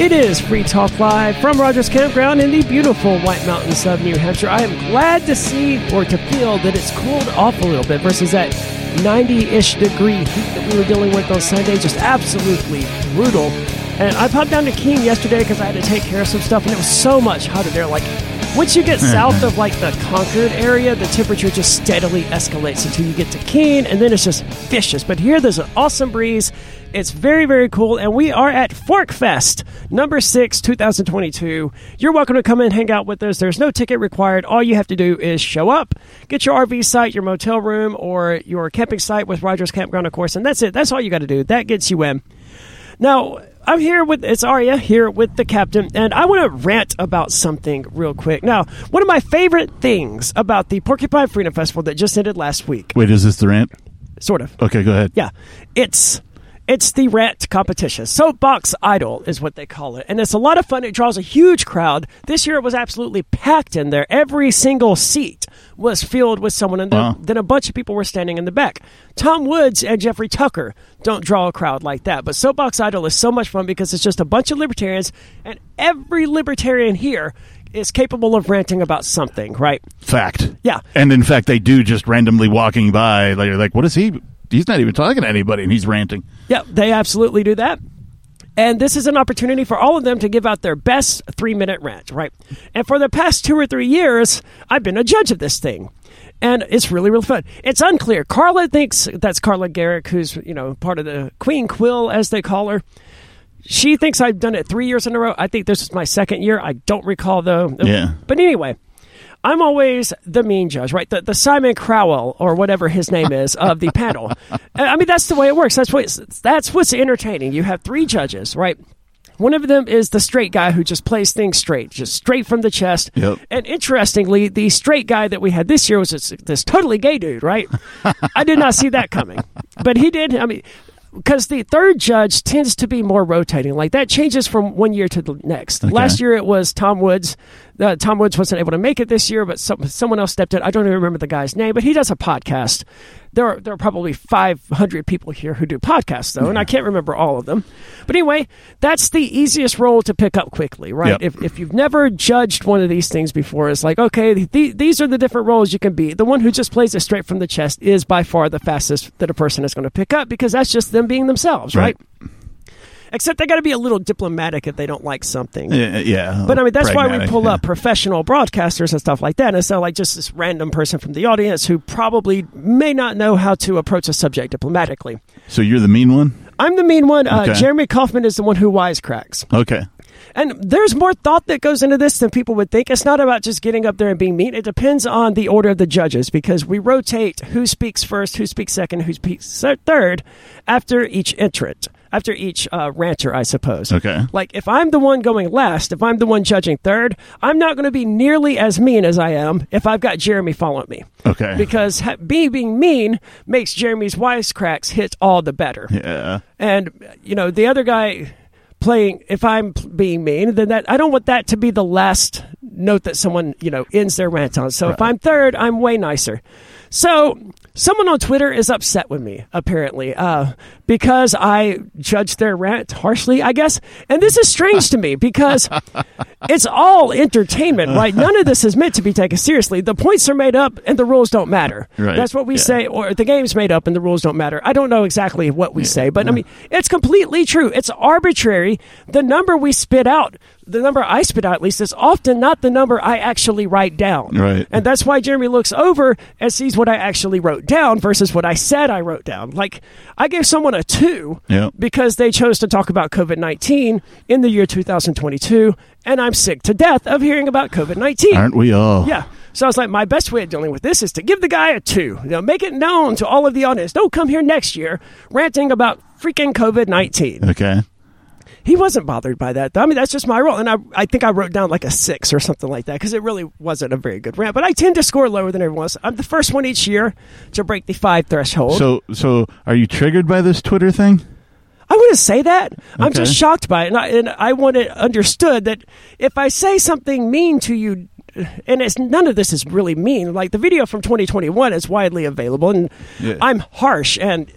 It is Free Talk Live from Rogers Campground in the beautiful White Mountains of New Hampshire. I am glad to see, or to feel, that it's cooled off a little bit versus that 90-ish degree heat that we were dealing with on Sunday. Just absolutely brutal. And I popped down to King yesterday because I had to take care of some stuff, and it was so much hotter there. Like, once you get south of, like, the Concord area, the temperature just steadily escalates until you get to Keene, and then it's just vicious. But here, there's an awesome breeze. It's very, very cool, and we are at ForkFest, number 6, 2022. You're welcome to come and hang out with us. There's no ticket required. All you have to do is show up, get your RV site, your motel room, or your camping site with Rogers Campground, of course, and that's it. That's all you got to do. That gets you in. Now, I'm here with, it's Aria here with the captain, and I want to rant about something real quick. Now, one of my favorite things about the Porcupine Freedom Festival that just ended last week. Wait, is this the rant? Sort of. Okay, go ahead. Yeah. It's the rant competition. Soapbox Idol is what they call it. And it's a lot of fun. It draws a huge crowd. This year it was absolutely packed in there. Every single seat was filled with someone. And then a bunch of people were standing in the back. Tom Woods and Jeffrey Tucker don't draw a crowd like that. But Soapbox Idol is so much fun because it's just a bunch of libertarians. And every libertarian here is capable of ranting about something, right? Fact. Yeah. And in fact, they do just randomly walking by. They're like, what is he? He's not even talking to anybody, and he's ranting. Yeah, they absolutely do that. And this is an opportunity for all of them to give out their best 3-minute rant, right? And for the past 2 or 3 years, I've been a judge of this thing. And it's really, really fun. It's unclear. Carla thinks, that's Carla Garrick, who's, you know, part of the Queen Quill, as they call her. She thinks I've done it 3 years in a row. I think this is my second year. I don't recall, though. Yeah. But anyway, I'm always the mean judge, right? The Simon Cowell, or whatever his name is, of the panel. I mean, that's the way it works. That's what's entertaining. You have 3 judges, right? One of them is the straight guy who just plays things straight, just straight from the chest. Yep. And interestingly, the straight guy that we had this year was this totally gay dude, right? I did not see that coming. But he did. I mean, because the third judge tends to be more rotating. Like, that changes from one year to the next. Okay. Last year it was Tom Woods. Tom Woods wasn't able to make it this year, but someone else stepped in. I don't even remember the guy's name, but he does a podcast. There are probably 500 people here who do podcasts, though, and I can't remember all of them. But anyway, that's the easiest role to pick up quickly, right? Yep. If you've never judged one of these things before, it's like, okay, these are the different roles you can be. The one who just plays it straight from the chest is by far the fastest that a person is going to pick up because that's just them being themselves, right? Except they got to be a little diplomatic if they don't like something. Yeah. But I mean, that's why we pull up professional broadcasters and stuff like that. And so, like, just this random person from the audience who probably may not know how to approach a subject diplomatically. So you're the mean one? I'm the mean one. Okay. Jeremy Kaufman is the one who wisecracks. Okay. And there's more thought that goes into this than people would think. It's not about just getting up there and being mean. It depends on the order of the judges because we rotate who speaks first, who speaks second, who speaks third after each entrant. After each rancher, I suppose. Okay. Like, if I'm the one going last, if I'm the one judging third, I'm not going to be nearly as mean as I am if I've got Jeremy following me. Okay. Because being mean makes Jeremy's wisecracks hit all the better. Yeah. And, you know, the other guy playing, if I'm being mean, then I don't want that to be the last note that someone, you know, ends their rant on. So if I'm third, I'm way nicer. So someone on Twitter is upset with me, apparently, because I judged their rant harshly, I guess. And this is strange to me because it's all entertainment, right? None of this is meant to be taken seriously. The points are made up and the rules don't matter. Right. That's what we say, or the game's made up and the rules don't matter. I don't know exactly what we say, but I mean, it's completely true. It's arbitrary. The number we spit out, the number I spit out, at least, is often not the number I actually write down. Right. And that's why Jeremy looks over and sees what I actually wrote down versus what I said I wrote down. Like, I gave someone a 2 because they chose to talk about COVID-19 in the year 2022, and I'm sick to death of hearing about COVID-19. Aren't we all? Yeah. So I was like, my best way of dealing with this is to give the guy a 2. You know, make it known to all of the audience. Don't come here next year ranting about freaking COVID-19. Okay. He wasn't bothered by that, though. I mean, that's just my role. And I think I wrote down like a 6 or something like that because it really wasn't a very good rant. But I tend to score lower than everyone else. I'm the first one each year to break the 5 threshold. So are you triggered by this Twitter thing? I wouldn't say that. Okay. I'm just shocked by it. And I want it understood that if I say something mean to you, and none of this is really mean. Like, the video from 2021 is widely available, and I'm harsh and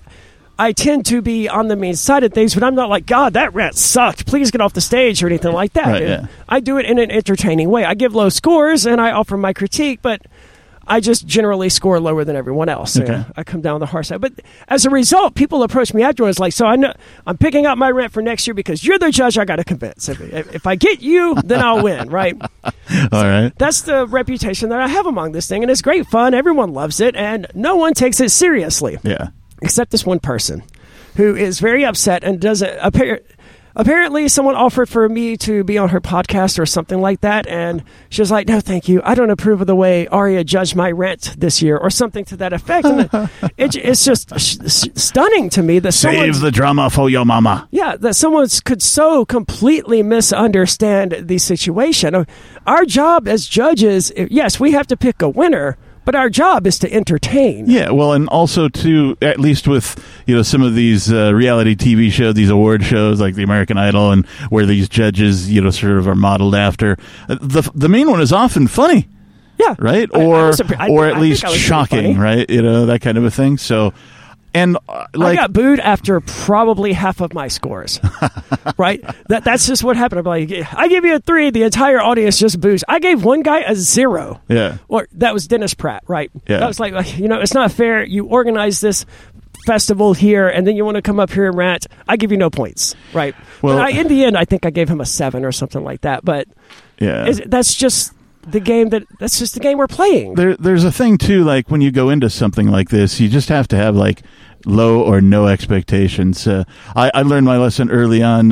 I tend to be on the main side of things, but I'm not like, God, that rant sucked. Please get off the stage or anything like that. Right, yeah. I do it in an entertaining way. I give low scores and I offer my critique, but I just generally score lower than everyone else. Okay. And I come down the hard side. But as a result, people approach me afterwards like, so I know I'm picking up my rent for next year because you're the judge I got to convince. If I get you, then I'll win, right? All right. That's the reputation that I have among this thing. And it's great fun. Everyone loves it. And no one takes it seriously. Yeah. Except this one person who is very upset and doesn't appear... Apparently, someone offered for me to be on her podcast or something like that, and she was like, no, thank you. I don't approve of the way Aria judged my rant this year or something to that effect. And it's just stunning to me that save the drama for your mama. Yeah, that someone could so completely misunderstand the situation. Our job as judges, yes, we have to pick a winner, but our job is to entertain. Yeah, well, and also to, at least with, you know, some of these reality TV shows, these award shows like the American Idol, and where these judges, you know, sort of are modeled after, the main one is often funny. Yeah. Right? Or at least shocking, right? You know, that kind of a thing. So, and I got booed after probably half of my scores, right? That's just what happened. I'm like, I give you a 3, the entire audience just boos. I gave one guy a 0. Yeah. Or that was Dennis Pratt, right? Yeah. That was like, you know, it's not fair. You organize this festival here, and then you want to come up here and rant. I give you no points, right? Well, but in the end, I think I gave him a 7 or something like that. But yeah, that's just... that's just the game we're playing. There's a thing too, like when you go into something like this, you just have to have like low or no expectations. I learned my lesson early on.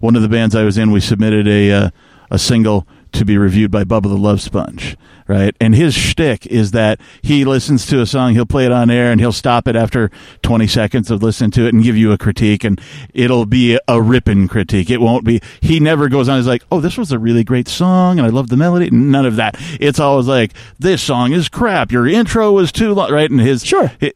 One of the bands I was in, we submitted a single to be reviewed by Bubba the Love Sponge, right? And his shtick is that he listens to a song, he'll play it on air, and he'll stop it after 20 seconds of listening to it and give you a critique, and it'll be a ripping critique. It won't be... He never goes on, he's like, oh, this was a really great song, and I love the melody. None of that. It's always like, this song is crap, your intro was too long, right? And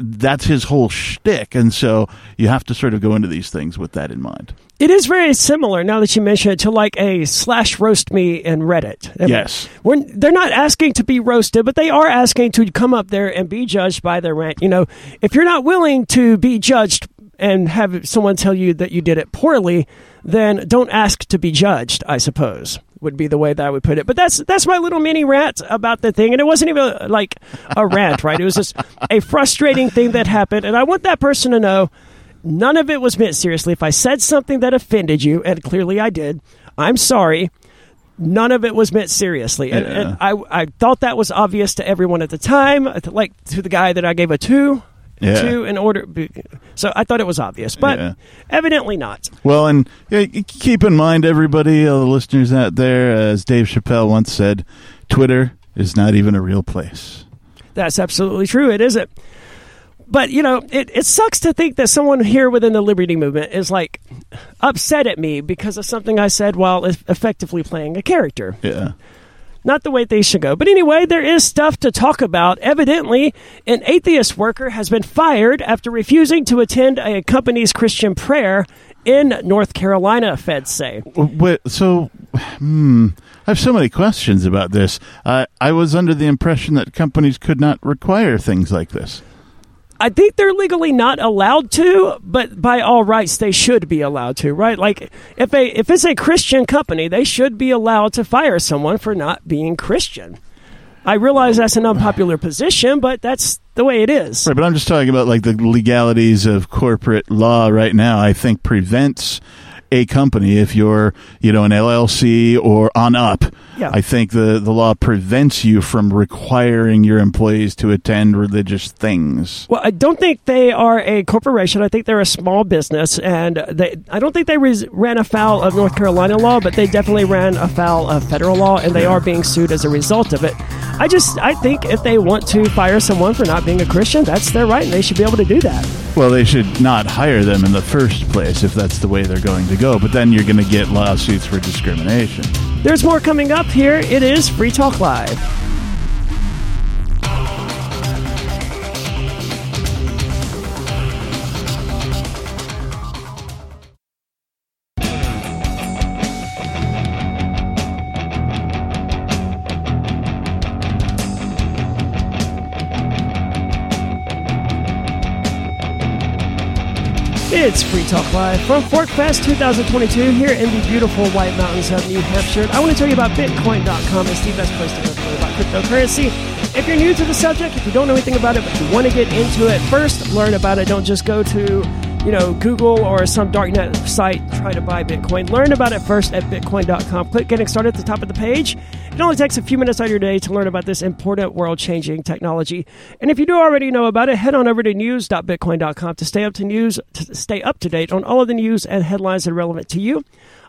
that's his whole shtick, and so you have to sort of go into these things with that in mind. It is very similar, now that you mention it, to like a /roast me in Reddit. I mean, yes. They're not asking to be roasted, but they are asking to come up there and be judged by their rant. You know, if you're not willing to be judged and have someone tell you that you did it poorly, then don't ask to be judged, I suppose, would be the way that I would put it. But that's my little mini rant about the thing. And it wasn't even like a rant, right? It was just a frustrating thing that happened. And I want that person to know, none of it was meant seriously. If I said something that offended you, and clearly I did, I'm sorry. None of it was meant seriously. Yeah. And I thought that was obvious to everyone at the time, like to the guy that I gave a 2. Yeah. So I thought it was obvious, but evidently not. Well, and keep in mind, everybody, all the listeners out there, as Dave Chappelle once said, Twitter is not even a real place. That's absolutely true. It isn't. But, you know, it sucks to think that someone here within the Liberty Movement is, like, upset at me because of something I said while effectively playing a character. Yeah. Not the way things should go. But anyway, there is stuff to talk about. Evidently, an atheist worker has been fired after refusing to attend a company's Christian prayer in North Carolina, feds say. Wait, so, I have so many questions about this. I was under the impression that companies could not require things like this. I think they're legally not allowed to, but by all rights, they should be allowed to, right? Like, if it's a Christian company, they should be allowed to fire someone for not being Christian. I realize that's an unpopular position, but that's the way it is. Right, but I'm just talking about, like, the legalities of corporate law right now, I think, prevents a company, if you're, you know, an LLC or on up, yeah. I think the law prevents you from requiring your employees to attend religious things. Well, I don't think they are a corporation. I think they're a small business, and I don't think they ran afoul of North Carolina law, but they definitely ran afoul of federal law, and they are being sued as a result of it. I think if they want to fire someone for not being a Christian, that's their right, and they should be able to do that. Well, they should not hire them in the first place if that's the way they're going to go, but then you're going to get lawsuits for discrimination. There's more coming up here. It is Free Talk Live. It's Free Talk Live from ForkFest 2022 here in the beautiful White Mountains of New Hampshire. I want to tell you about Bitcoin.com. It's the best place to learn about cryptocurrency. If you're new to the subject, if you don't know anything about it, but you want to get into it, first learn about it. Don't just go to, Google or some darknet site try to buy Bitcoin. Learn about it first at Bitcoin.com. Click Getting Started at the top of the page. It only takes a few minutes out of your day to learn about this important world-changing technology. And if you do already know about it, head on over to news.bitcoin.com to stay up to date on all of the news and headlines that are relevant to you,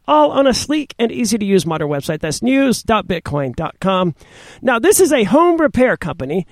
all on a sleek and easy-to-use modern website. That's news.bitcoin.com. Now, this is a home repair company.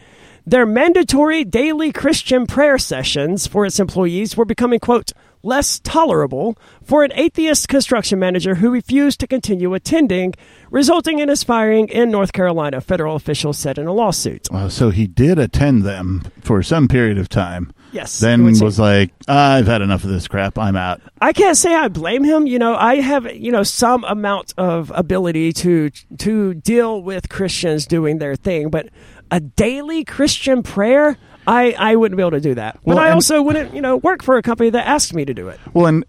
Their mandatory daily Christian prayer sessions for its employees were becoming, quote, less tolerable for an atheist construction manager who refused to continue attending, resulting in his firing in North Carolina, federal officials said in a lawsuit. Well, so he did attend them for some period of time. Yes. Then was like, I've had enough of this crap. I'm out. I can't say I blame him. I have, some amount of ability to deal with Christians doing their thing, but a daily Christian prayer? I wouldn't be able to do that. But I also wouldn't, work for a company that asked me to do it. Well, and,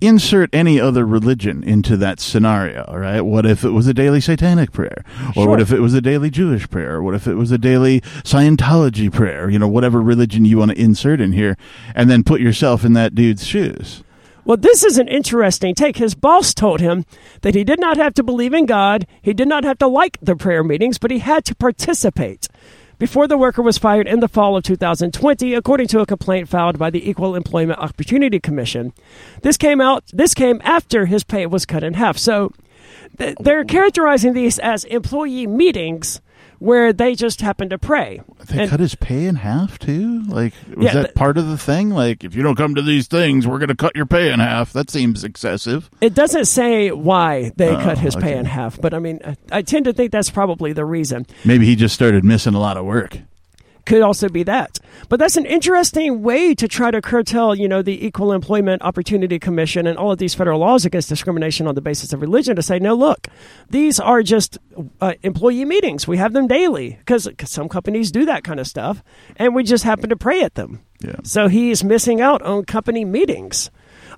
insert any other religion into that scenario, right? What if it was a daily satanic prayer? Or what if it was a daily Jewish prayer? Or what if it was a daily Scientology prayer? Whatever religion you want to insert in here, and then put yourself in that dude's shoes. Well, this is an interesting take. His boss told him that he did not have to believe in God. He did not have to like the prayer meetings, but he had to participate. Before the worker was fired in the fall of 2020, according to a complaint filed by the Equal Employment Opportunity Commission. This came after his pay was cut in half. So they're characterizing these as employee meetings where they just happen to pray. They cut his pay in half, too? That part of the thing? If you don't come to these things, we're going to cut your pay in half. That seems excessive. It doesn't say why they cut his pay in half, but I tend to think that's probably the reason. Maybe he just started missing a lot of work. Could also be that. But that's an interesting way to try to curtail, the Equal Employment Opportunity Commission and all of these federal laws against discrimination on the basis of religion to say, no, look, these are just employee meetings. We have them daily because some companies do that kind of stuff, and we just happen to pray at them. Yeah. So he's missing out on company meetings.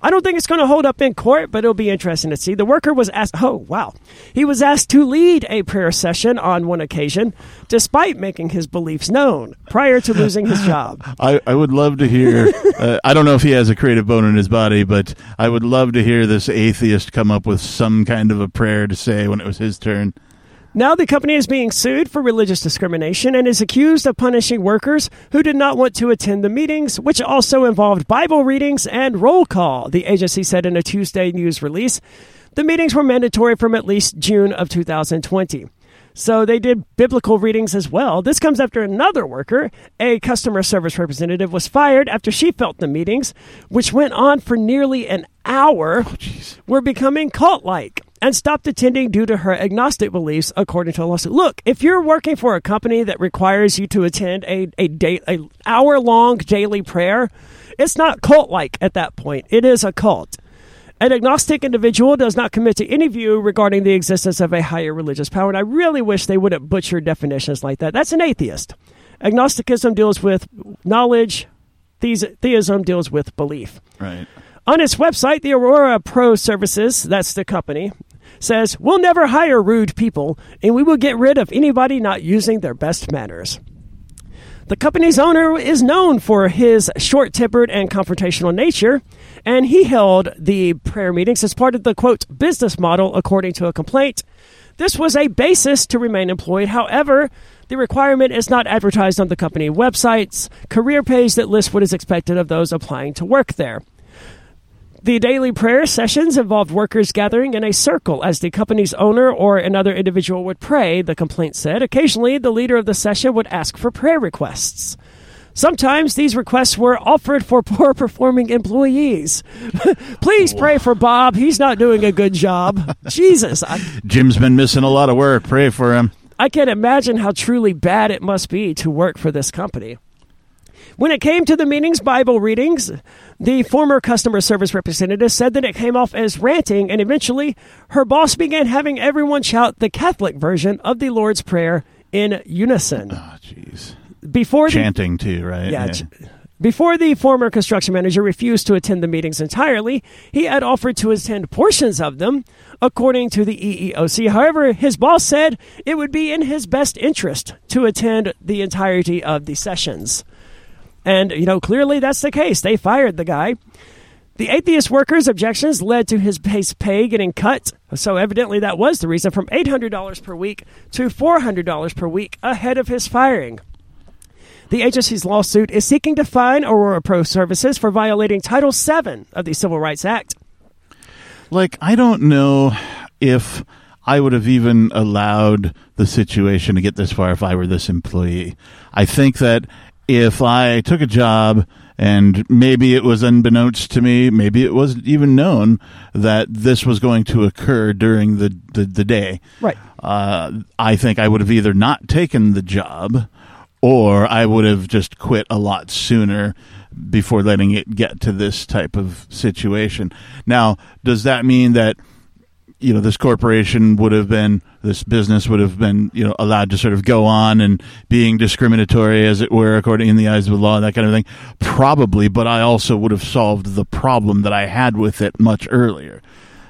I don't think it's going to hold up in court, but it'll be interesting to see. The worker was asked, he was asked to lead a prayer session on one occasion, despite making his beliefs known prior to losing his job. I would love to hear, I don't know if he has a creative bone in his body, but I would love to hear this atheist come up with some kind of a prayer to say when it was his turn. Now the company is being sued for religious discrimination and is accused of punishing workers who did not want to attend the meetings, which also involved Bible readings and roll call, the agency said in a Tuesday news release. The meetings were mandatory from at least June of 2020. So they did biblical readings as well. This comes after another worker, a customer service representative, was fired after she felt the meetings, which went on for nearly an hour, were becoming cult-like, and stopped attending due to her agnostic beliefs, according to a lawsuit. Look, if you're working for a company that requires you to attend a hour-long daily prayer, it's not cult-like at that point. It is a cult. An agnostic individual does not commit to any view regarding the existence of a higher religious power, and I really wish they wouldn't butcher definitions like that. That's an atheist. Agnosticism deals with knowledge. Theism deals with belief. Right. On its website, the Aurora Pro Services, that's the company, says, "We'll never hire rude people, and we will get rid of anybody not using their best manners." The company's owner is known for his short-tempered and confrontational nature, and he held the prayer meetings as part of the, quote, business model, according to a complaint. This was a basis to remain employed. However, the requirement is not advertised on the company website's career page that lists what is expected of those applying to work there. The daily prayer sessions involved workers gathering in a circle as the company's owner or another individual would pray, the complaint said. Occasionally, the leader of the session would ask for prayer requests. Sometimes these requests were offered for poor-performing employees. Please pray for Bob. He's not doing a good job. Jesus. Jim's been missing a lot of work. Pray for him. I can't imagine how truly bad it must be to work for this company. When it came to the meeting's Bible readings, the former customer service representative said that it came off as ranting, and eventually her boss began having everyone shout the Catholic version of the Lord's Prayer in unison. Oh, jeez. Chanting, too, right? Yeah. Before the former construction manager refused to attend the meetings entirely, he had offered to attend portions of them, according to the EEOC. However, his boss said it would be in his best interest to attend the entirety of the sessions. And, you know, clearly that's the case. They fired the guy. The atheist workers' objections led to his base pay getting cut, so evidently that was the reason, from $800 per week to $400 per week ahead of his firing. The agency's lawsuit is seeking to fine Aurora Pro Services for violating Title VII of the Civil Rights Act. Like, I don't know if I would have even allowed the situation to get this far if I were this employee. I think that if I took a job and maybe it was unbeknownst to me, maybe it wasn't even known that this was going to occur during the day. Right. I think I would have either not taken the job, or I would have just quit a lot sooner before letting it get to this type of situation. Now, does that mean that, you know, this corporation would have been, this business would have been, you know, allowed to sort of go on and being discriminatory, as it were, according in the eyes of the law and that kind of thing? Probably, but I also would have solved the problem that I had with it much earlier.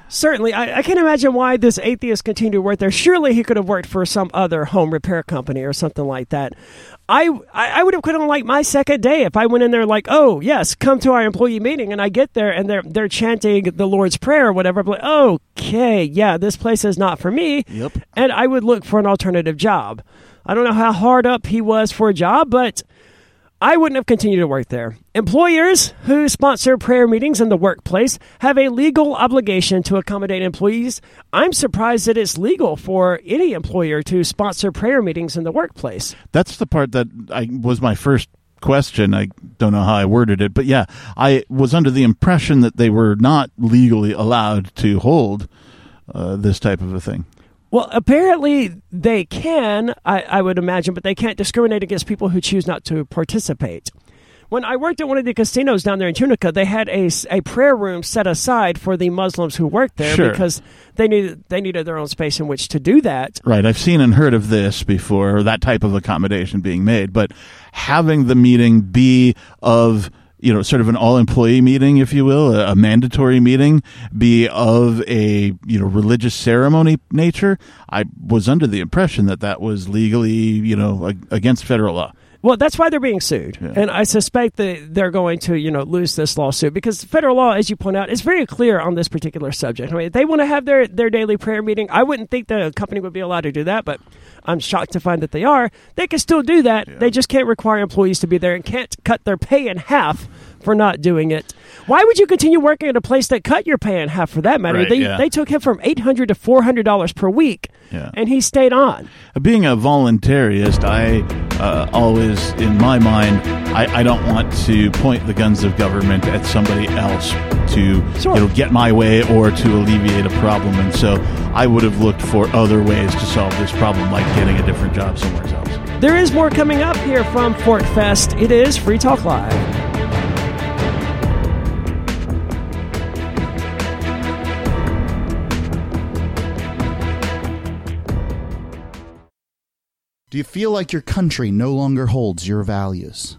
Certainly. I can't imagine why this atheist continued to work there. Surely he could have worked for some other home repair company or something like that. I would have quit on like my second day if I went in there like, oh, yes, come to our employee meeting, and I get there and they're chanting the Lord's Prayer or whatever. I'm like, okay, yeah, this place is not for me. Yep. And I would look for an alternative job. I don't know how hard up he was for a job, but I wouldn't have continued to work there. Employers who sponsor prayer meetings in the workplace have a legal obligation to accommodate employees. I'm surprised that it's legal for any employer to sponsor prayer meetings in the workplace. That's the part that was my first question. I don't know how I worded it, but yeah, I was under the impression that they were not legally allowed to hold this type of a thing. Well, apparently they can, I would imagine, but they can't discriminate against people who choose not to participate. When I worked at one of the casinos down there in Tunica, they had a prayer room set aside for the Muslims who worked there. Sure. Because they needed their own space in which to do that. Right. I've seen and heard of this before, that type of accommodation being made. But having the meeting be of, you know, sort of an all-employee meeting, if you will, a mandatory meeting, be of a, you know, religious ceremony nature, I was under the impression that that was legally, you know, against federal law. Well, that's why they're being sued. Yeah. And I suspect that they're going to, you know, lose this lawsuit because federal law, as you point out, is very clear on this particular subject. I mean, if they want to have their daily prayer meeting, I wouldn't think that a company would be allowed to do that, but I'm shocked to find that they are. They can still do that. Yeah. They just can't require employees to be there and can't cut their pay in half for not doing it. Why would you continue working at a place that cut your pay in half, for that matter? Right, they took him from $800 to $400 per week, and he stayed on. Being a voluntarist, I always, in my mind, I don't want to point the guns of government at somebody else to get my way or to alleviate a problem. And so I would have looked for other ways to solve this problem, like getting a different job somewhere else. There is more coming up here from PorcFest. It is Free Talk Live. Do you feel like your country no longer holds your values?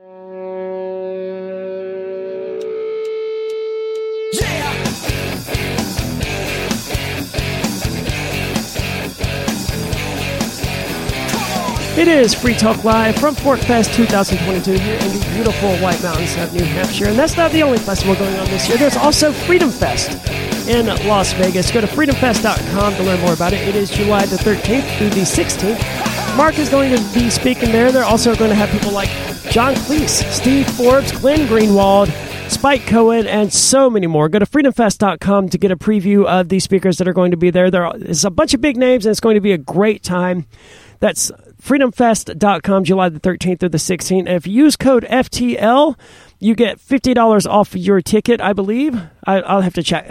It is Free Talk Live from PorcFest 2022 here in the beautiful White Mountains of New Hampshire. And that's not the only festival going on this year. There's also FreedomFest in Las Vegas. Go to freedomfest.com to learn more about it. It is July the 13th through the 16th. Mark is going to be speaking there. They're also going to have people like John Cleese, Steve Forbes, Glenn Greenwald, Spike Cohen, and so many more. Go to freedomfest.com to get a preview of the speakers that are going to be there. There is a bunch of big names, and it's going to be a great time. That's FreedomFest.com, July the 13th through the 16th. And if you use code FTL, you get $50 off your ticket, I believe. I'll have to check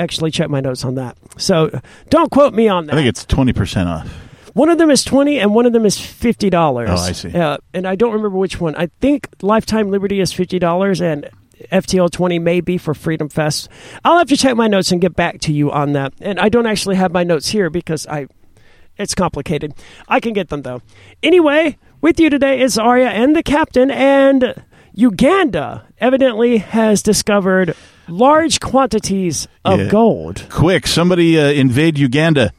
my notes on that. So don't quote me on that. I think it's 20% off. One of them is $20 and one of them is $50. Oh, I see. And I don't remember which one. I think Lifetime Liberty is $50 and FTL 20 may be for Freedom Fest. I'll have to check my notes and get back to you on that. And I don't actually have my notes here because it's complicated. I can get them, though. Anyway, with you today is Arya and the Captain, and Uganda evidently has discovered large quantities of gold. Quick, somebody invade Uganda.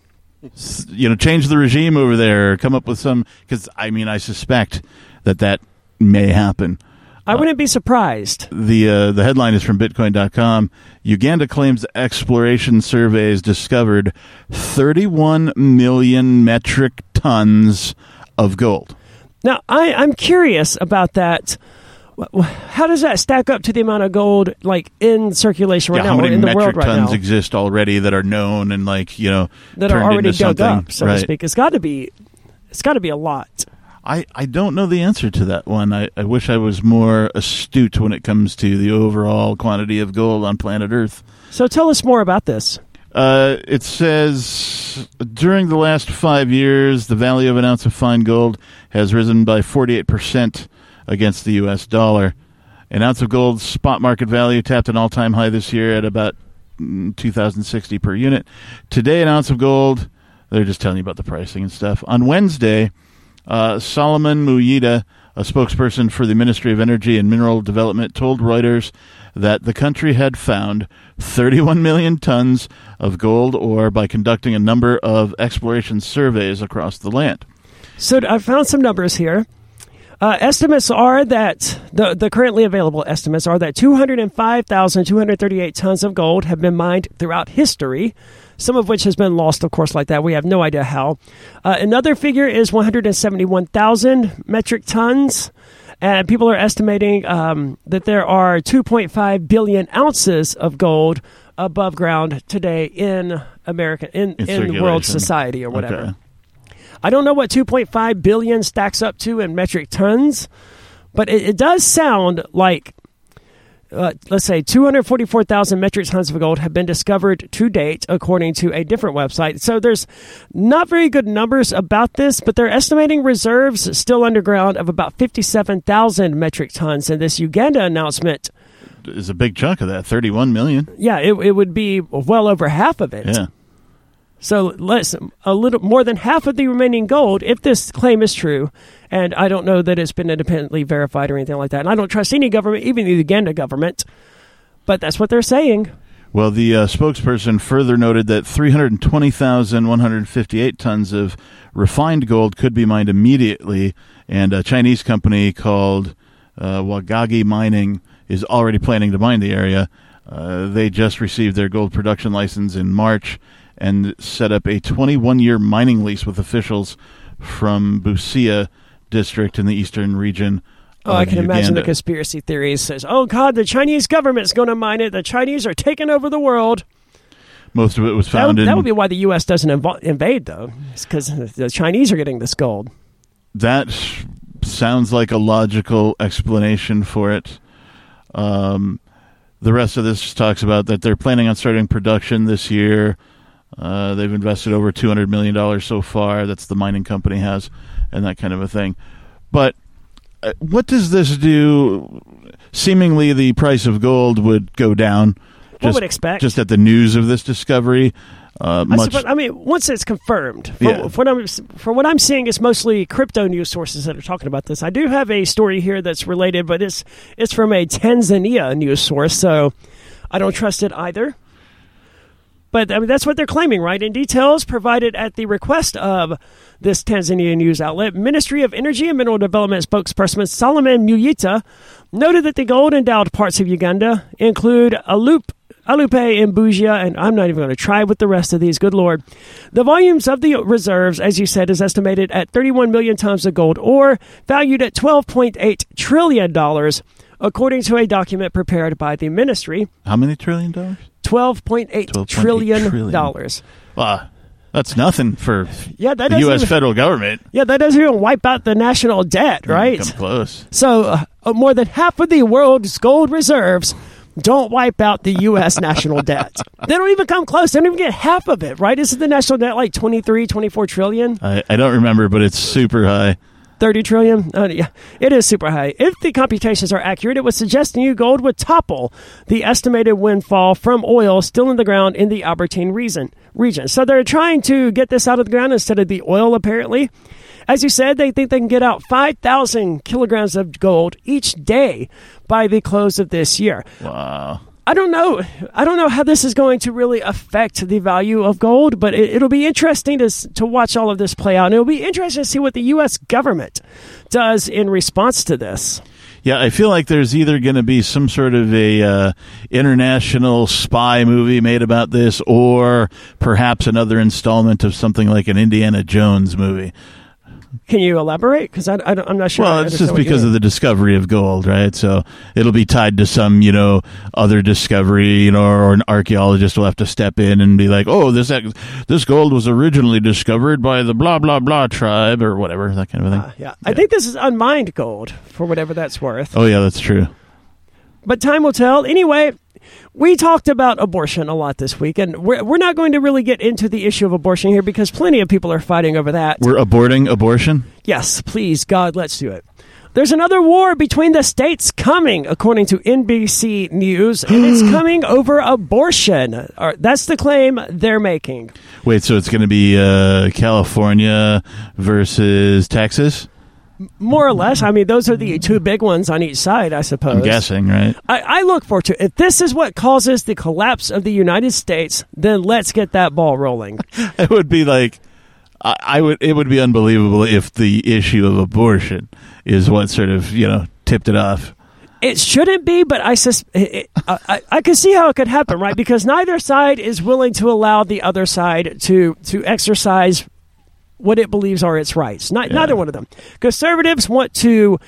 You know, change the regime over there, come up with some, because, I mean, I suspect that may happen. I wouldn't be surprised. The headline is from Bitcoin.com. Uganda claims exploration surveys discovered 31 million metric tons of gold. Now, I'm curious about that. How does that stack up to the amount of gold like in circulation right now? How many in the world right now? Metric tons exist already that are known and that are already dug up, so to speak? It's got to be a lot. I don't know the answer to that one. I wish I was more astute when it comes to the overall quantity of gold on planet Earth. So tell us more about this. It says, during the last 5 years, the value of an ounce of fine gold has risen by 48% against the U.S. dollar. An ounce of gold's spot market value tapped an all-time high this year at about $2,060 per unit. Today, an ounce of gold, they're just telling you about the pricing and stuff. On Wednesday, Solomon Muyita, a spokesperson for the Ministry of Energy and Mineral Development, told Reuters that the country had found 31 million tons of gold ore by conducting a number of exploration surveys across the land. So I found some numbers here. Estimates are that the currently available estimates are that 205,238 tons of gold have been mined throughout history, some of which has been lost, of course, like that. We have no idea how. Another figure is 171,000 metric tons. And people are estimating that there are 2.5 billion ounces of gold above ground today in America, in the world society or whatever. Okay. I don't know what 2.5 billion stacks up to in metric tons, but it does sound like, let's say, 244,000 metric tons of gold have been discovered to date, according to a different website. So there's not very good numbers about this, but they're estimating reserves still underground of about 57,000 metric tons. And this Uganda announcement is a big chunk of that, 31 million. Yeah, it would be well over half of it. Yeah. So a little more than half of the remaining gold, if this claim is true, and I don't know that it's been independently verified or anything like that, and I don't trust any government, even the Uganda government, but that's what they're saying. Well, the spokesperson further noted that 320,158 tons of refined gold could be mined immediately, and a Chinese company called Wagagi Mining is already planning to mine the area. They just received their gold production license in March, and set up a 21-year mining lease with officials from Busia District in the eastern region. Oh, I can imagine the conspiracy theories says, oh, God, the Chinese government's going to mine it. The Chinese are taking over the world. Most of it was found in... That would be why the U.S. doesn't invade, though. It's because the Chinese are getting this gold. That sounds like a logical explanation for it. The rest of this talks about that they're planning on starting production this year. They've invested over $200 million so far. That's the mining company has, and that kind of a thing. But what does this do? Seemingly, the price of gold would go down. One would expect. Just at the news of this discovery. Once it's confirmed, from what I'm seeing, it's mostly crypto news sources that are talking about this. I do have a story here that's related, but it's from a Tanzania news source, so I don't trust it either. But I mean, that's what they're claiming, right? In details provided at the request of this Tanzania news outlet, Ministry of Energy and Mineral Development spokesperson Solomon Muyita noted that the gold-endowed parts of Uganda include Alupe and Busia, and I'm not even going to try with the rest of these, good Lord. The volumes of the reserves, as you said, is estimated at 31 million tons of gold ore, valued at $12.8 trillion, according to a document prepared by the ministry. How many trillion dollars? $12.8 trillion. Wow. That's nothing for the U.S. federal government. Yeah, that doesn't even wipe out the national debt, right? Come close. So more than half of the world's gold reserves don't wipe out the U.S. national debt. They don't even come close. They don't even get half of it, right? Isn't the national debt like 23, 24 trillion? I don't remember, but it's super high. 30 trillion? Yeah, it is super high. If the computations are accurate, it would suggest new gold would topple the estimated windfall from oil still in the ground in the Albertine region. So they're trying to get this out of the ground instead of the oil, apparently. As you said, they think they can get out 5,000 kilograms of gold each day by the close of this year. Wow. I don't know how this is going to really affect the value of gold, but it'll be interesting to watch all of this play out. And it'll be interesting to see what the U.S. government does in response to this. Yeah, I feel like there's either going to be some sort of a international spy movie made about this, or perhaps another installment of something like an Indiana Jones movie. Can you elaborate? Because I'm not sure. Well, it's just because of the discovery of gold, right? So it'll be tied to some, other discovery, or an archaeologist will have to step in and be like, oh, this gold was originally discovered by the blah, blah, blah tribe or whatever, that kind of thing. Yeah. I think this is unmined gold for whatever that's worth. Oh, yeah, that's true. But time will tell. Anyway, we talked about abortion a lot this week, and we're not going to really get into the issue of abortion here because plenty of people are fighting over that. We're aborting abortion? Yes, please, God, let's do it. There's another war between the states coming, according to NBC News, and it's coming over abortion. That's the claim they're making. Wait, so it's going to be California versus Texas? More or less. I mean, those are the two big ones on each side, I suppose. I'm guessing, right? I look forward to it. If this is what causes the collapse of the United States, then let's get that ball rolling. It would be like, it would be unbelievable if the issue of abortion is what sort of, tipped it off. It shouldn't be, but I can see how it could happen, right? Because neither side is willing to allow the other side to exercise what it believes are its rights. Neither one of them. Conservatives want to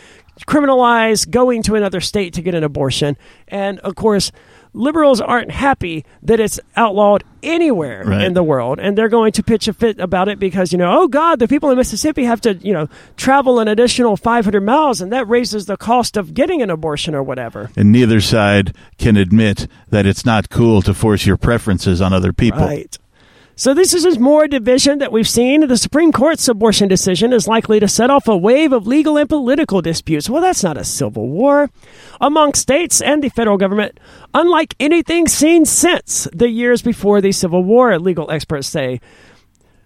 criminalize going to another state to get an abortion. And, of course, liberals aren't happy that it's outlawed anywhere in the world. And they're going to pitch a fit about it because, oh, God, the people in Mississippi have to, travel an additional 500 miles, and that raises the cost of getting an abortion or whatever. And neither side can admit that it's not cool to force your preferences on other people. Right. So this is just more division that we've seen. The Supreme Court's abortion decision is likely to set off a wave of legal and political disputes. Well, that's not a civil war among states and the federal government, unlike anything seen since the years before the Civil War, legal experts say.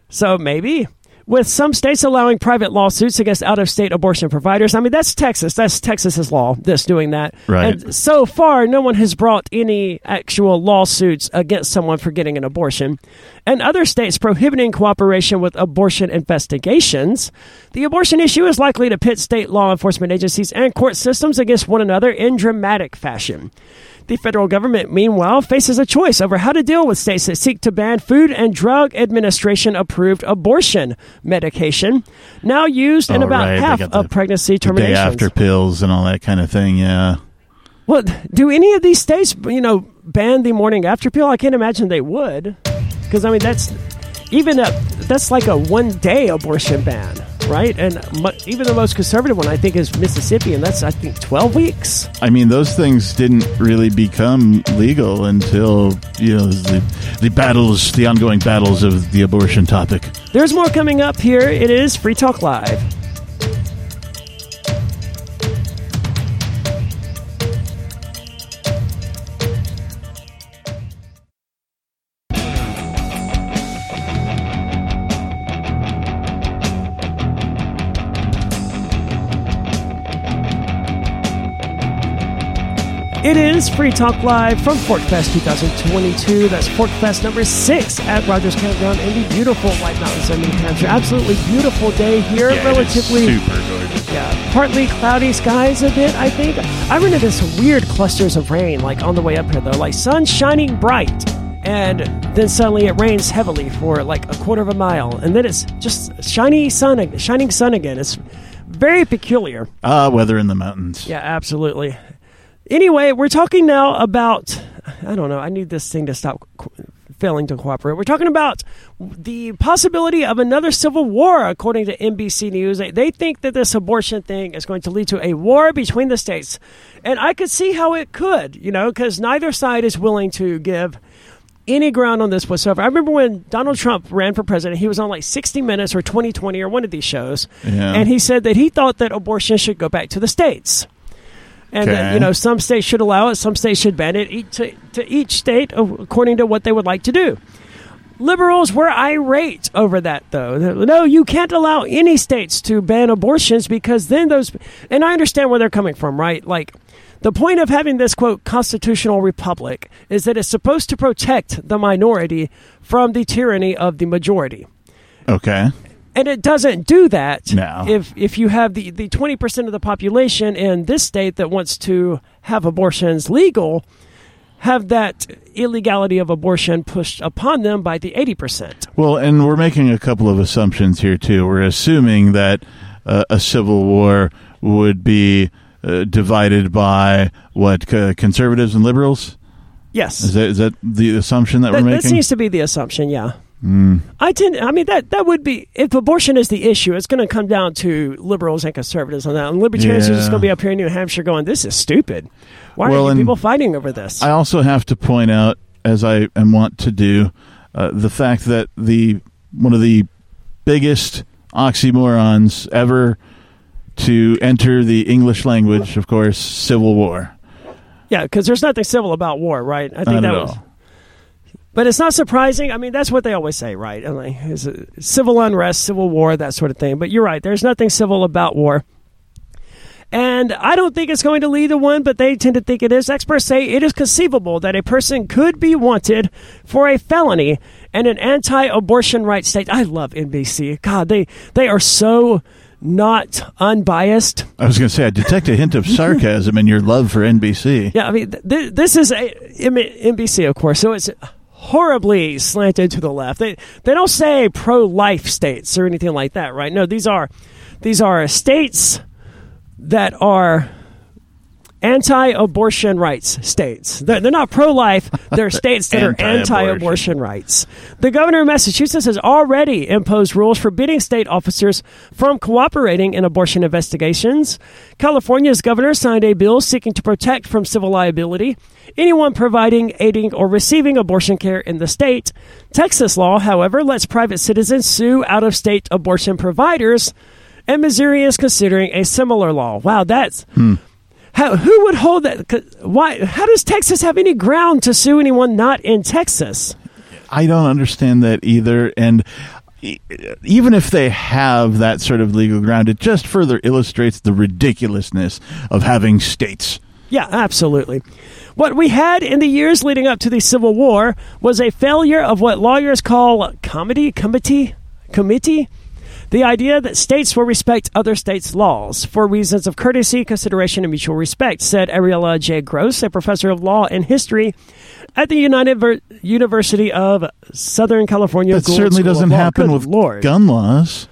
So maybe, with some states allowing private lawsuits against out-of-state abortion providers. I mean, that's Texas. That's Texas's law, this doing that. Right. And so far, no one has brought any actual lawsuits against someone for getting an abortion. And other states prohibiting cooperation with abortion investigations. The abortion issue is likely to pit state law enforcement agencies and court systems against one another in dramatic fashion. The federal government, meanwhile, faces a choice over how to deal with states that seek to ban Food and Drug Administration-approved abortion medication, now used in about half of pregnancy terminations. Day-after pills and all that kind of thing, yeah. Well, do any of these states, ban the morning-after pill? I can't imagine they would, because, I mean, that's like a one-day abortion ban. Right, and even the most conservative one, I think, is Mississippi, and that's, I think, 12 weeks. I mean, those things didn't really become legal until, the ongoing battles of the abortion topic. There's more coming up here. It is Free Talk Live. It is Free Talk Live from PorcFest 2022. That's PorcFest number 6 at Rogers Campground in the beautiful White Mountains in New Hampshire. Absolutely beautiful day here. Yeah, relatively super gorgeous. Yeah, partly cloudy skies a bit, I think. I run into some weird clusters of rain, like on the way up here, though. Like sun shining bright, and then suddenly it rains heavily for like a quarter of a mile, and then it's just shining sun again. It's very peculiar. Weather in the mountains. Yeah, absolutely. Anyway, we're talking now about, I don't know, I need this thing to stop failing to cooperate. We're talking about the possibility of another civil war, according to NBC News. They think that this abortion thing is going to lead to a war between the states. And I could see how it could, you know, because neither side is willing to give any ground on this whatsoever. I remember when Donald Trump ran for president, he was on like 60 Minutes or 20/20 or one of these shows. Yeah. And he said that he thought that abortion should go back to the states. And that, you know, some states should allow it, some states should ban it, to each state according to what they would like to do. Liberals were irate over that, though. No, you can't allow any states to ban abortions because then those... And I understand where they're coming from, right? Like, the point of having this, quote, constitutional republic is that it's supposed to protect the minority from the tyranny of the majority. Okay. And it doesn't do that if you have the 20% of the population in this state that wants to have abortions legal, have that illegality of abortion pushed upon them by the 80%. Well, and we're making a couple of assumptions here, too. We're assuming that a civil war would be divided by, what, conservatives and liberals? Yes. Is that the assumption that we're making? That seems to be the assumption, yeah. Mm. That would be, if abortion is the issue, it's going to come down to liberals and conservatives on that. And libertarians are just going to be up here in New Hampshire going, this is stupid. Why are people fighting over this? I also have to point out, as I am wont to do, the fact that one of the biggest oxymorons ever to enter the English language, of course, civil war. Yeah, because there's nothing civil about war, right? I think that was... But it's not surprising. I mean, that's what they always say, right? Like, civil unrest, civil war, that sort of thing. But you're right. There's nothing civil about war. And I don't think it's going to lead to one, but they tend to think it is. Experts say it is conceivable that a person could be wanted for a felony in an anti-abortion rights state. I love NBC. God, they are so... not unbiased. I was going to say, I detect a hint of sarcasm in your love for NBC. Yeah, I mean, this is NBC, of course, so it's horribly slanted to the left. They don't say pro-life states or anything like that, right? No, these are states that are anti-abortion rights states. They're not pro-life. They're states that are anti-abortion rights. The governor of Massachusetts has already imposed rules forbidding state officers from cooperating in abortion investigations. California's governor signed a bill seeking to protect from civil liability anyone providing, aiding, or receiving abortion care in the state. Texas law, however, lets private citizens sue out-of-state abortion providers, and Missouri is considering a similar law. Wow, that's... who would hold that? Why? How does Texas have any ground to sue anyone not in Texas? I don't understand that either. And even if they have that sort of legal ground, it just further illustrates the ridiculousness of having states. Yeah, absolutely. What we had in the years leading up to the Civil War was a failure of what lawyers call comity. The idea that states will respect other states' laws for reasons of courtesy, consideration, and mutual respect, said Ariella J. Gross, a professor of law and history at the University of Southern California. That certainly doesn't happen with gun laws,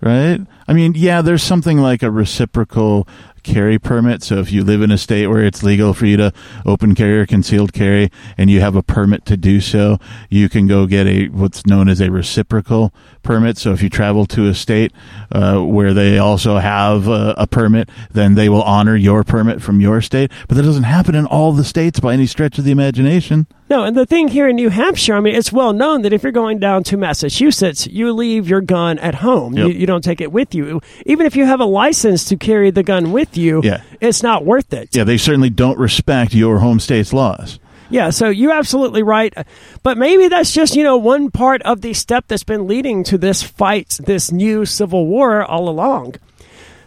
right? I mean, yeah, there's something like a reciprocal carry permit. So if you live in a state where it's legal for you to open carry or concealed carry and you have a permit to do so, you can go get what's known as a reciprocal permit. So if you travel to a state where they also have a permit, then they will honor your permit from your state. But that doesn't happen in all the states by any stretch of the imagination. No, and the thing here in New Hampshire, I mean, it's well known that if you're going down to Massachusetts, you leave your gun at home. Yep. You don't take it with you. Even if you have a license to carry the gun with you, it's not worth it. Yeah, they certainly don't respect your home state's laws. Yeah, so you're absolutely right. But maybe that's just, you know, one part of the step that's been leading to this fight, this new civil war all along.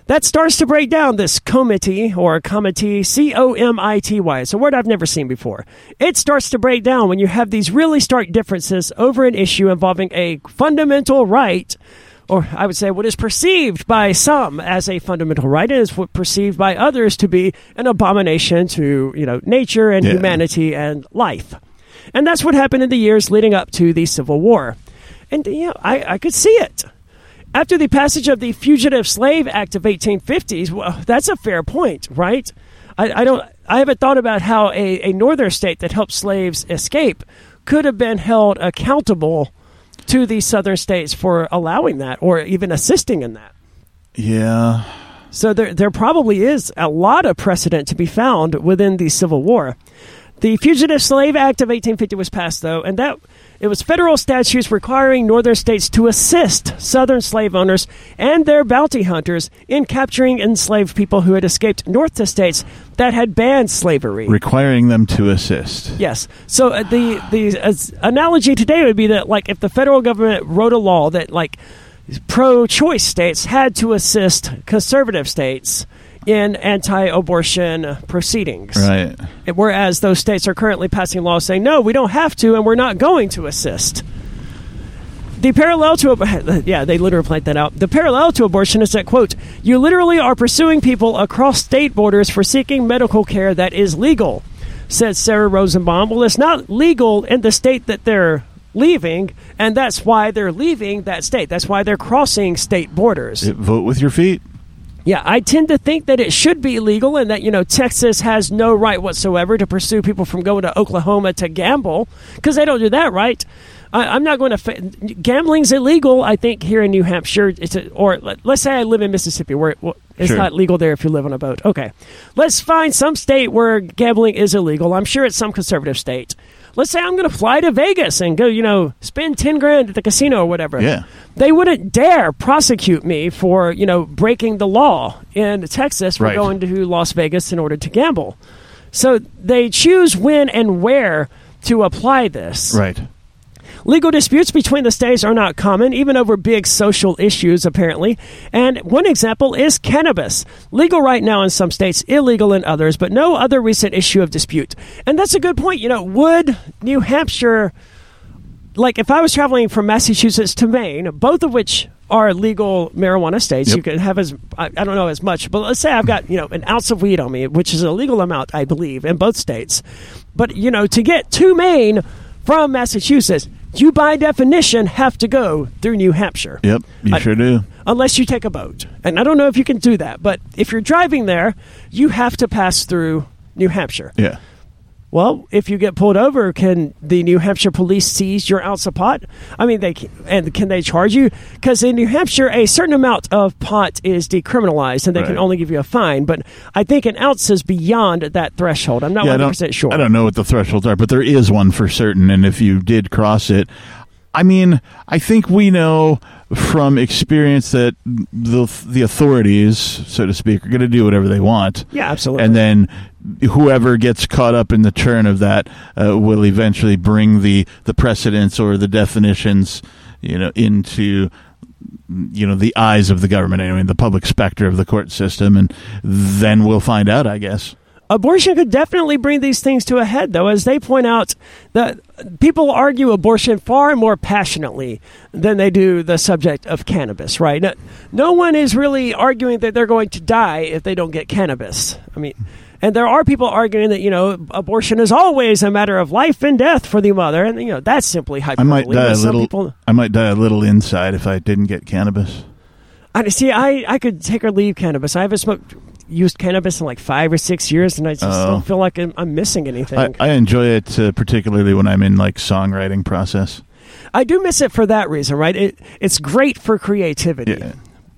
That starts to break down this comity, C-O-M-I-T-Y. It's a word I've never seen before. It starts to break down when you have these really stark differences over an issue involving a fundamental right, or I would say what is perceived by some as a fundamental right is what perceived by others to be an abomination to, you know, nature and humanity and life. And that's what happened in the years leading up to the Civil War. And, you know, I could see it. After the passage of the Fugitive Slave Act of 1850s, well, that's a fair point, right? I haven't thought about how a northern state that helped slaves escape could have been held accountable to these southern states for allowing that or even assisting in that. Yeah. So there probably is a lot of precedent to be found within the Civil War. The Fugitive Slave Act of 1850 was passed, though, and that it was federal statutes requiring northern states to assist southern slave owners and their bounty hunters in capturing enslaved people who had escaped north to states that had banned slavery. Requiring them to assist. Yes. So the analogy today would be that, like, if the federal government wrote a law that, like, pro-choice states had to assist conservative states in anti-abortion proceedings. Right. Whereas those states are currently passing laws saying, no, we don't have to, and we're not going to assist. The parallel to... Yeah, they literally played that out. The parallel to abortion is that, quote, you literally are pursuing people across state borders for seeking medical care that is legal, said Sarah Rosenbaum. Well, it's not legal in the state that they're leaving, and that's why they're leaving that state. That's why they're crossing state borders. Vote with your feet. Yeah, I tend to think that it should be legal and that, you know, Texas has no right whatsoever to pursue people from going to Oklahoma to gamble because they don't do that, right? I'm not going to... Gambling's illegal, I think, here in New Hampshire. Let's say I live in Mississippi where it's not legal there if you live on a boat. Okay. Let's find some state where gambling is illegal. I'm sure it's some conservative state. Let's say I'm going to fly to Vegas and go, you know, spend $10,000 at the casino or whatever. Yeah. They wouldn't dare prosecute me for, you know, breaking the law in Texas for going to Las Vegas in order to gamble. So they choose when and where to apply this. Right. Legal disputes between the states are not common, even over big social issues, apparently. And one example is cannabis. Legal right now in some states, illegal in others, but no other recent issue of dispute. And that's a good point. You know, would New Hampshire, like if I was traveling from Massachusetts to Maine, both of which are legal marijuana states, you can have I don't know as much, but let's say I've got, you know, an ounce of weed on me, which is a legal amount, I believe, in both states. But, you know, to get to Maine from Massachusetts, you, by definition, have to go through New Hampshire. Yep, you sure do. Unless you take a boat. And I don't know if you can do that, but if you're driving there, you have to pass through New Hampshire. Yeah. Well, if you get pulled over, can the New Hampshire police seize your ounce of pot? I mean, can they charge you? Because in New Hampshire, a certain amount of pot is decriminalized, and they can only give you a fine. But I think an ounce is beyond that threshold. I'm not 100% sure. I don't know what the thresholds are, but there is one for certain. And if you did cross it, I mean, I think we know from experience that the authorities, so to speak, are going to do whatever they want. Yeah, absolutely. And then whoever gets caught up in the churn of that will eventually bring the precedents or the definitions, you know, into, you know, the eyes of the government, I mean, the public specter of the court system, and then we'll find out, I guess. Abortion could definitely bring these things to a head, though, as they point out that people argue abortion far more passionately than they do the subject of cannabis, right? No one is really arguing that they're going to die if they don't get cannabis. I mean... And there are people arguing that, you know, abortion is always a matter of life and death for the mother. And, you know, that's simply hyperbole. I might die a little inside if I didn't get cannabis. I could take or leave cannabis. I haven't used cannabis in like 5 or 6 years, and I just don't feel like I'm missing anything. I enjoy it, particularly when I'm in, like, songwriting process. I do miss it for that reason, right? It's great for creativity. Yeah.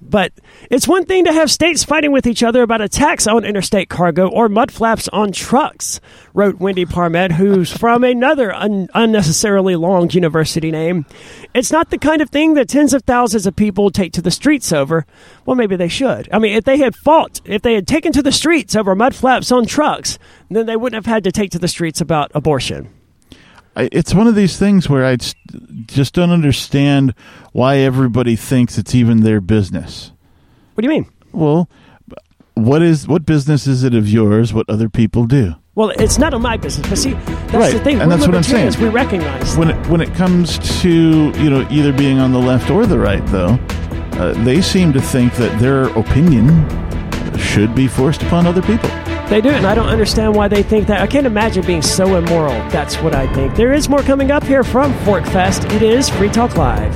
But it's one thing to have states fighting with each other about a tax on interstate cargo or mud flaps on trucks, wrote Wendy Parmed, who's from another unnecessarily long university name. It's not the kind of thing that tens of thousands of people take to the streets over. Well, maybe they should. I mean, if they had taken to the streets over mud flaps on trucks, then they wouldn't have had to take to the streets about abortion. It's one of these things where I just don't understand why everybody thinks it's even their business. What do you mean? Well, what business is it of yours what other people do? Well, it's not on my business, but see, that's the thing. And that's what I'm saying. We recognize that. When it comes to, you know, either being on the left or the right, though, they seem to think that their opinion should be forced upon other people. They do, and I don't understand why they think that. I can't imagine being so immoral. That's what I think. There is more coming up here from ForkFest. It is Free Talk Live.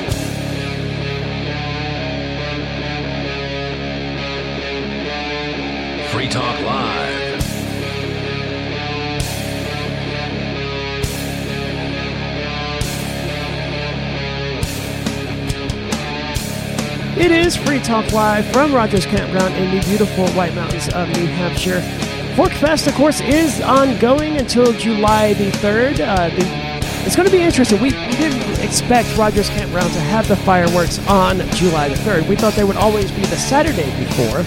Free Talk Live. It is Free Talk Live from Rogers Campground in the beautiful White Mountains of New Hampshire. ForkFest, of course, is ongoing until July the 3rd. It's going to be interesting. We didn't expect Rogers Campground to have the fireworks on July the 3rd. We thought they would always be the Saturday before.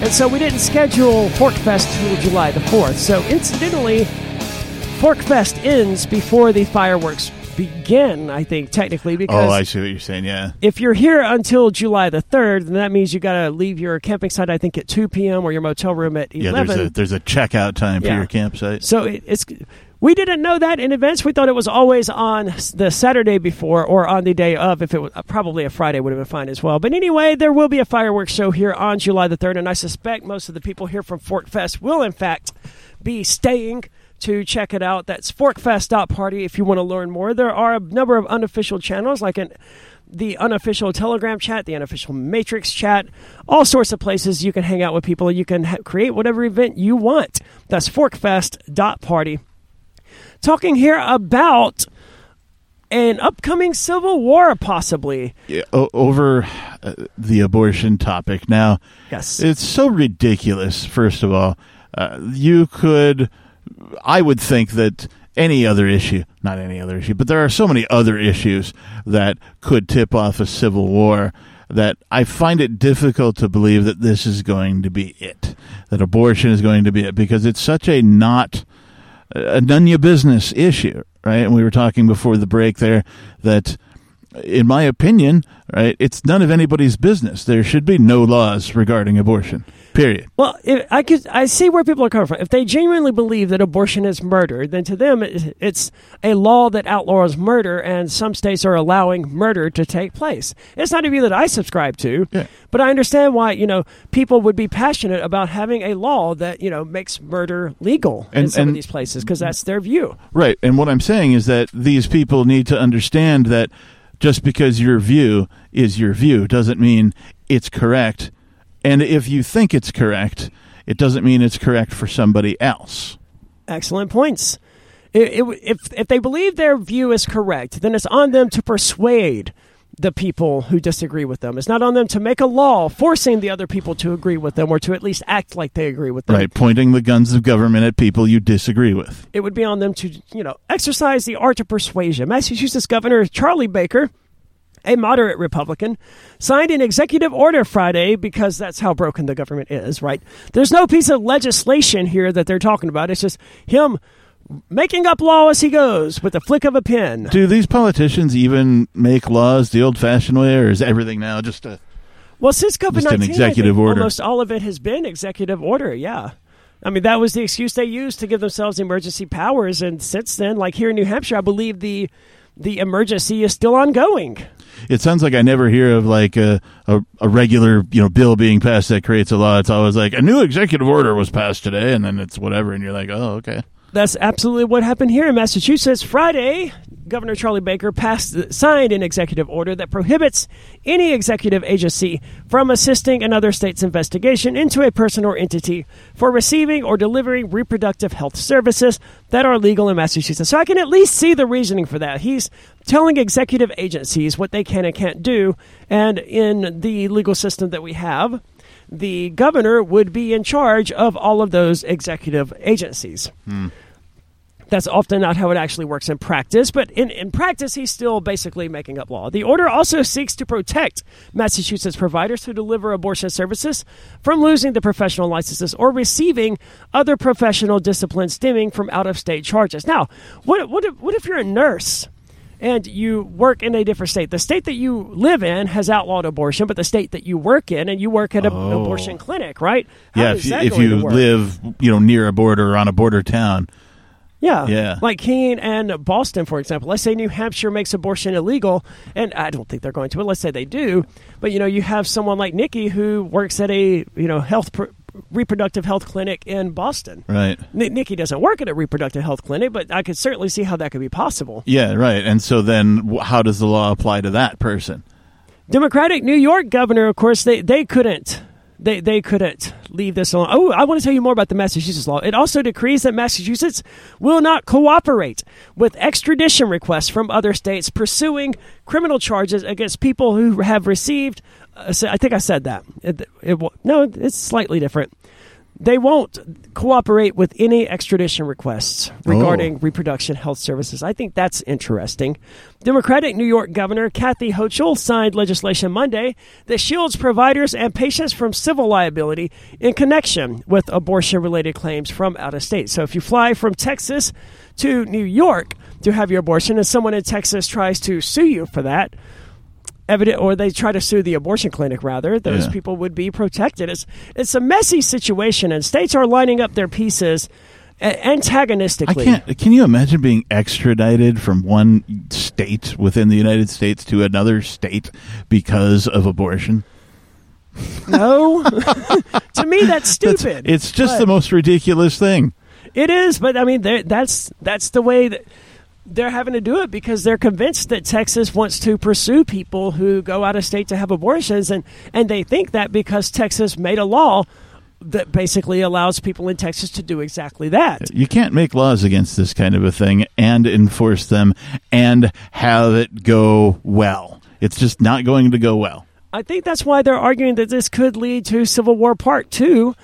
And so we didn't schedule ForkFest till July the 4th. So incidentally, ForkFest ends before the fireworks begin, I think, technically. Because I see what you're saying, yeah. If you're here until July the 3rd, then that means you got to leave your camping site, I think, at 2 p.m. or your motel room at 11. Yeah, there's a checkout time for your campsite. So it's... We didn't know that in advance. We thought it was always on the Saturday before or on the day of. If it was probably a Friday, would have been fine as well. But anyway, there will be a fireworks show here on July the 3rd, and I suspect most of the people here from ForkFest will, in fact, be staying to check it out. That's forkfest.party if you want to learn more. There are a number of unofficial channels, like the unofficial Telegram chat, the unofficial Matrix chat, all sorts of places you can hang out with people. You can create whatever event you want. That's forkfest.party. Talking here about an upcoming civil war, possibly. Yeah, over the abortion topic. Now, yes, it's so ridiculous, first of all. I would think that but there are so many other issues that could tip off a civil war that I find it difficult to believe that this is going to be it, that abortion is going to be it, because it's such a none your business issue, right? And we were talking before the break there that, in my opinion, right, it's none of anybody's business. There should be no laws regarding abortion, period. Well, I see where people are coming from. If they genuinely believe that abortion is murder, then to them it's a law that outlaws murder, and some states are allowing murder to take place. It's not a view that I subscribe to, but I understand why, people would be passionate about having a law that, makes murder legal in some of these places, because that's their view. Right, and what I'm saying is that these people need to understand that just because your view is your view doesn't mean it's correct. And if you think it's correct, it doesn't mean it's correct for somebody else. Excellent points. If they believe their view is correct, then it's on them to persuade the people who disagree with them. It's not on them to make a law forcing the other people to agree with them, or to at least act like they agree with them. Right, pointing the guns of government at people you disagree with. It would be on them to, exercise the art of persuasion. Massachusetts Governor Charlie Baker, a moderate Republican, signed an executive order Friday, because that's how broken the government is, right? There's no piece of legislation here that they're talking about. It's just him making up law as he goes with a flick of a pen. Do these politicians even make laws the old-fashioned way, or is everything now just a... Well, since COVID-19, executive order. Almost all of it has been executive order, yeah. I mean, that was the excuse they used to give themselves emergency powers, and since then, like here in New Hampshire, I believe the emergency is still ongoing. It sounds like I never hear of like a regular bill being passed that creates a law. It's always like a new executive order was passed today, and then it's whatever, and you're like, oh, okay. That's absolutely what happened here in Massachusetts. Friday, Governor Charlie Baker signed an executive order that prohibits any executive agency from assisting another state's investigation into a person or entity for receiving or delivering reproductive health services that are legal in Massachusetts. So I can at least see the reasoning for that. He's telling executive agencies what they can and can't do, and in the legal system that we have, the governor would be in charge of all of those executive agencies. That's often not how it actually works in practice, but in practice, he's still basically making up law. The order also seeks to protect Massachusetts providers who deliver abortion services from losing the professional licenses or receiving other professional disciplines stemming from out-of-state charges. Now, what if you're a nurse and you work in a different state? The state that you live in has outlawed abortion, but the state that you work in, and you work at an abortion clinic, right? If you live near a border or on a border town. Yeah, like Keene and Boston, for example. Let's say New Hampshire makes abortion illegal, and I don't think they're going to, but let's say they do. But, you have someone like Nikki who works at a, reproductive health clinic in Boston. Right. Nikki doesn't work at a reproductive health clinic, but I could certainly see how that could be possible. Yeah, right. And so then how does the law apply to that person? Democratic New York governor, of course, they couldn't. They couldn't leave this alone. Oh, I want to tell you more about the Massachusetts law. It also decrees that Massachusetts will not cooperate with extradition requests from other states pursuing criminal charges against people who have received, I think I said that. It's slightly different. They won't cooperate with any extradition requests regarding reproduction health services. I think that's interesting. Democratic New York Governor Kathy Hochul signed legislation Monday that shields providers and patients from civil liability in connection with abortion-related claims from out of state. So if you fly from Texas to New York to have your abortion and someone in Texas tries to sue you for that, or they try to sue the abortion clinic, rather, those people would be protected. It's a messy situation, and states are lining up their pieces antagonistically. Can you imagine being extradited from one state within the United States to another state because of abortion? No. To me, that's stupid. It's just the most ridiculous thing. It is, but, that's the way that they're having to do it, because they're convinced that Texas wants to pursue people who go out of state to have abortions, and they think that because Texas made a law that basically allows people in Texas to do exactly that. You can't make laws against this kind of a thing and enforce them and have it go well. It's just not going to go well. I think that's why they're arguing that this could lead to Civil War Part 2,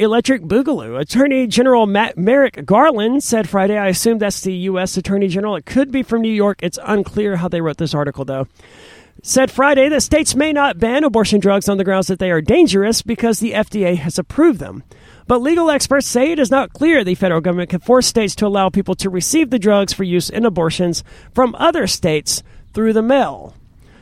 Electric Boogaloo. Attorney General Merrick Garland said Friday, I assume that's the U.S. Attorney General. It could be from New York. It's unclear how they wrote this article, though. Said Friday that states may not ban abortion drugs on the grounds that they are dangerous because the FDA has approved them. But legal experts say it is not clear the federal government can force states to allow people to receive the drugs for use in abortions from other states through the mail.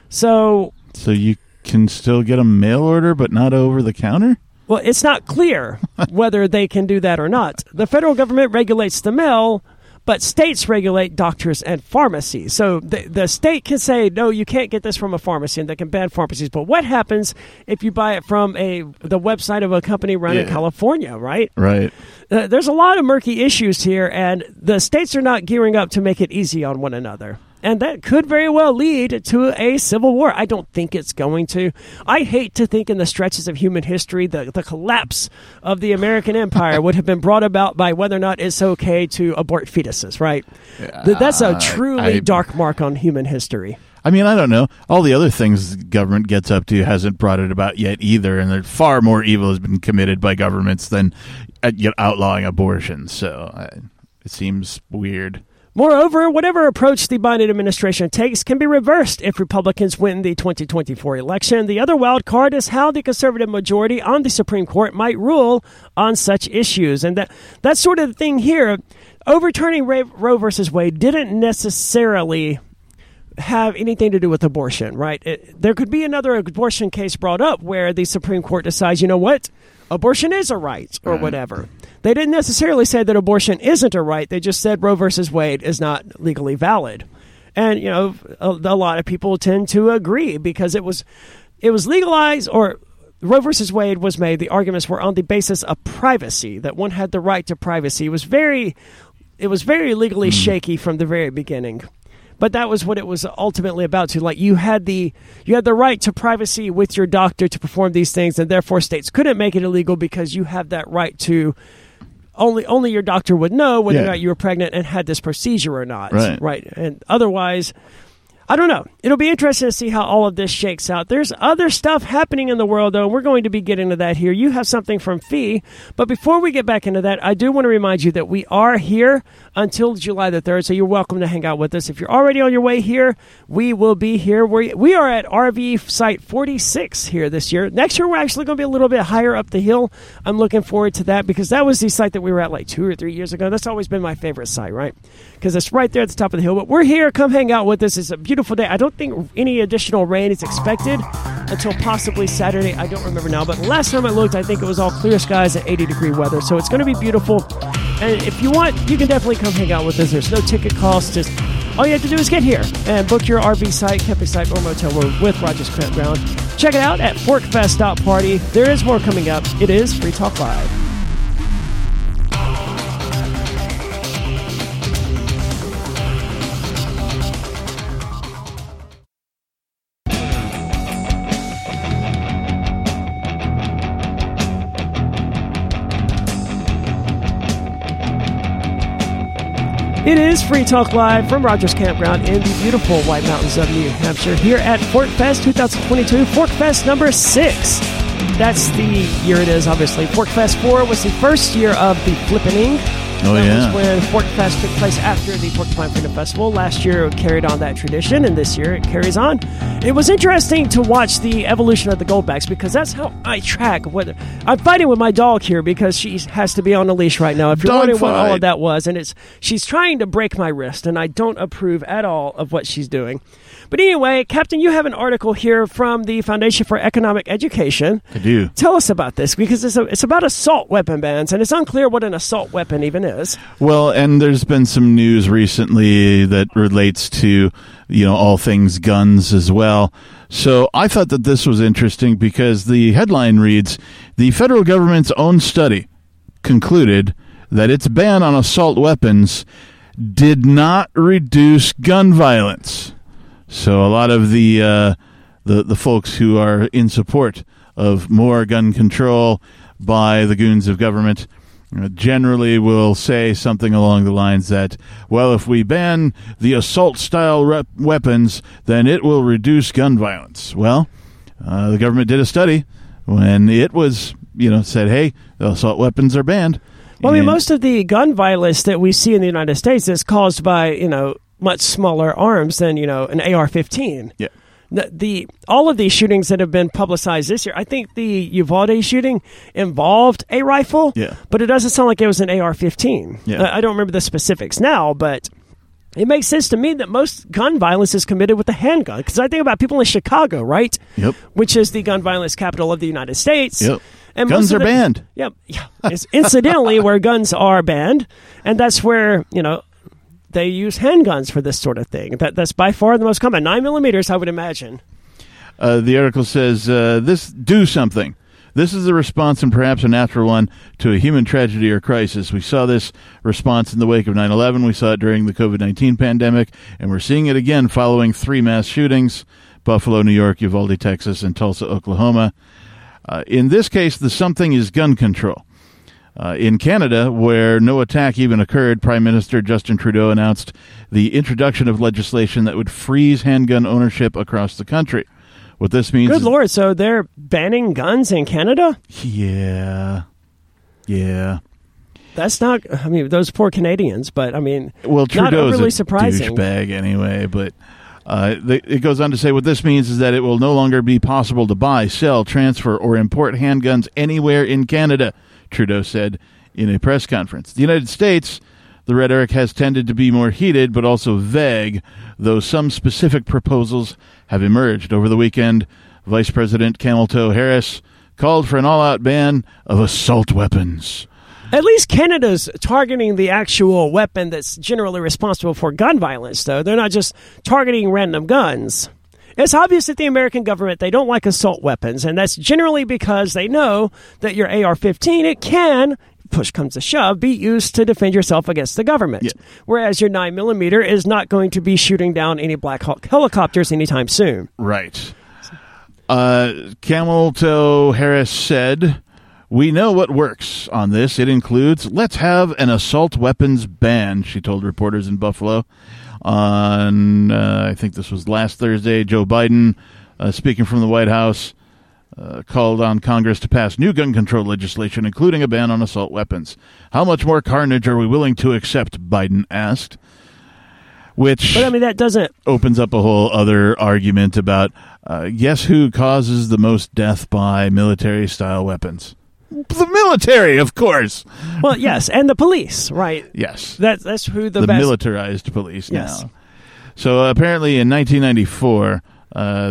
So you can still get a mail order, but not over the counter? Well, it's not clear whether they can do that or not. The federal government regulates the mail, but states regulate doctors and pharmacies. So the state can say, no, you can't get this from a pharmacy, and they can ban pharmacies. But what happens if you buy it from the website of a company run in California, right? Right. There's a lot of murky issues here, and the states are not gearing up to make it easy on one another. And that could very well lead to a civil war. I don't think it's going to. I hate to think in the stretches of human history the collapse of the American empire would have been brought about by whether or not it's okay to abort fetuses, right? That's a truly dark mark on human history. I don't know. All the other things the government gets up to hasn't brought it about yet either, and far more evil has been committed by governments than outlawing abortion. So it seems weird. Moreover, whatever approach the Biden administration takes can be reversed if Republicans win the 2024 election. The other wild card is how the conservative majority on the Supreme Court might rule on such issues. And that's sort of the thing here. Overturning Roe versus Wade didn't necessarily have anything to do with abortion, right? There could be another abortion case brought up where the Supreme Court decides, you know what? Abortion is a right or whatever. They didn't necessarily say that abortion isn't a right. They just said Roe versus Wade is not legally valid. And, a lot of people tend to agree because it was legalized, or Roe versus Wade was made. The arguments were on the basis of privacy, that one had the right to privacy. It was very legally shaky from the very beginning. But that was what it was ultimately about. To like, you had the right to privacy with your doctor to perform these things, and therefore states couldn't make it illegal because you have that right to. Only your doctor would know whether or not you were pregnant and had this procedure or not. Right. And otherwise, I don't know. It'll be interesting to see how all of this shakes out. There's other stuff happening in the world, though, and we're going to be getting to that here. You have something from Fee. But before we get back into that, I do want to remind you that we are here until July the 3rd, so you're welcome to hang out with us. If you're already on your way here, we will be here. We are at RV Site 46 here this year. Next year, we're actually going to be a little bit higher up the hill. I'm looking forward to that because that was the site that we were at like 2 or 3 years ago. That's always been my favorite site, right? Because it's right there at the top of the hill. But we're here. Come hang out with us. It's a beautiful day. I don't think any additional rain is expected until possibly Saturday. I don't remember now. But last time I looked, I think it was all clear skies and 80-degree weather. So it's going to be beautiful. And if you want, you can definitely come hang out with us. There's no ticket cost. Just all you have to do is get here and book your RV site, camping site, or motel room with Rogers Campground. Check it out at forkfest.party. There is more coming up. It is Free Talk Live. It is Free Talk Live from Rogers Campground in the beautiful White Mountains of New Hampshire here at ForkFest 2022, ForkFest number 6. That's the year it is, obviously. ForkFest 4 was the first year of the flippening. That was when ForkFest took place after the Porcupine Freedom Festival. Last year it carried on that tradition, and this year it carries on. It was interesting to watch the evolution of the goldbacks because that's how I track whether... I'm fighting with my dog here because she has to be on a leash right now. If you're wondering what all of that was, and she's trying to break my wrist, and I don't approve at all of what she's doing. But anyway, Captain, you have an article here from the Foundation for Economic Education. I do. Tell us about this, because it's about assault weapon bans, and it's unclear what an assault weapon even is. Well, and there's been some news recently that relates to, you know, all things guns as well. So I thought that this was interesting because the headline reads, "The federal government's own study concluded that its ban on assault weapons did not reduce gun violence." So a lot of the folks who are in support of more gun control by the goons of government generally will say something along the lines that, well, if we ban the assault-style weapons, then it will reduce gun violence. Well, the government did a study when it was, you know, said, hey, the assault weapons are banned. Well, I mean, most of the gun violence that we see in the United States is caused by, you know, much smaller arms than, you know, an AR-15. Yeah. All of these shootings that have been publicized this year, I think the Uvalde shooting involved a rifle, but it doesn't sound like it was an AR-15. Yeah. I don't remember the specifics now, but it makes sense to me that most gun violence is committed with a handgun, because I think about people in Chicago, right? Yep. Which is the gun violence capital of the United States. Yep. And guns are banned. Yep. Yeah. It's incidentally where guns are banned, and that's where, you know, they use handguns for this sort of thing. That's by far the most common. 9mm, I would imagine. The article says, do something. This is the response, and perhaps a natural one, to a human tragedy or crisis. We saw this response in the wake of 9/11. We saw it during the COVID-19 pandemic, and we're seeing it again following three mass shootings, Buffalo, New York, Uvalde, Texas, and Tulsa, Oklahoma. In this case, the something is gun control. In Canada, where no attack even occurred, Prime Minister Justin Trudeau announced the introduction of legislation that would freeze handgun ownership across the country. What this means... Good Lord, so they're banning guns in Canada? Yeah. Yeah. That's not... I mean, those poor Canadians, but I mean... Well, Trudeau's not a douchebag anyway, but... it goes on to say what this means is that it will no longer be possible to buy, sell, transfer, or import handguns anywhere in Canada, Trudeau said in a press conference. The United States, the rhetoric has tended to be more heated but also vague, though some specific proposals have emerged. Over the weekend, Vice President Cameltoe Harris called for an all-out ban of assault weapons. At least Canada's targeting the actual weapon that's generally responsible for gun violence, though. They're not just targeting random guns. It's obvious that the American government, they don't like assault weapons, and that's generally because they know that your AR-15, it can push comes to shove, be used to defend yourself against the government. Yeah. Whereas your 9mm is not going to be shooting down any Black Hawk helicopters anytime soon. Right. Camel Toe Harris said, "We know what works on this. It includes, let's have an assault weapons ban," she told reporters in Buffalo. On, I think this was last Thursday, Joe Biden, speaking from the White House, called on Congress to pass new gun control legislation, including a ban on assault weapons. "How much more carnage are we willing to accept?" Biden asked. Which, but I mean, that doesn't opens up a whole other argument about guess who causes the most death by military-style weapons? The military, of course. Well, yes, and the police, right? Yes, that's who the militarized police now. Yes. So apparently, in 1994.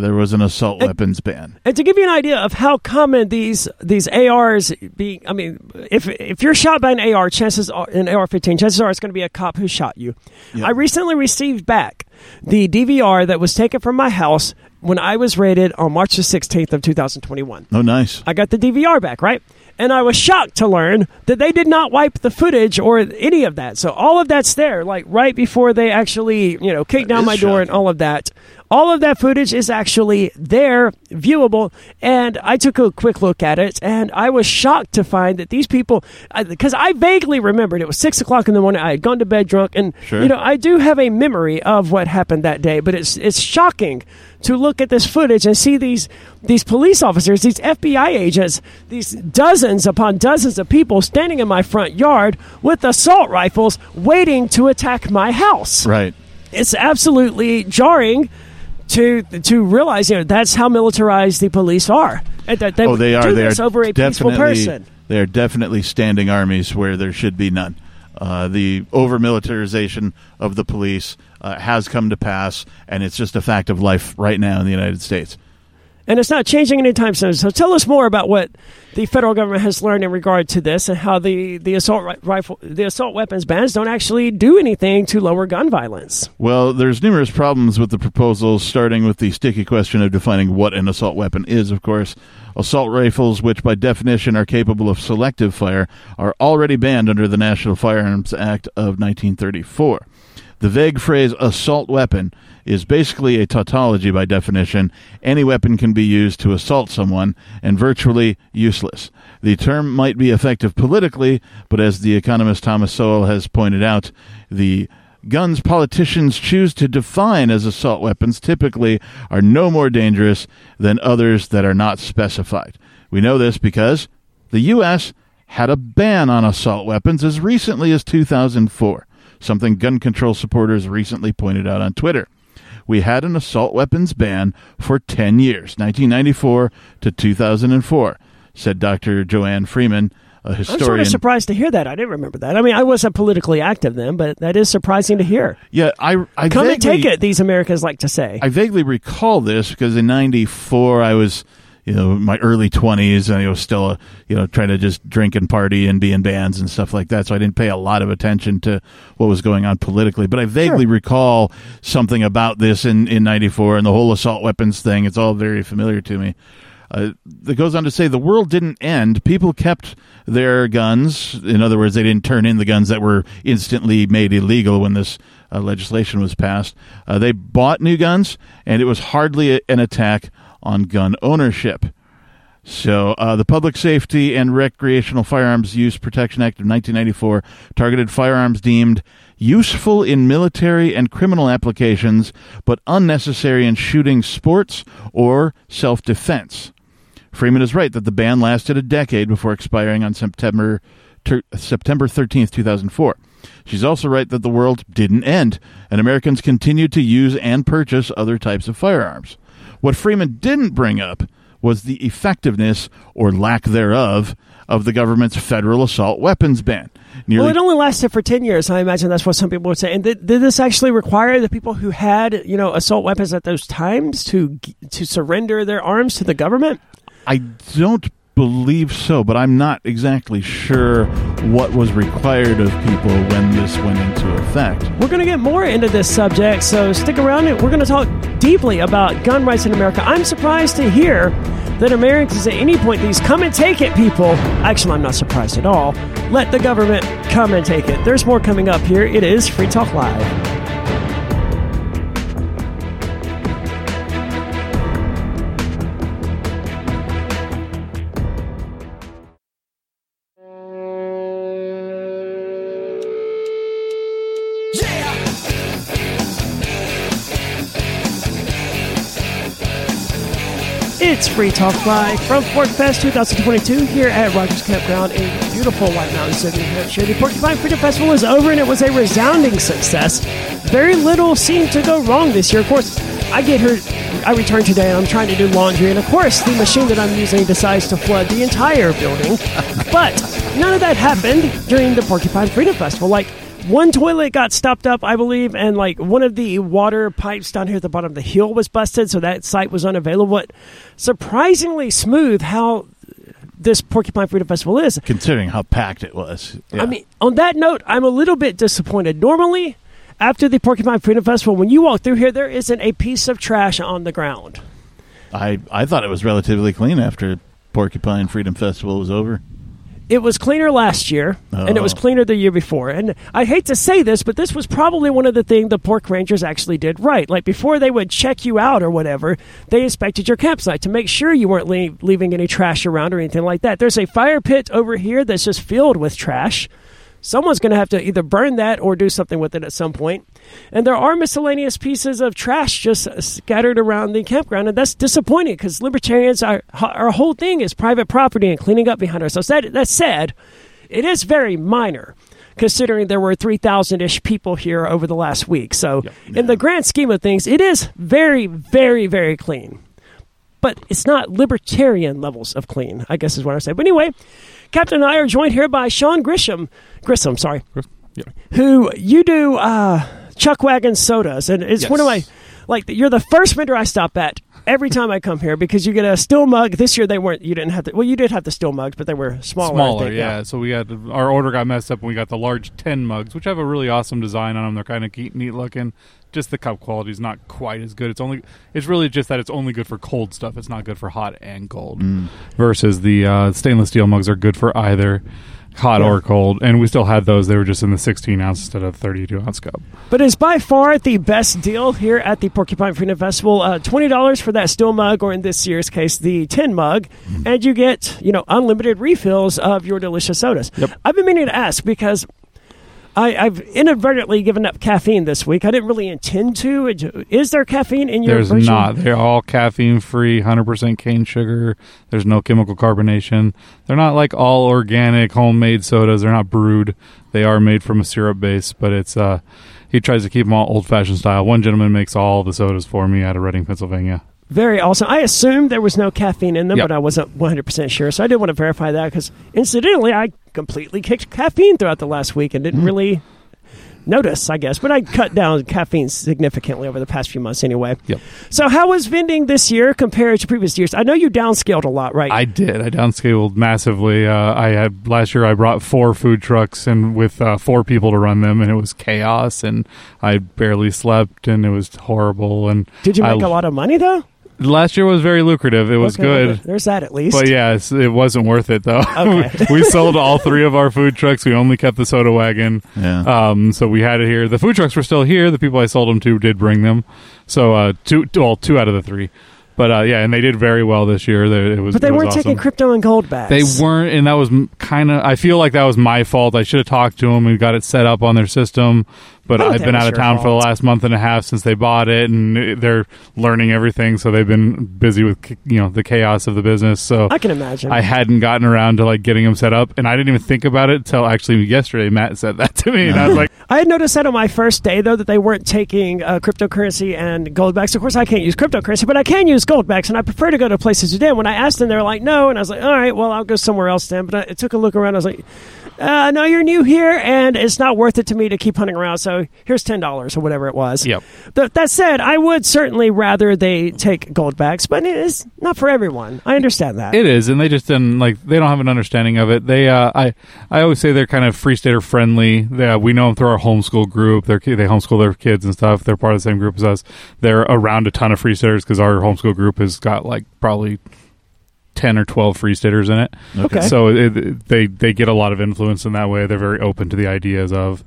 There was an assault weapons ban. And to give you an idea of how common these ARs being, I mean, if you're shot by an AR, chances are it's going to be a cop who shot you. Yep. I recently received back the DVR that was taken from my house when I was raided on March the 16th of 2021. Oh, nice. I got the DVR back, right? And I was shocked to learn that they did not wipe the footage or any of that. So all of that's there, like right before they actually, kicked down my door and all of that. All of that footage is actually there, viewable, and I took a quick look at it, and I was shocked to find that these people, because I vaguely remembered, it was 6 o'clock in the morning, I had gone to bed drunk, and I do have a memory of what happened that day, but it's shocking to look at this footage and see these police officers, these FBI agents, these dozens upon dozens of people standing in my front yard with assault rifles waiting to attack my house. Right. It's absolutely jarring to realize, that's how militarized the police are. And that they do this over a peaceful person. They are definitely standing armies where there should be none. The over-militarization of the police has come to pass, and it's just a fact of life right now in the United States. And it's not changing anytime soon. So tell us more about what the federal government has learned in regard to this, and how the assault weapons bans don't actually do anything to lower gun violence. Well, there's numerous problems with the proposals, starting with the sticky question of defining what an assault weapon is, of course. Assault rifles, which by definition are capable of selective fire, are already banned under the National Firearms Act of 1934. The vague phrase assault weapon is basically a tautology by definition. Any weapon can be used to assault someone and virtually useless. The term might be effective politically, but as the economist Thomas Sowell has pointed out, the guns politicians choose to define as assault weapons typically are no more dangerous than others that are not specified. We know this because the U.S. had a ban on assault weapons as recently as 2004. Something gun control supporters recently pointed out on Twitter. We had an assault weapons ban for 10 years, 1994 to 2004, said Dr. Joanne Freeman, a historian. I'm sort of surprised to hear that. I didn't remember that. I mean, I wasn't politically active then, but that is surprising to hear. Yeah, I come and take it, these Americans like to say. I vaguely recall this because in 94 I was, my early 20s, and I was still, trying to just drink and party and be in bands and stuff like that. So I didn't pay a lot of attention to what was going on politically. But I vaguely recall something about this in 94 and the whole assault weapons thing. It's all very familiar to me. That goes on to say the world didn't end. People kept their guns. In other words, they didn't turn in the guns that were instantly made illegal when this legislation was passed. They bought new guns, and it was hardly an attack on gun ownership. So the Public Safety and Recreational Firearms Use Protection Act of 1994 targeted firearms deemed useful in military and criminal applications, but unnecessary in shooting sports or self-defense. Freeman is right that the ban lasted a decade before expiring on September 13th, 2004. She's also right that the world didn't end, and Americans continued to use and purchase other types of firearms. What Freeman didn't bring up was the effectiveness, or lack thereof, of the government's federal assault weapons ban. Well, it only lasted for 10 years. I imagine that's what some people would say. And did this actually require the people who had, assault weapons at those times to surrender their arms to the government? I don't believe so, but I'm not exactly sure what was required of people when this went into effect. We're going to get more into this subject, so stick around. We're going to talk deeply about gun rights in America. I'm surprised to hear that Americans at any point, these come and take it people. Actually, I'm not surprised at all. Let the government come and take it. There's more coming up here. It is Free Talk Live. It's Free Talk Live from PorcFest 2022 here at Rogers Campground in beautiful White Mountains of New Hampshire. The Porcupine Freedom Festival is over and it was a resounding success. Very little seemed to go wrong this year. Of course, I return today and I'm trying to do laundry, and of course, the machine that I'm using decides to flood the entire building. But none of that happened during the Porcupine Freedom Festival. One toilet got stopped up, I believe, and one of the water pipes down here at the bottom of the hill was busted, so that site was unavailable. Surprisingly smooth how this Porcupine Freedom Festival is. Considering how packed it was. Yeah. I mean, on that note, I'm a little bit disappointed. Normally, after the Porcupine Freedom Festival, when you walk through here, there isn't a piece of trash on the ground. I thought it was relatively clean after Porcupine Freedom Festival was over. It was cleaner last year, and it was cleaner the year before. And I hate to say this, but this was probably one of the things the Pork Rangers actually did right. Before they would check you out or whatever, they inspected your campsite to make sure you weren't leaving any trash around or anything like that. There's a fire pit over here that's just filled with trash. Someone's going to have to either burn that or do something with it at some point. And there are miscellaneous pieces of trash just scattered around the campground. And that's disappointing because libertarians, our whole thing is private property and cleaning up behind ourselves. That said, it is very minor considering there were 3,000-ish people here over the last week. So in the grand scheme of things, it is very, very, very clean. But it's not libertarian levels of clean, I guess is what I say. But anyway, Captain and I are joined here by Sean Grisham, yeah. Who you do Chuck Wagon sodas. And it's one of my, you're the first vendor I stop at every time I come here because you get a steel mug. This year you did have the steel mugs, but they were smaller. Smaller, yeah. So we had, our order got messed up and we got the large 10 mugs, which have a really awesome design on them. They're kind of neat looking. Just the cup quality is not quite as good. It's really just that it's only good for cold stuff. It's not good for hot and cold. Versus the stainless steel mugs are good for either hot or cold. And we still had those. They were just in the 16-ounce instead of 32-ounce cup. But it's by far the best deal here at the Porcupine Freedom Festival. $20 for that steel mug, or in this year's case, the tin mug. And you get unlimited refills of your delicious sodas. Yep. I've been meaning to ask because I've inadvertently given up caffeine this week. I didn't really intend to. Is there caffeine in your version? There's not. They're all caffeine-free, 100% cane sugar. There's no chemical carbonation. They're not like all organic, homemade sodas. They're not brewed. They are made from a syrup base, but it's he tries to keep them all old-fashioned style. One gentleman makes all the sodas for me out of Reading, Pennsylvania. Very awesome. I assumed there was no caffeine in them, but I wasn't 100% sure, so I did want to verify that because, incidentally, I completely kicked caffeine throughout the last week and didn't really notice, I guess. But I cut down caffeine significantly over the past few months anyway. Yep. So how was vending this year compared to previous years? I know you downscaled a lot, right? I did. I downscaled massively. Last year I brought 4 food trucks and with 4 people to run them, and it was chaos, and I barely slept, and it was horrible. And did you make a lot of money, though? Last year was very lucrative. It was good. There's that at least. But yeah, it wasn't worth it though. Okay. We sold all 3 of our food trucks. We only kept the soda wagon. Yeah. So we had it here. The food trucks were still here. The people I sold them to did bring them. So 2 out of the 3. But and they did very well this year. But they weren't taking crypto and gold back. They weren't, and that was kind of. I feel like that was my fault. I should have talked to them and got it set up on their system. But I've been out of town for the last month and a half since they bought it, and they're learning everything. So they've been busy with the chaos of the business. So I can imagine. I hadn't gotten around to getting them set up, and I didn't even think about it until actually yesterday. Matt said that to me, and I was like, I had noticed that on my first day though that they weren't taking cryptocurrency and gold backs. Of course, I can't use cryptocurrency, but I can use gold backs, and I prefer to go to places who did. When I asked them, they were like, no, and I was like, all right, well, I'll go somewhere else then. But I took a look around, I was like, no, you're new here, and it's not worth it to me to keep hunting around, so here's $10 or whatever it was. Yep. That said, I would certainly rather they take gold backs, but it is not for everyone. I understand that. It is, and they just didn't, they don't have an understanding of it. They, I always say they're kind of Free Stater friendly. We know them through our homeschool group. They homeschool their kids and stuff. They're part of the same group as us. They're around a ton of Free Staters because our homeschool group has got probably 10 or 12 free staters in it. Okay. So they get a lot of influence in that way. They're very open to the ideas of,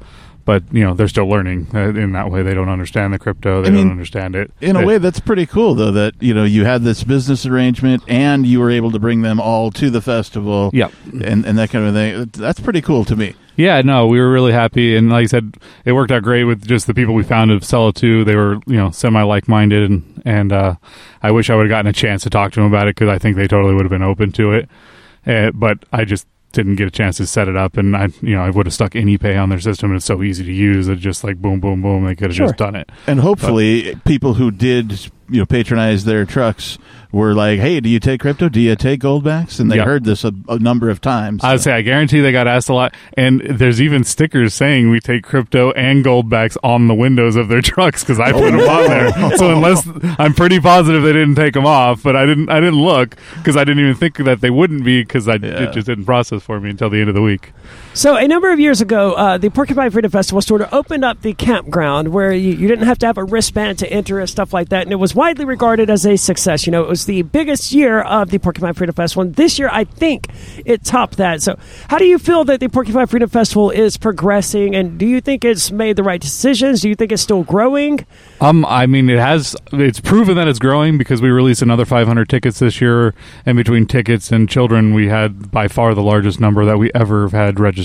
but, you know, they're still learning in that way. They don't understand the crypto. They don't understand it. In a way, that's pretty cool, though, that, you know, you had this business arrangement and you were able to bring them all to the festival. Yeah. And that kind of thing. That's pretty cool to me. Yeah, no, we were really happy. And like I said, it worked out great with just the people we found to sell it to. They were, you know, semi-like-minded. And I wish I would have gotten a chance to talk to them about it, because I think they totally would have been open to it. But I just didn't get a chance to set it up, and I would have stuck AnyPay on their system, and it's so easy to use. It's just like boom, boom, boom. They could have just done it. And hopefully, people who did patronize their trucks were like, "Hey, do you take crypto? Do you take goldbacks?" And they heard this a number of times. So. I would say I guarantee they got asked a lot. And there's even stickers saying we take crypto and goldbacks on the windows of their trucks, because I put them on there. So unless I'm pretty positive they didn't take them off, but I didn't look, because I didn't even think that they wouldn't be, because it just didn't process for me until the end of the week. So a number of years ago, the Porcupine Freedom Festival sort of opened up the campground where you didn't have to have a wristband to enter and stuff like that, and it was widely regarded as a success. It was the biggest year of the Porcupine Freedom Festival, and this year I think it topped that. So how do you feel that the Porcupine Freedom Festival is progressing, and do you think it's made the right decisions? Do you think it's still growing? It's proven that it's growing, because we released another 500 tickets this year, and between tickets and children, we had by far the largest number that we ever had registered.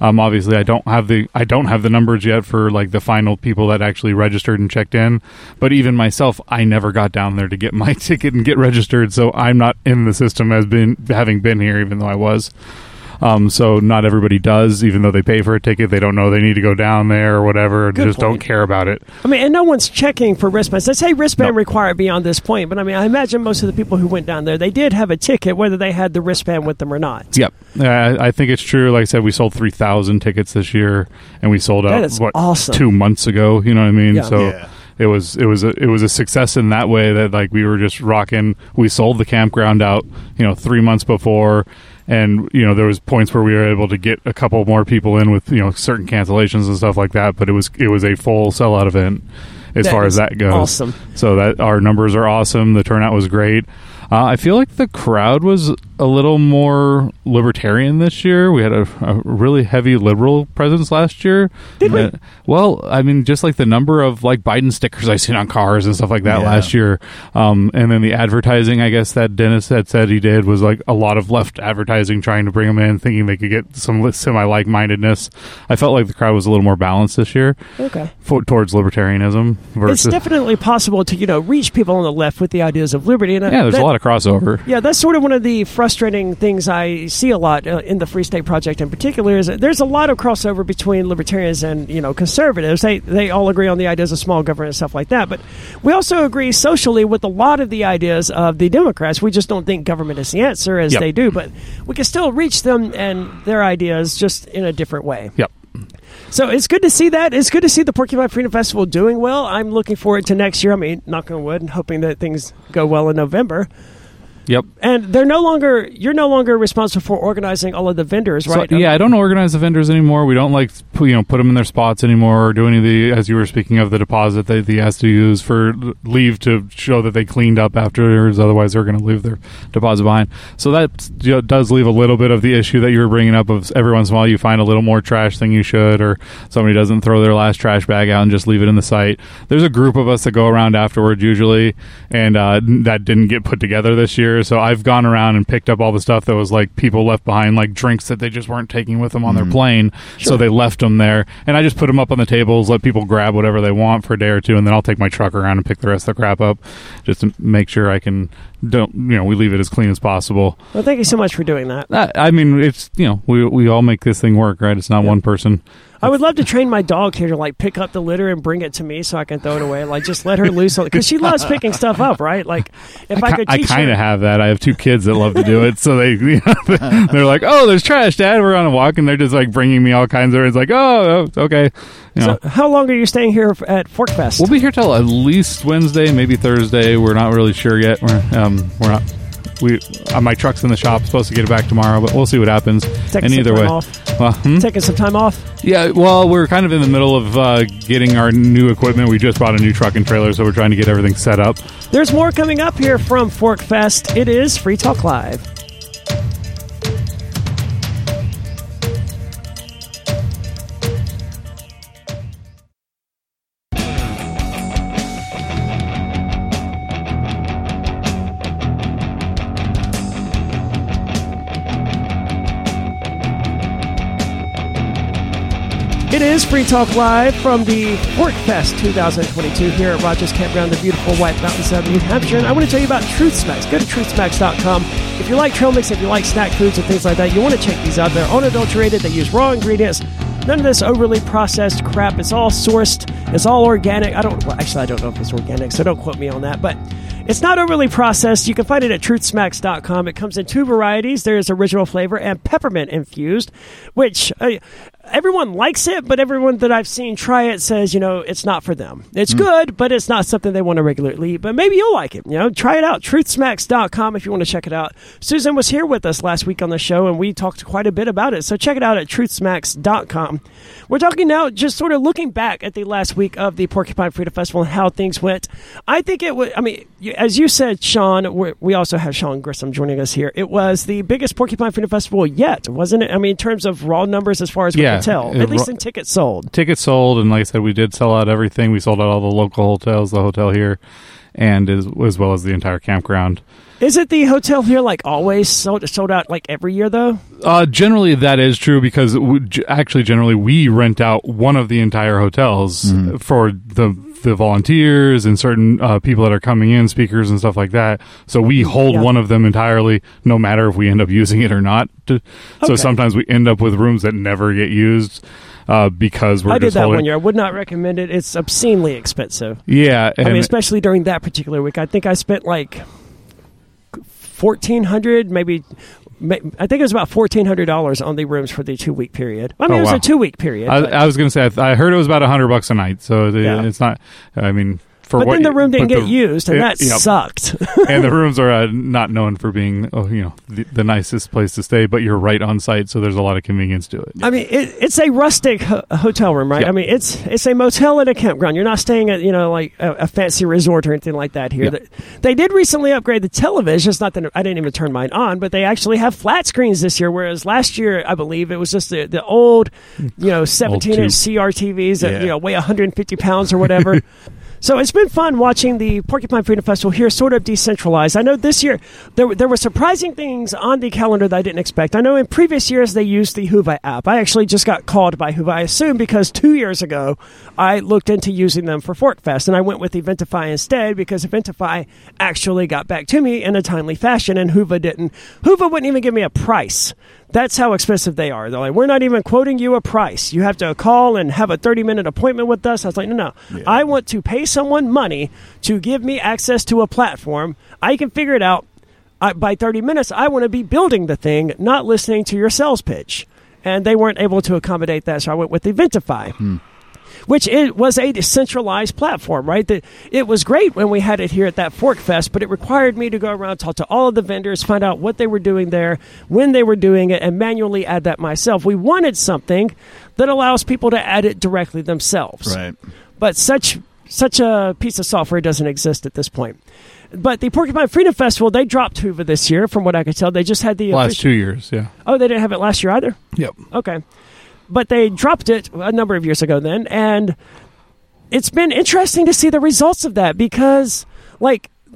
Obviously, I don't have the numbers yet for like the final people that actually registered and checked in. But even myself, I never got down there to get my ticket and get registered, so I'm not in the system having been here, even though I was. So not everybody does, even though they pay for a ticket. They don't know they need to go down there or whatever. They just don't care about it. And no one's checking for wristbands. They say wristband required beyond this point, but I imagine most of the people who went down there, they did have a ticket, whether they had the wristband with them or not. Yep. I think it's true. Like I said, we sold 3,000 tickets this year, and we sold out, what, awesome. 2 months ago. You know what I mean? Yeah. So. Yeah. It was a success in that way, that like we were just rocking. We sold the campground out, 3 months before, and there was points where we were able to get a couple more people in with certain cancellations and stuff like that. But it was a full sellout event as far as that goes. Awesome. So that our numbers are awesome. The turnout was great. I feel like the crowd was a little more libertarian this year. We had a really heavy liberal presence last year. Did we? Well, just like the number of like Biden stickers I seen on cars and stuff like that last year. And then the advertising, I guess, that Dennis had said he did was like a lot of left advertising trying to bring them in, thinking they could get some semi-like-mindedness. I felt like the crowd was a little more balanced this year. Okay. Towards libertarianism. It's definitely possible to, reach people on the left with the ideas of liberty. And there's a lot of crossover. Yeah, that's sort of one of the frustrating things I see a lot in the Free State Project in particular, is that there's a lot of crossover between libertarians and conservatives. They all agree on the ideas of small government and stuff like that, but we also agree socially with a lot of the ideas of the Democrats. We just don't think government is the answer, as they do, but we can still reach them and their ideas just in a different way. Yep. So it's good to see that. It's good to see the Porcupine Freedom Festival doing well. I'm looking forward to next year. Knock on wood, and hoping that things go well in November. Yep. And you're no longer responsible for organizing all of the vendors, right? So, I don't organize the vendors anymore. We don't put them in their spots anymore, or do any of as you were speaking of, the deposit that they has to use for leave to show that they cleaned up afterwards. Otherwise, they're going to leave their deposit behind. So that does leave a little bit of the issue that you were bringing up of every once in a while you find a little more trash than you should, or somebody doesn't throw their last trash bag out and just leave it in the site. There's a group of us that go around afterwards usually, and that didn't get put together this year. So I've gone around and picked up all the stuff that was like people left behind, like drinks that they just weren't taking with them on their plane. Sure. So they left them there, and I just put them up on the tables, let people grab whatever they want for a day or two, and then I'll take my truck around and pick the rest of the crap up, just to make sure I can we leave it as clean as possible. Well, thank you so much for doing that. It's we all make this thing work, right? It's not one person. I would love to train my dog here to like pick up the litter and bring it to me so I can throw it away. Like just let her loose on it, because she loves picking stuff up, right? Like if I could teach her. I kind of have that. I have two kids that love to do it, so they're like, "Oh, there's trash, Dad. We're on a walk," and they're just like bringing me all kinds of. It's like, "Oh, okay." So how long are you staying here at ForkFest? We'll be here till at least Wednesday, maybe Thursday. We're not really sure yet. We're not. My truck's in the shop. Supposed to get it back tomorrow, but we'll see what happens. Taking and either way, taking some time off. Yeah, well, we're kind of in the middle of getting our new equipment. We just bought a new truck and trailer, so we're trying to get everything set up. There's more coming up here from ForkFest. It is Free Talk Live. It is Free Talk Live from the PorcFest 2022 here at Rogers Campground, the beautiful White Mountains of New Hampshire. And I want to tell you about TruthSmacks. Go to TruthSmacks.com. If you like trail mix, if you like snack foods and things like that, you want to check these out. They're unadulterated. They use raw ingredients. None of this overly processed crap. It's all sourced. It's all organic. I don't know if it's organic, so don't quote me on that. But it's not overly processed. You can find it at truthsmacks.com. It comes in two varieties. There is original flavor and peppermint infused, which everyone likes it, but everyone that I've seen try it says, it's not for them. It's good, but it's not something they want to regularly eat. But maybe you'll like it. Try it out. Truthsmacks.com if you want to check it out. Susan was here with us last week on the show, and we talked quite a bit about it. So check it out at truthsmacks.com. We're talking now just sort of looking back at the last week of the Porcupine Freedom Festival and how things went. I think it was, as you said, Sean, we also have Sean Grisham joining us here. It was the biggest Porcupine Freedom Festival yet, wasn't it? I mean, in terms of raw numbers as far as we can tell, at least in tickets sold. Tickets sold, and like I said, we did sell out everything. We sold out all the local hotels, the hotel here, and as well as the entire campground. Is it the hotel here, always sold out, every year, though? Generally, that is true, because we rent out one of the entire hotels for the volunteers and certain people that are coming in, speakers and stuff like that. So we hold one of them entirely, no matter if we end up using it or not. So sometimes we end up with rooms that never get used. Because we're just holding. 1 year. I would not recommend it. It's obscenely expensive. Yeah. And especially during that particular week. I think I spent $1,400, maybe. I think it was about $1,400 on the rooms for the 2 week period. It was a 2 week period. I was going to say, I heard it was about $100 a night. So it's not, but then the room didn't get used, and that sucked. And the rooms are not known for being, the nicest place to stay. But you're right on site, so there's a lot of convenience to it. It's a rustic hotel room, right? Yep. It's a motel at a campground. You're not staying at a fancy resort or anything like that here. Yep. They did recently upgrade the television. It's not that I didn't even turn mine on, but they actually have flat screens this year, whereas last year I believe it was just the old, 17-inch CRTVs that weigh 150 pounds or whatever. So it's been fun watching the Porcupine Freedom Festival here sort of decentralized. I know this year there were surprising things on the calendar that I didn't expect. I know in previous years they used the Whova app. I actually just got called by Whova, I assume, because 2 years ago I looked into using them for ForkFest, and I went with Eventify instead because Eventify actually got back to me in a timely fashion, and Whova didn't. Whova wouldn't even give me a price. That's how expensive they are. They're like, we're not even quoting you a price. You have to call and have a 30-minute appointment with us. I was like, no. Yeah. I want to pay someone money to give me access to a platform. I can figure it out. By 30 minutes, I want to be building the thing, not listening to your sales pitch. And they weren't able to accommodate that, so I went with Eventify. Which it was a decentralized platform, right? It was great when we had it here at that ForkFest, but it required me to go around, talk to all of the vendors, find out what they were doing there, when they were doing it, and manually add that myself. We wanted something that allows people to add it directly themselves. Right. But such a piece of software doesn't exist at this point. But the Porcupine Freedom Festival, they dropped Whova this year, from what I could tell. They just had the last 2 years, yeah. Oh, they didn't have it last year either? Yep. Okay. But they dropped it a number of years ago then, and it's been interesting to see the results of that because,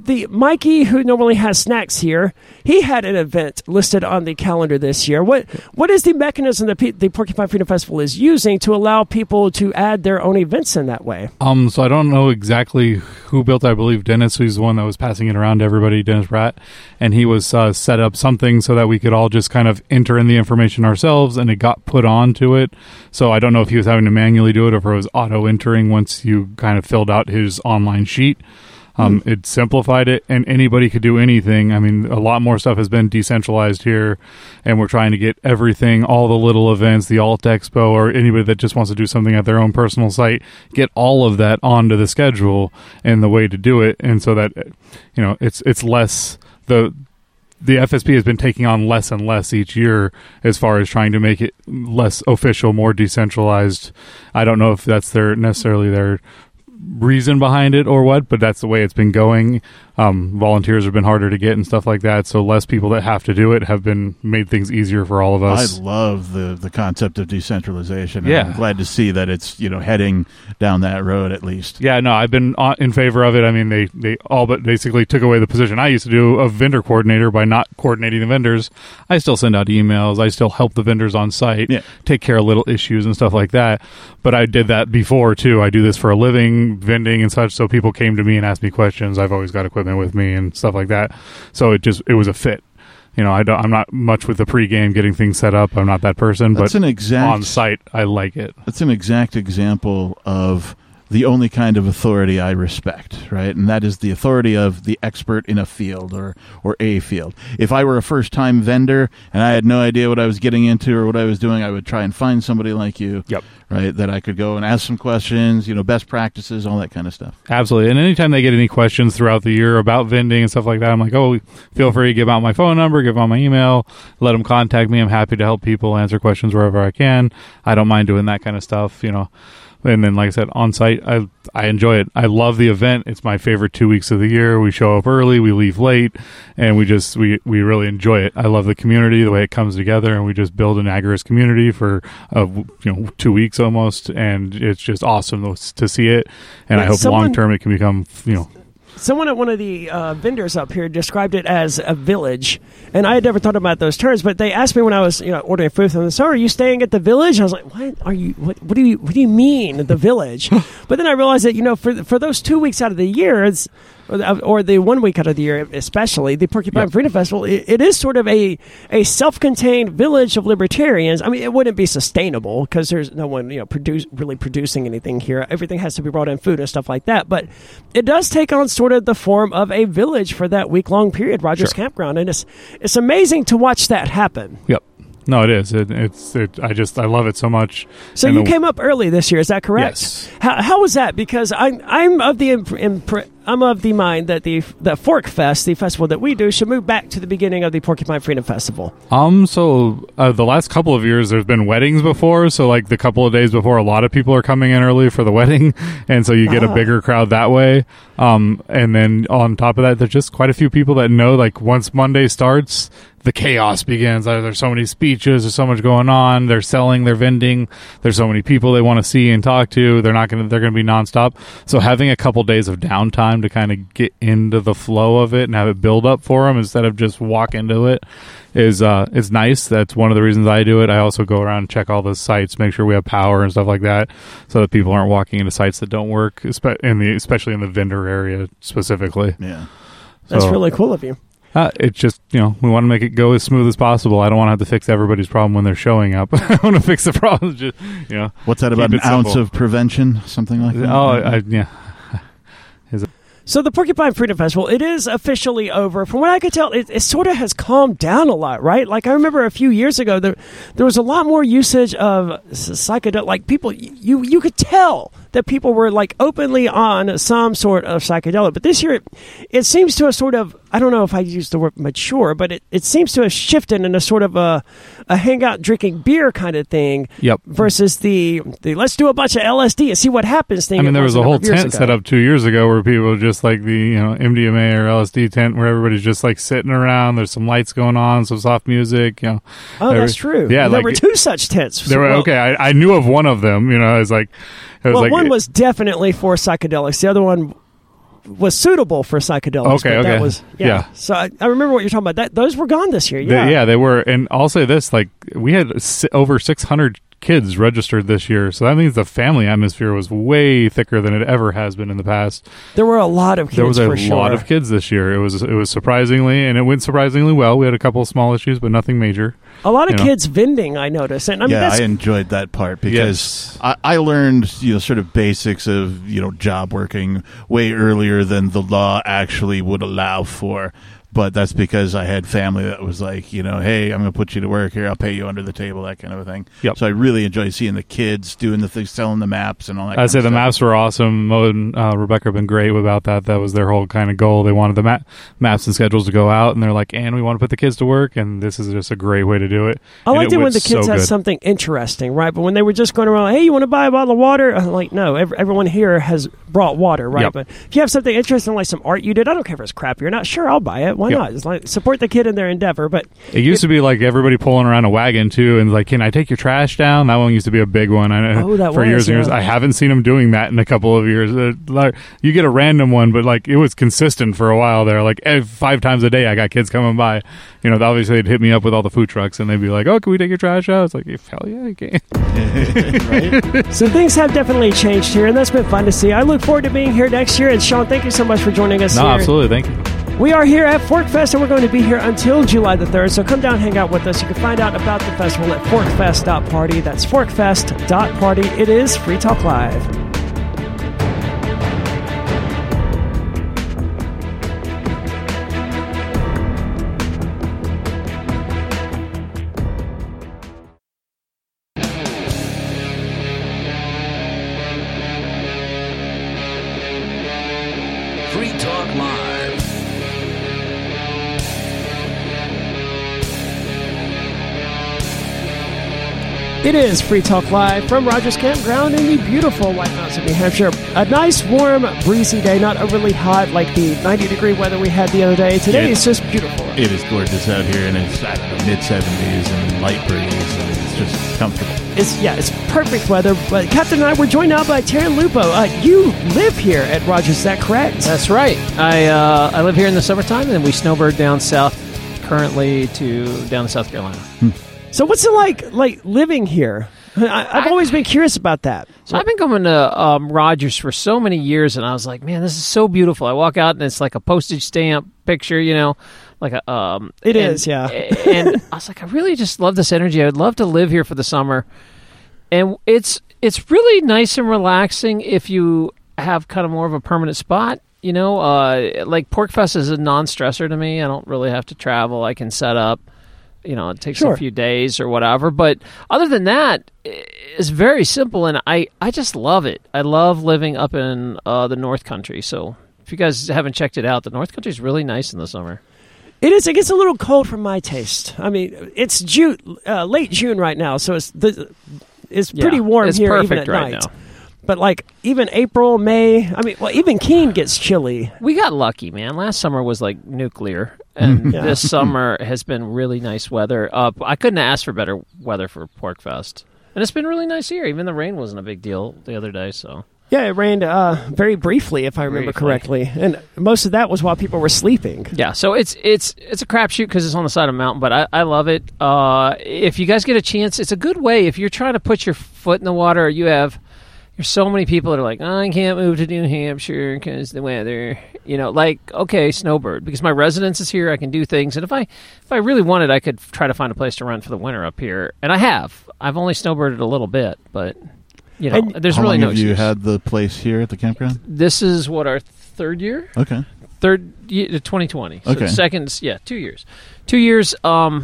the Mikey, who normally has snacks here, he had an event listed on the calendar this year. What is the mechanism that the Porcupine Freedom Festival is using to allow people to add their own events in that way? So I don't know exactly who built it. I believe Dennis, who's the one that was passing it around to everybody, Dennis Pratt, and he was set up something so that we could all just kind of enter in the information ourselves, and it got put onto it. So I don't know if he was having to manually do it or if it was auto-entering once you kind of filled out his online sheet. It simplified it, and anybody could do anything. A lot more stuff has been decentralized here, and we're trying to get everything, all the little events, the Alt Expo, or anybody that just wants to do something at their own personal site, get all of that onto the schedule and the way to do it. And so that, it's less the the FSP has been taking on less and less each year as far as trying to make it less official, more decentralized. I don't know if that's necessarily their reason behind it or what, but that's the way it's been going. Volunteers have been harder to get and stuff like that, so less people that have to do it have been made things easier for all of us. I love the concept of decentralization. Yeah. I'm glad to see that it's, you know, heading down that road at least. Yeah, no, I've been in favor of it. I mean, they all but basically took away the position I used to do of vendor coordinator by not coordinating the vendors. I still send out emails. I still help the vendors on site, take care of little issues and stuff like that. But I did that before too. I do this for a living, vending and such, so people came to me and asked me questions. I've always got equipment with me and stuff like that, so it was a fit. You know, I'm not much with the pregame, getting things set up. I'm not that person, but on site, I like it. That's an exact example of the only kind of authority I respect, right? And that is the authority of the expert in a field or a field. If I were a first-time vendor and I had no idea what I was getting into or what I was doing, I would try and find somebody like you, right, that I could go and ask some questions, you know, best practices, all that kind of stuff. Absolutely. And anytime they get any questions throughout the year about vending and stuff like that, I'm like, oh, feel free to give out my phone number, give out my email, let them contact me. I'm happy to help people, answer questions wherever I can. I don't mind doing that kind of stuff, you know. And then, like I said, on site, I enjoy it. I love the event. It's my favorite 2 weeks of the year. We show up early, we leave late, and we really enjoy it. I love the community, the way it comes together, and we just build an agorist community for 2 weeks almost, and it's just awesome to see it. And I hope long term it can become, you know. Someone at one of the vendors up here described it as a village, and I had never thought about those terms. But they asked me when I was, you know, ordering food from them, "So, are you staying at the village?" And I was like, "What are you? What do you mean the village?" But then I realized that, you know, for those 2 weeks out of the year, or the 1 week out of the year, especially the Porcupine Freedom Festival, it is sort of a self-contained village of libertarians. I mean, it wouldn't be sustainable because there's no one, you know, producing anything here. Everything has to be brought in, food and stuff like that. But it does take on sort of the form of a village for that week-long period, Rogers Campground, and it's amazing to watch that happen. Yep. No, it is. I love it so much. So and you came up early this year, is that correct? Yes. How was that? Because I'm of the mind that the ForkFest, the festival that we do, should move back to the beginning of the Porcupine Freedom Festival. So the last couple of years, there's been weddings before. So like the couple of days before, a lot of people are coming in early for the wedding, and so you get a bigger crowd that way. And then on top of that, there's just quite a few people that know, like, once Monday starts, the chaos begins. There's so many speeches. There's so much going on. They're selling. They're vending. There's so many people they want to see and talk to. They're going to be nonstop. So having a couple days of downtime to kind of get into the flow of it and have it build up for them instead of just walk into it is nice. That's one of the reasons I do it. I also go around and check all the sites, make sure we have power and stuff like that, so that people aren't walking into sites that don't work, especially in the vendor area specifically. Yeah, that's really cool of you. It's just, you know, we want to make it go as smooth as possible. I don't want to have to fix everybody's problem when they're showing up. I want to fix the problem. Just, you know, what's that about, an ounce of prevention, something like that? So the Porcupine Freedom Festival, it is officially over. From what I could tell, it sort of has calmed down a lot, right? Like, I remember a few years ago, there was a lot more usage of psychedelic. Like, people, you could tell that people were, like, openly on some sort of psychedelic. But this year, it seems to have sort of, I don't know if I use the word mature, but it seems to have shifted in a sort of a hangout drinking beer kind of thing versus the let's do a bunch of LSD and see what happens thing. I mean, there was a whole tent set up 2 years ago where people just, like, the, you know, MDMA or LSD tent where everybody's just, like, sitting around. There's some lights going on, some soft music, you know. Oh, that's true. Yeah, there were two such tents. There were, okay, I knew of one of them, you know. I was like, one was definitely for psychedelics. The other one was suitable for psychedelics. Okay. That was, So I remember what you're talking about. Those were gone this year. Yeah. They were. And I'll say this, like, we had over 600 kids registered this year. So that means the family atmosphere was way thicker than it ever has been in the past. There were a lot of kids. There was a lot of kids this year. It was surprisingly, and it went surprisingly well. We had a couple of small issues, but nothing major. A lot of kids vending, I noticed. And I mean, I enjoyed that part because I learned, you know, sort of basics of, you know, job working way earlier than the law actually would allow for. But that's because I had family that was like, you know, hey, I'm going to put you to work here. I'll pay you under the table, that kind of a thing. Yep. So I really enjoyed seeing the kids doing the things, selling the maps and all that. I'd say the maps were awesome. Mo and Rebecca have been great about that. That was their whole kind of goal. They wanted the maps and schedules to go out, and they're like, and we want to put the kids to work, and this is just a great way to do it. I liked it when the kids had something interesting, right? But when they were just going around, hey, you want to buy a bottle of water? I'm like, no, everyone here has brought water, right? Yep. But if you have something interesting, like some art you did, I don't care if it's crap. You're not sure, I'll buy it. Why not? It's like, support the kid in their endeavor. But it used to be like everybody pulling around a wagon too, and like, can I take your trash down? That one used to be a big one. I know years and years. I haven't seen them doing that in a couple of years. You get a random one, but like it was consistent for a while there. Like 5 times a day, I got kids coming by. You know, obviously they'd hit me up with all the food trucks, and they'd be like, "Oh, can we take your trash out?" It's like, hell yeah, you can. Right? So things have definitely changed here, and that's been fun to see. I look forward to being here next year. And Sean, thank you so much for joining us. No, absolutely, thank you. We are here at ForkFest, and we're going to be here until July the 3rd, so come down, hang out with us. You can find out about the festival at forkfest.party. That's forkfest.party. It is Free Talk Live. It is Free Talk Live from Rogers Campground in the beautiful White Mountains of New Hampshire. A nice, warm, breezy day, not overly hot like the 90-degree weather we had the other day. Today is just beautiful. It is gorgeous out here, and it's mid-70s and light breeze, and it's just comfortable. It's perfect weather. But Captain and I were joined now by Terry Lupo. You live here at Rogers, is that correct? That's right. I live here in the summertime, and then we snowbird down south, currently down to South Carolina. So what's it like living here? I've always been curious about that. So I've been coming to Rogers for so many years, and I was like, man, this is so beautiful. I walk out, and it's like a postage stamp picture, you know, like a... It is, yeah. And I was like, I really just love this energy. I would love to live here for the summer. And it's really nice and relaxing if you have kind of more of a permanent spot. You know, like Porcfest is a non-stressor to me. I don't really have to travel. I can set up. You know, it takes a few days or whatever. But other than that, it's very simple, and I just love it. I love living up in the North Country. So if you guys haven't checked it out, the North Country is really nice in the summer. It is. It gets a little cold for my taste. I mean, it's June, late June right now, so it's pretty warm it's here even at right night. Now. But like even April, May, I mean, well, even Keene gets chilly. We got lucky, man. Last summer was like nuclear, and this summer has been really nice weather. I couldn't ask for better weather for Porcfest, and it's been really nice here. Even the rain wasn't a big deal the other day, so. Yeah, it rained very briefly, if I remember correctly, and most of that was while people were sleeping. Yeah, so it's a crapshoot because it's on the side of a mountain, but I love it. If you guys get a chance, it's a good way if you're trying to put your foot in the water. You have. There's so many people that are like, I can't move to New Hampshire because the weather, you know, like, okay, snowbird, because my residence is here, I can do things, and if I really wanted, I could try to find a place to run for the winter up here, and I have. I've only snowbirded a little bit, but, you know, there's really no excuse. How long have you had the place here at the campground? This is, our third year? Okay. Third year, 2020. Okay. So second, 2 years. 2 years, but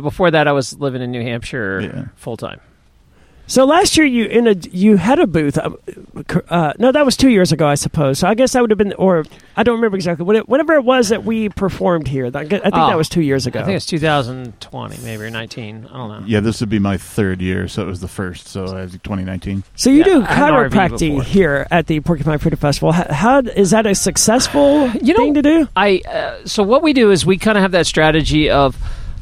before that, I was living in New Hampshire full-time. So last year you had a booth. No, that was 2 years ago, I suppose. So I guess that would have been, or I don't remember exactly. Whatever it was that we performed here, I think that was 2 years ago. I think it's 2020, maybe, or 19. I don't know. Yeah, this would be my third year, so it was the first, so 2019. So you do chiropractic here at the Porcupine Freedom Festival. How is that a successful thing to do? So what we do is we kind of have that strategy of,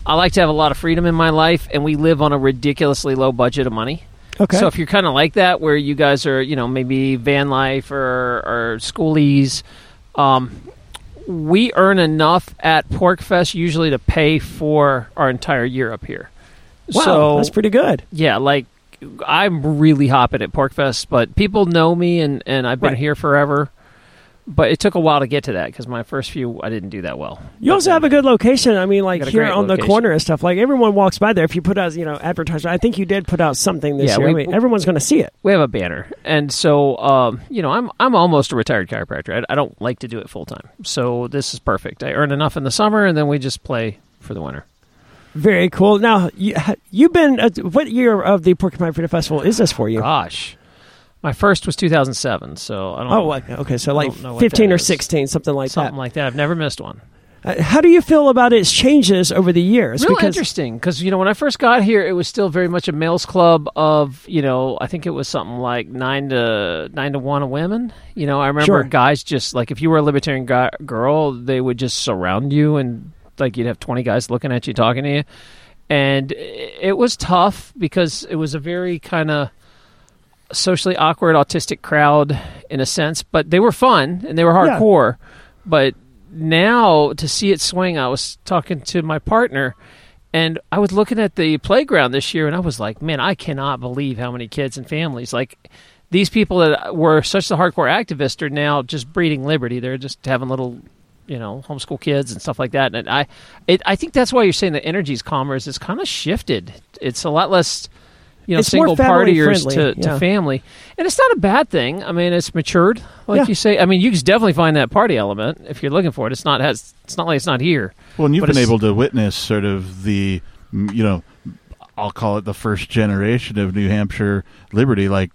I like to have a lot of freedom in my life, and we live on a ridiculously low budget of money. Okay. So if you're kind of like that, where you guys are, you know, maybe van life or schoolies, we earn enough at Porcfest usually to pay for our entire year up here. Wow, so, that's pretty good. Yeah, like I'm really hopping at Porcfest, but people know me, and I've been here forever. But it took a while to get to that because my first few, I didn't do that well. You also have a good location. I mean, like here on the corner and stuff. Like everyone walks by there. If you put out, you know, advertisement, I think you did put out something this year. I mean, everyone's going to see it. We have a banner. And so, you know, I'm almost a retired chiropractor. I don't like to do it full time. So this is perfect. I earn enough in the summer and then we just play for the winter. Very cool. Now, you've been, what year of the Porcupine Freedom Festival is this for you? Gosh. My first was 2007, so I don't know. Oh, okay, so like 15 or 16, something like that. Something like that. I've never missed one. How do you feel about its changes over the years? Really interesting, because, you know, when I first got here, it was still very much a male's club of, you know, I think it was something like 9 to 1 of women. You know, I remember guys just, like, if you were a libertarian girl, they would just surround you, and, like, you'd have 20 guys looking at you, talking to you. And it was tough, because it was a very kind of socially awkward, autistic crowd in a sense, but they were fun and they were hardcore. Yeah. But now to see it swing, I was talking to my partner and I was looking at the playground this year and I was like, man, I cannot believe how many kids and families, like these people that were such the hardcore activists are now just breeding liberty. They're just having little, you know, homeschool kids and stuff like that. And I think that's why you're saying the energy's calmer is it's kind of shifted. It's a lot less, you know, it's single partiers to family. And it's not a bad thing. I mean, it's matured, like you say. I mean, you can definitely find that party element if you're looking for it. It's not like it's not here. Well, and you've been able to witness sort of the, you know, I'll call it the first generation of New Hampshire liberty, like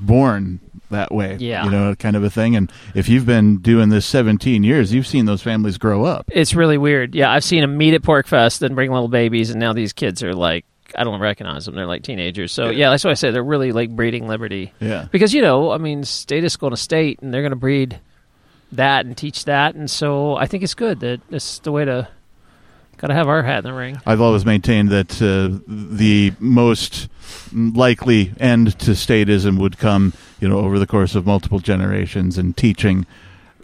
born that way, you know, kind of a thing. And if you've been doing this 17 years, you've seen those families grow up. It's really weird. Yeah, I've seen them meet at PorcFest, then bring little babies, and now these kids are like, I don't recognize them. They're like teenagers. So, yeah, that's why I say they're really like breeding liberty. Yeah. Because, you know, I mean, state is going to state, and they're going to breed that and teach that. And so I think it's good that it's the way to got to have our hat in the ring. I've always maintained that the most likely end to statism would come, you know, over the course of multiple generations and teaching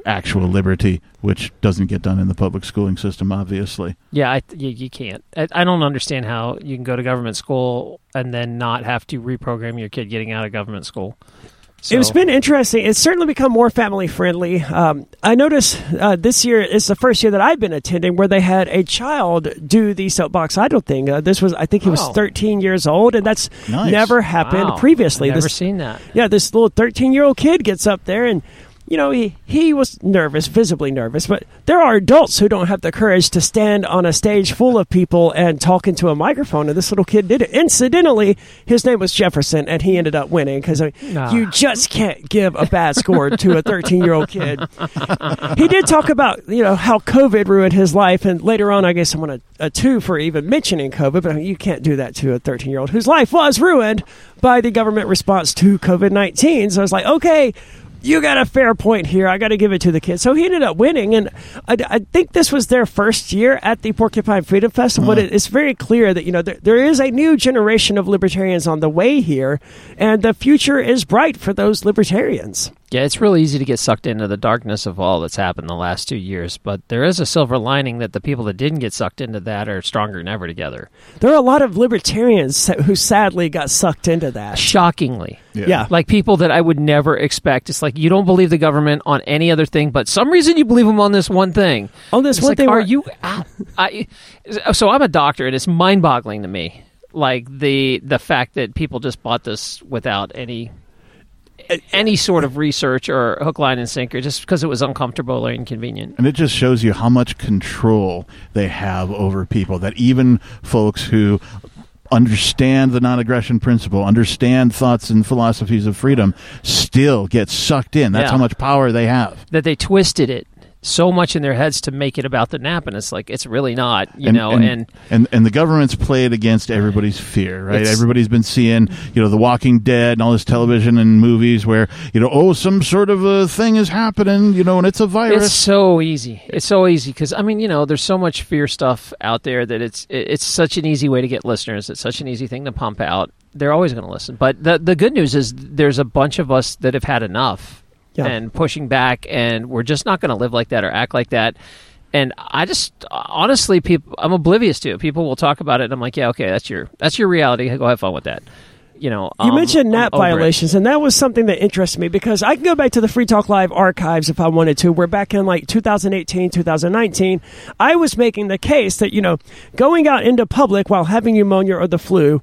actual liberty, which doesn't get done in the public schooling system, obviously. Yeah, you can't. I don't understand how you can go to government school and then not have to reprogram your kid getting out of government school. So. It's been interesting. It's certainly become more family-friendly. I noticed this year is the first year that I've been attending where they had a child do the Soapbox Idol thing. This was, I think he was 13 years old, and that's never happened previously. I've never seen that. Yeah, this little 13-year-old kid gets up there and you know, he was nervous, visibly nervous, but there are adults who don't have the courage to stand on a stage full of people and talk into a microphone, and this little kid did it. Incidentally, his name was Jefferson, and he ended up winning because you just can't give a bad score to a 13-year-old kid. He did talk about, you know, how COVID ruined his life, and later on I gave someone a 2 for even mentioning COVID, but I mean, you can't do that to a 13-year-old whose life was ruined by the government response to COVID-19, so I was like, okay, you got a fair point here. I got to give it to the kid. So he ended up winning, and I think this was their first year at the Porcupine Freedom Festival. But it's very clear that, you know, there is a new generation of libertarians on the way here, and the future is bright for those libertarians. Yeah, it's really easy to get sucked into the darkness of all that's happened the last 2 years, but there is a silver lining that the people that didn't get sucked into that are stronger than ever together. There are a lot of libertarians who sadly got sucked into that. Shockingly. Yeah. Like people that I would never expect. It's like you don't believe the government on any other thing, but some reason you believe them on this one thing. On this one thing. Are you... So I'm a doctor, and it's mind-boggling to me, like the fact that people just bought this without any sort of research or hook, line, and sinker just because it was uncomfortable or inconvenient. And it just shows you how much control they have over people, that even folks who understand the non-aggression principle, understand thoughts and philosophies of freedom, still get sucked in. That's how much power they have. That they twisted it so much in their heads to make it about the nap, and it's like it's really not, you know. And the government's played against everybody's fear, right? Everybody's been seeing, you know, The Walking Dead and all this television and movies where, you know, some sort of a thing is happening, you know, and it's a virus. It's so easy. It's so easy because I mean, you know, there's so much fear stuff out there that it's such an easy way to get listeners. It's such an easy thing to pump out. They're always going to listen. But the good news is there's a bunch of us that have had enough. Yeah. And pushing back, and we're just not going to live like that or act like that. And I just honestly, I'm oblivious to it. People will talk about it, and I'm like, yeah, okay, that's your reality. Go have fun with that. You mentioned NAP violations, and that was something that interests me because I can go back to the Free Talk Live archives if I wanted to. We're back in like 2018, 2019. I was making the case that, going out into public while having pneumonia or the flu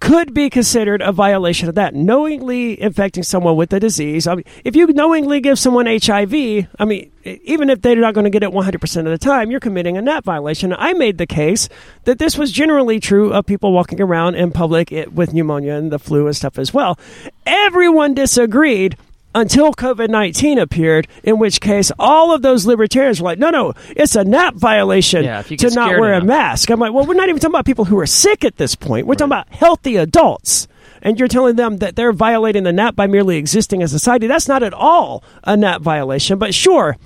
could be considered a violation of that. Knowingly infecting someone with the disease. I mean, if you knowingly give someone HIV, even if they're not going to get it 100% of the time, you're committing a NAP violation. I made the case that this was generally true of people walking around in public with pneumonia and the flu and stuff as well. Everyone disagreed until COVID-19 appeared, in which case all of those libertarians were like, no, it's a NAP violation to not wear a mask. I'm like, well, we're not even talking about people who are sick at this point. We're talking about healthy adults. And you're telling them that they're violating the NAP by merely existing in society. That's not at all a NAP violation. But sure,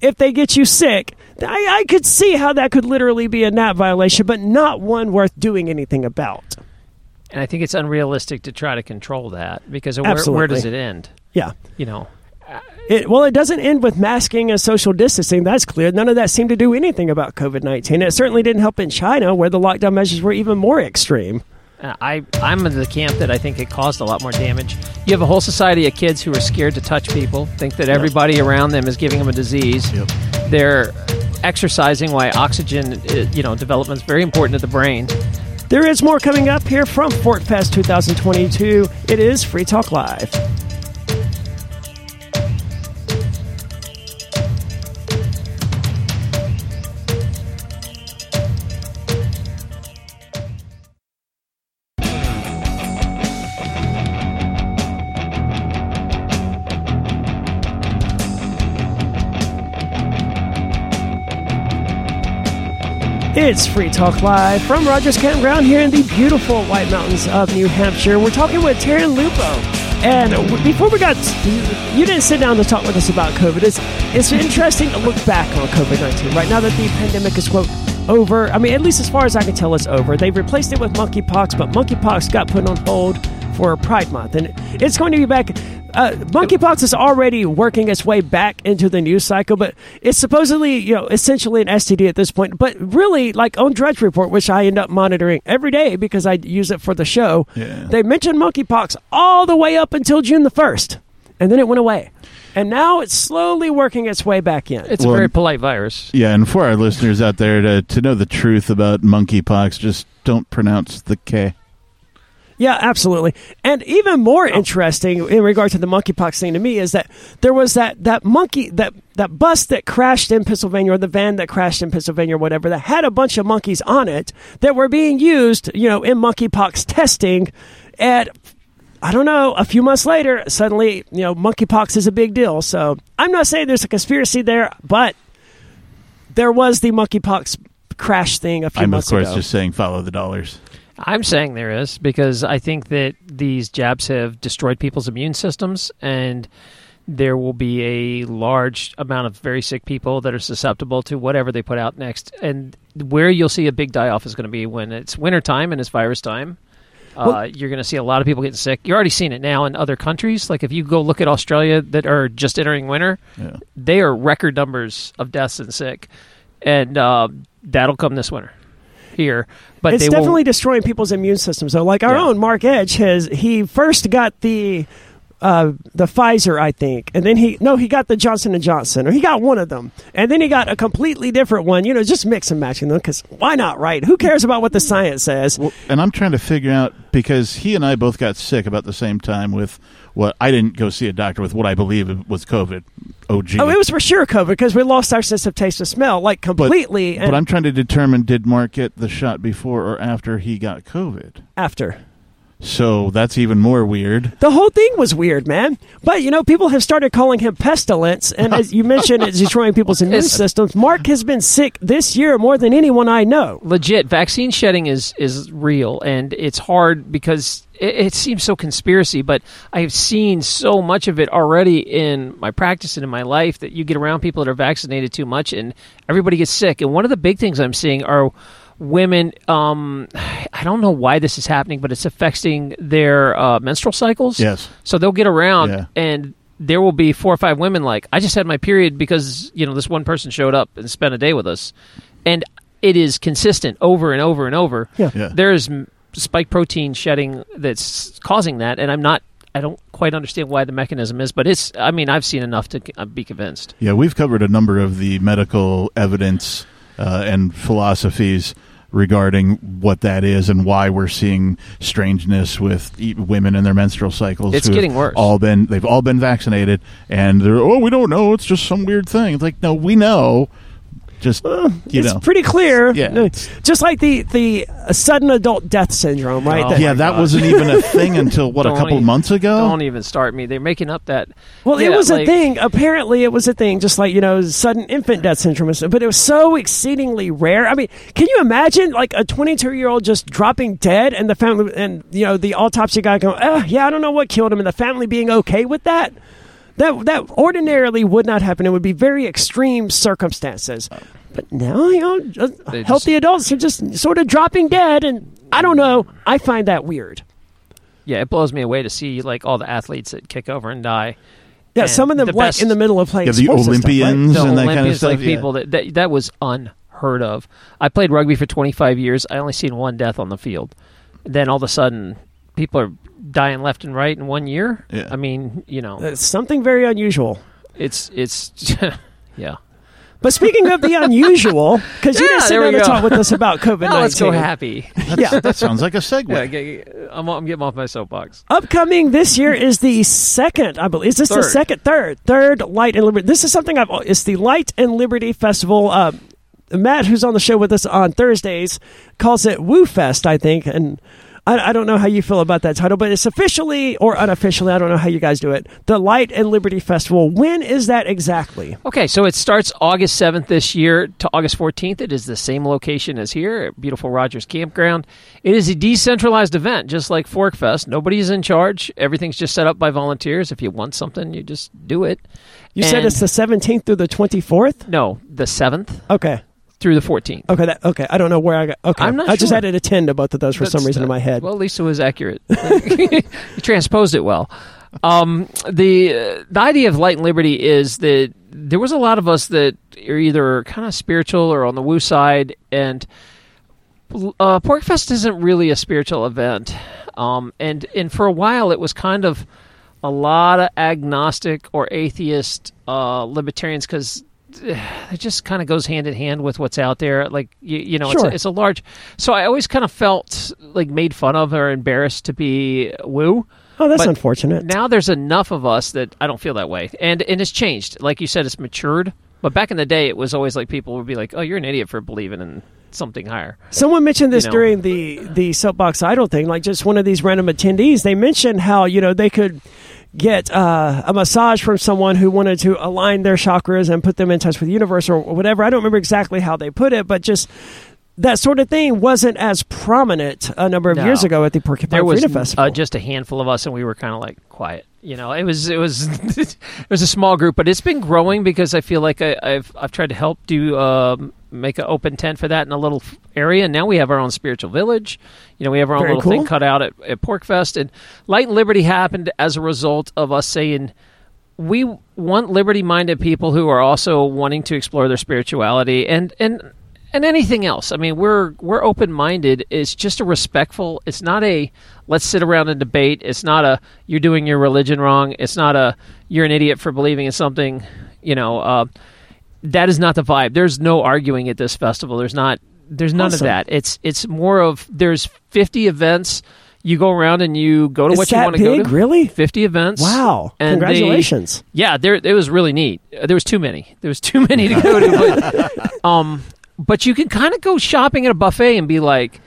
if they get you sick, I could see how that could literally be a NAP violation, but not one worth doing anything about. And I think it's unrealistic to try to control that because where does it end? Yeah. It doesn't end with masking and social distancing. That's clear. None of that seemed to do anything about COVID-19. It certainly didn't help in China, where the lockdown measures were even more extreme. I'm in the camp that I think it caused a lot more damage. You have a whole society of kids who are scared to touch people, think that everybody around them is giving them a disease. Yep. They're exercising, why oxygen development is very important to the brain. There is more coming up here from PorcFest 2022. It is Free Talk Live. It's Free Talk Live from Rogers Campground here in the beautiful White Mountains of New Hampshire. We're talking with Terry Lupo. And before we got... You didn't sit down to talk with us about COVID. It's interesting to look back on COVID-19. Right now that the pandemic is, quote, over. I mean, at least as far as I can tell, it's over. They've replaced it with monkeypox, but monkeypox got put on hold for Pride Month. And it's going to be back... monkeypox is already working its way back into the news cycle, but it's supposedly, essentially an STD at this point. But really, like on Drudge Report, which I end up monitoring every day because I use it for the show, They mentioned monkeypox all the way up until June the 1st, and then it went away. And now it's slowly working its way back in. It's a very polite virus. Yeah, and for our listeners out there, to know the truth about monkeypox, just don't pronounce the K. Yeah, absolutely. And even more interesting in regard to the monkeypox thing to me is that there was that bus that crashed in Pennsylvania, or the van that crashed in Pennsylvania or whatever, that had a bunch of monkeys on it that were being used, in monkeypox testing. And I don't know, a few months later, suddenly, monkeypox is a big deal. So I'm not saying there's a conspiracy there, but there was the monkeypox crash thing a few months ago. I'm, of course, just saying follow the dollars. I'm saying there is, because I think that these jabs have destroyed people's immune systems, and there will be a large amount of very sick people that are susceptible to whatever they put out next. And where you'll see a big die-off is going to be when it's wintertime and it's virus time. You're going to see a lot of people getting sick. You're already seeing it now in other countries. Like if you go look at Australia that are just entering winter, They are record numbers of deaths and sick. And that'll come this winter. Here, but it's definitely destroying people's immune systems. So, like our own Mark Edge he first got the Pfizer, I think, and then he got the Johnson & Johnson, or he got one of them, and then he got a completely different one. Just mix and matching them, because why not, right? Who cares about what the science says? Well, and I'm trying to figure out, because he and I both got sick about the same time with what I didn't go see a doctor with what I believe was COVID. Oh, it was for sure COVID, because we lost our sense of taste and smell, like completely. But I'm trying to determine, did Mark get the shot before or after he got COVID? After. So that's even more weird. The whole thing was weird, man. But, people have started calling him pestilence. And as you mentioned, it's destroying people's immune systems. Mark has been sick this year more than anyone I know. Legit. Vaccine shedding is real. And it's hard because it seems so conspiracy. But I have seen so much of it already in my practice and in my life that you get around people that are vaccinated too much and everybody gets sick. And one of the big things I'm seeing are women, I don't know why this is happening, but it's affecting their menstrual cycles. Yes. So they'll get around and there will be 4 or 5 women like, I just had my period because, this one person showed up and spent a day with us. And it is consistent over and over and over. Yeah. There's spike protein shedding that's causing that, and I don't quite understand why the mechanism is, but it's, I mean, I've seen enough to be convinced. Yeah, we've covered a number of the medical evidence and philosophies regarding what that is and why we're seeing strangeness with women and their menstrual cycles. It's getting worse. They've all been vaccinated, and they're, oh, we don't know, it's just some weird thing. It's like, no, we know. Just, it's pretty clear. Yeah. Just like the sudden adult death syndrome, right? That wasn't even a thing until, a couple months ago? Don't even start me. They're making up that. Well, it was a thing. Apparently, it was a thing, just like, sudden infant death syndrome. But it was so exceedingly rare. I mean, can you imagine, a 22-year-old just dropping dead and the family, and, the autopsy guy going, I don't know what killed him, and the family being okay with that? That ordinarily would not happen. It would be very extreme circumstances. But now, healthy adults are just sort of dropping dead, and I don't know. I find that weird. Yeah, it blows me away to see, all the athletes that kick over and die. Yeah, and some of them in the middle of playing sports. The Olympians and that kind of stuff. People that was unheard of. I played rugby for 25 years. I only seen one death on the field. Then all of a sudden, people are dying left and right in 1 year. Yeah. I mean, it's something very unusual. It's yeah. But speaking of the unusual, because you didn't sit down to talk with us about COVID-19. Now let's go happy. That sounds like a segue. Yeah, I'm getting off my soapbox. Upcoming this year is the second, I believe. Is this the second? Third Light and Liberty. This is something it's the Light and Liberty Festival. Matt, who's on the show with us on Thursdays, calls it Woo Fest, I think, and I don't know how you feel about that title, but it's officially or unofficially, I don't know how you guys do it, the Light and Liberty Festival. When is that exactly? Okay, so it starts August 7th this year to August 14th. It is the same location as here at beautiful Rogers Campground. It is a decentralized event, just like ForkFest. Nobody's in charge. Everything's just set up by volunteers. If you want something, you just do it. You said it's the 17th through the 24th? No, the 7th. Okay. Through the 14th. Okay. Okay. I don't know where I got. Okay. I'm not sure. I just added a 10 to both of those for some reason in my head. Well, at least it was accurate. You transposed it well. The idea of Light and Liberty is that there was a lot of us that are either kind of spiritual or on the woo side, and PorcFest isn't really a spiritual event. And for a while it was kind of a lot of agnostic or atheist libertarians, because it just kind of goes hand in hand with what's out there. Sure. It's a large. So I always kind of felt made fun of or embarrassed to be woo. Oh, that's unfortunate. Now there's enough of us that I don't feel that way. And it's changed. Like you said, it's matured. But back in the day, it was always people would be like, oh, you're an idiot for believing in something higher. Someone mentioned this during the Soapbox Idol thing, just one of these random attendees. They mentioned how, they could get a massage from someone who wanted to align their chakras and put them in touch with the universe or whatever. I don't remember exactly how they put it, but just that sort of thing wasn't as prominent a number of years ago at the Porcupine Freedom Festival. Just a handful of us, and we were kind of quiet. It was it was a small group, but it's been growing because I feel like I've tried to help do make an open tent for that in a little area. And now we have our own spiritual village. We have our own little thing cut out at PorcFest. And Light and Liberty happened as a result of us saying, we want liberty-minded people who are also wanting to explore their spirituality and anything else. I mean, we're open-minded. It's just a respectful. It's not a let's sit around and debate. It's not a you're doing your religion wrong. It's not a you're an idiot for believing in something, that is not the vibe. There's no arguing at this festival. There's none of that. It's more of there's 50 events. You go around and you go to what you want to go to. Really? 50 events. Wow. And congratulations. It was really neat. There was too many. There was too many to go to. But you can kind of go shopping at a buffet and be like,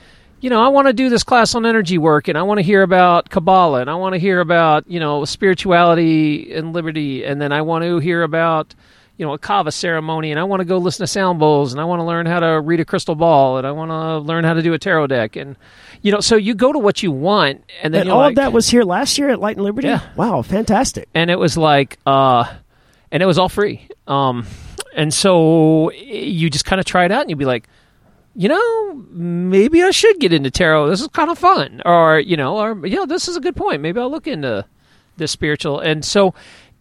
I want to do this class on energy work, and I want to hear about Kabbalah, and I want to hear about, spirituality and liberty, and then I want to hear about a kava ceremony, and I want to go listen to sound bowls, and I want to learn how to read a crystal ball, and I want to learn how to do a tarot deck, and so you go to what you want, and then all of that was here last year at Light and Liberty. Yeah. Wow, fantastic! And it was and it was all free, and so you just kind of try it out, and you'd be like, maybe I should get into tarot. This is kind of fun, or this is a good point. Maybe I'll look into this spiritual, and so.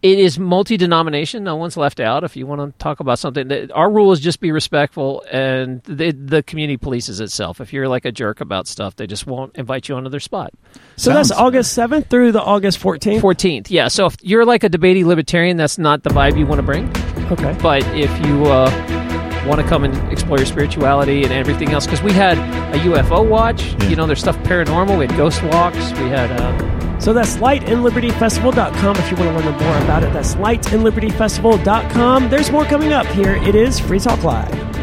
It is multi-denomination. No one's left out. If you want to talk about something, our rule is just be respectful, and the community polices itself. If you're like a jerk about stuff, they just won't invite you onto their spot. So that's August 7th through the August 14th? 14th, yeah. So if you're like a debating libertarian, that's not the vibe you want to bring. Okay. But if you want to come and explore your spirituality and everything else, because we had a UFO watch, you know, there's stuff paranormal, we had ghost walks, we had... So that's lightandlibertyfestival.com if you want to learn more about it. That's lightandlibertyfestival.com. There's more coming up here. It is Free Talk Live.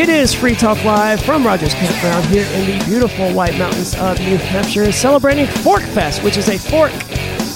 It is Free Talk Live from Rogers Campground here in the beautiful White Mountains of New Hampshire, celebrating ForkFest, which is a fork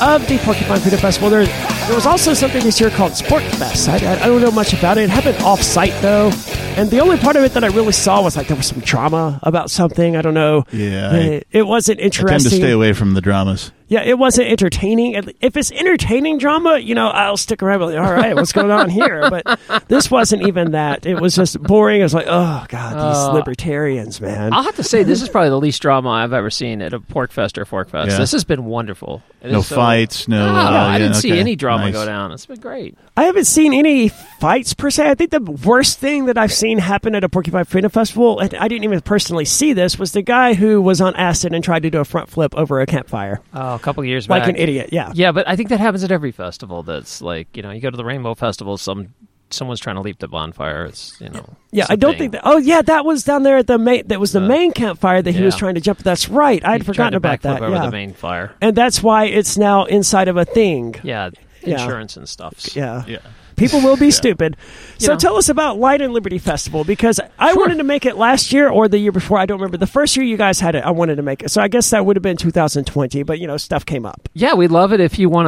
of the Porcupine Freedom Festival. There was also something this year called SportFest. I don't know much about it. It happened off-site, though. And the only part of it that I really saw was like there was some drama about something. I don't know. Yeah. It wasn't interesting. I tend to stay away from the dramas. Yeah, it wasn't entertaining. If it's entertaining drama, you know, I'll stick around. Like, all right, what's going on here? But this wasn't even that. It was just boring. It was like, oh, God, these libertarians, man. I'll have to say, this is probably the least drama I've ever seen at a Porcfest or Forkfest. Yeah. This has been wonderful. No fights. I didn't see any drama go down. It's been great. I haven't seen any fights, per se. I think the worst thing that I've seen happen at a Porcupine Freedom Festival, and I didn't even personally see this, was the guy who was on acid and tried to do a front flip over a campfire. A couple of years back. Like an idiot, yeah. Yeah, but I think that happens at every festival that's like, you know, you go to the Rainbow Festival, someone's trying to leap the bonfire. It's, you know. Yeah, I don't think that. Oh, yeah, that was down there at the main, that was the main campfire that he was trying to jump. That's right. I had forgotten about that. Over the main fire. And that's why it's now inside of a thing. Yeah, insurance and stuff. Yeah. Yeah. People will be stupid. So tell us about Light and Liberty Festival, because I wanted to make it last year or the year before. I don't remember. The first year you guys had it, I wanted to make it. So I guess that would have been 2020, but, you know, stuff came up. Yeah, we'd love it if you want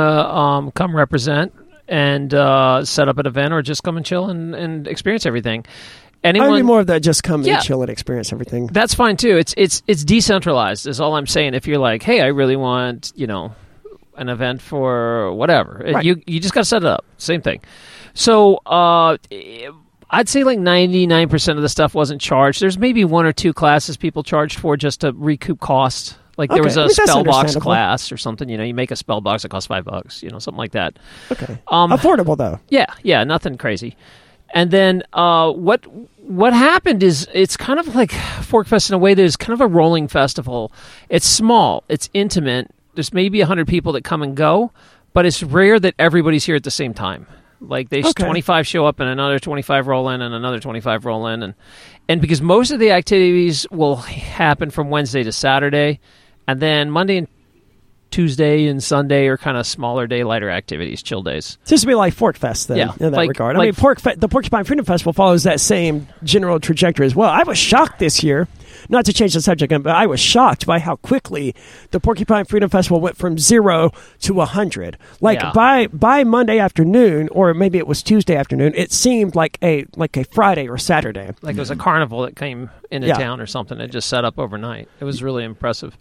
to come represent and set up an event or just come and chill and experience everything. Anyone, I need more of that, just come and chill and experience everything. That's fine, too. It's decentralized is all I'm saying. If you're like, hey, I really want, you know, an event for whatever. Right. You just got to set it up. Same thing. So I'd say like 99% of the stuff wasn't charged. There's maybe one or two classes people charged for just to recoup costs. Like there was a Spellbox class or something. You know, you make a Spellbox that costs $5. You know, something like that. Okay. Affordable though. Yeah, nothing crazy. And then what happened is it's kind of like Forkfest in a way that is kind of a rolling festival. It's small. It's intimate. There's maybe 100 people that come and go, but it's rare that everybody's here at the same time. Like, 25 show up and another 25 roll in and another 25 roll in. And because most of the activities will happen from Wednesday to Saturday, and then Monday and Tuesday and Sunday are kind of smaller day, lighter activities, chill days. It seems to be like Forkfest, then, in that regard. I mean, the Porcupine Freedom Festival follows that same general trajectory as well. I was shocked this year. Not to change the subject, but I was shocked by how quickly the Porcupine Freedom Festival went from 0 to 100. Like by Monday afternoon, or maybe it was Tuesday afternoon, it seemed like a Friday or Saturday. Like it was a carnival that came into town or something that just set up overnight. It was really impressive.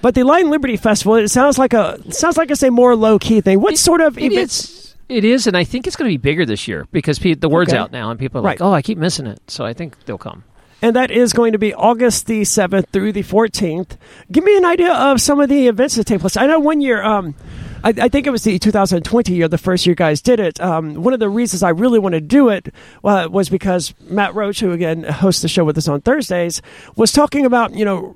But the Light and Liberty Festival, it sounds like it's a more low key thing. What sort of events? It is, and I think it's going to be bigger this year because the word's out now, and people are like, "Oh, I keep missing it," so I think they'll come. And that is going to be August the 7th through the 14th. Give me an idea of some of the events that take place. I know one year, I think it was the 2020 year, the first year you guys did it. One of the reasons I really wanted to do it was because Matt Roach, who again hosts the show with us on Thursdays, was talking about, you know,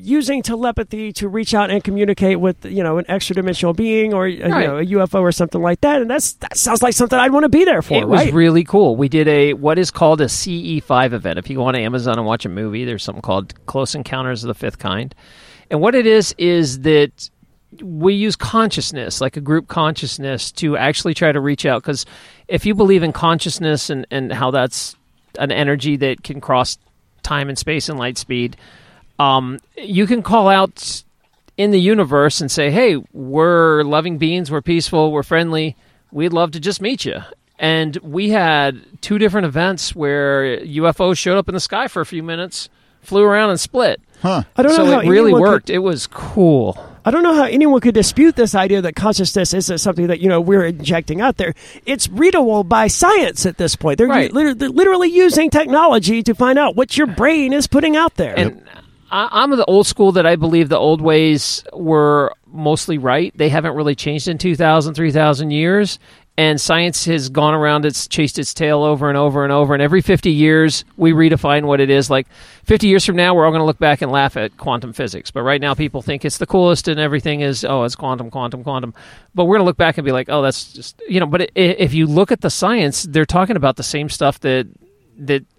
using telepathy to reach out and communicate with, you know, an extra-dimensional being or you know, a UFO or something like that. And that sounds like something I'd want to be there for, It was really cool. We did what is called a CE5 event. If you go on Amazon and watch a movie, there's something called Close Encounters of the Fifth Kind. And what it is that we use consciousness, like a group consciousness, to actually try to reach out. Because if you believe in consciousness and how that's an energy that can cross time and space and light speed, you can call out in the universe and say, hey, we're loving beings, we're peaceful, we're friendly, we'd love to just meet you. And we had two different events where UFOs showed up in the sky for a few minutes, flew around and split. Huh. I don't know how it really worked. It was cool. I don't know how anyone could dispute this idea that consciousness isn't something that, you know, we're injecting out there. It's readable by science at this point. They're, right. They're literally using technology to find out what your brain is putting out there. And I'm of the old school that I believe the old ways were mostly right. They haven't really changed in 2,000, 3,000 years. And science has gone around, it's chased its tail over and over and over. And every 50 years, we redefine what it is. Like 50 years from now, we're all going to look back and laugh at quantum physics. But right now, people think it's the coolest and everything is, oh, it's quantum, quantum, quantum. But we're going to look back and be like, oh, that's just, you know. But if you look at the science, they're talking about the same stuff that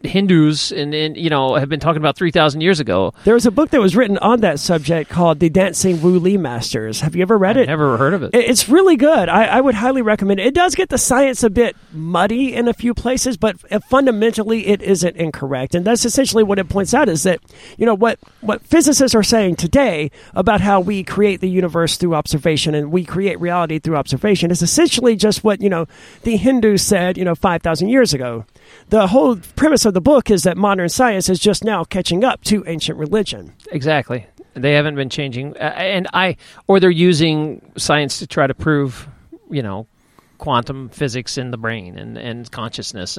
Hindus and you know have been talking about 3,000 years ago. There was a book that was written on that subject called The Dancing Wu Lee Masters. Have you ever read it? I've never heard of it. It's really good. I would highly recommend it. It does get the science a bit muddy in a few places, but fundamentally it isn't incorrect. And that's essentially what it points out is that, you know, what physicists are saying today about how we create the universe through observation and we create reality through observation is essentially just what, you know, the Hindus said, you know, 5,000 years ago. The whole premise of the book is that modern science is just now catching up to ancient religion. Exactly. They haven't been changing. Or they're using science to try to prove, you know, quantum physics in the brain and consciousness.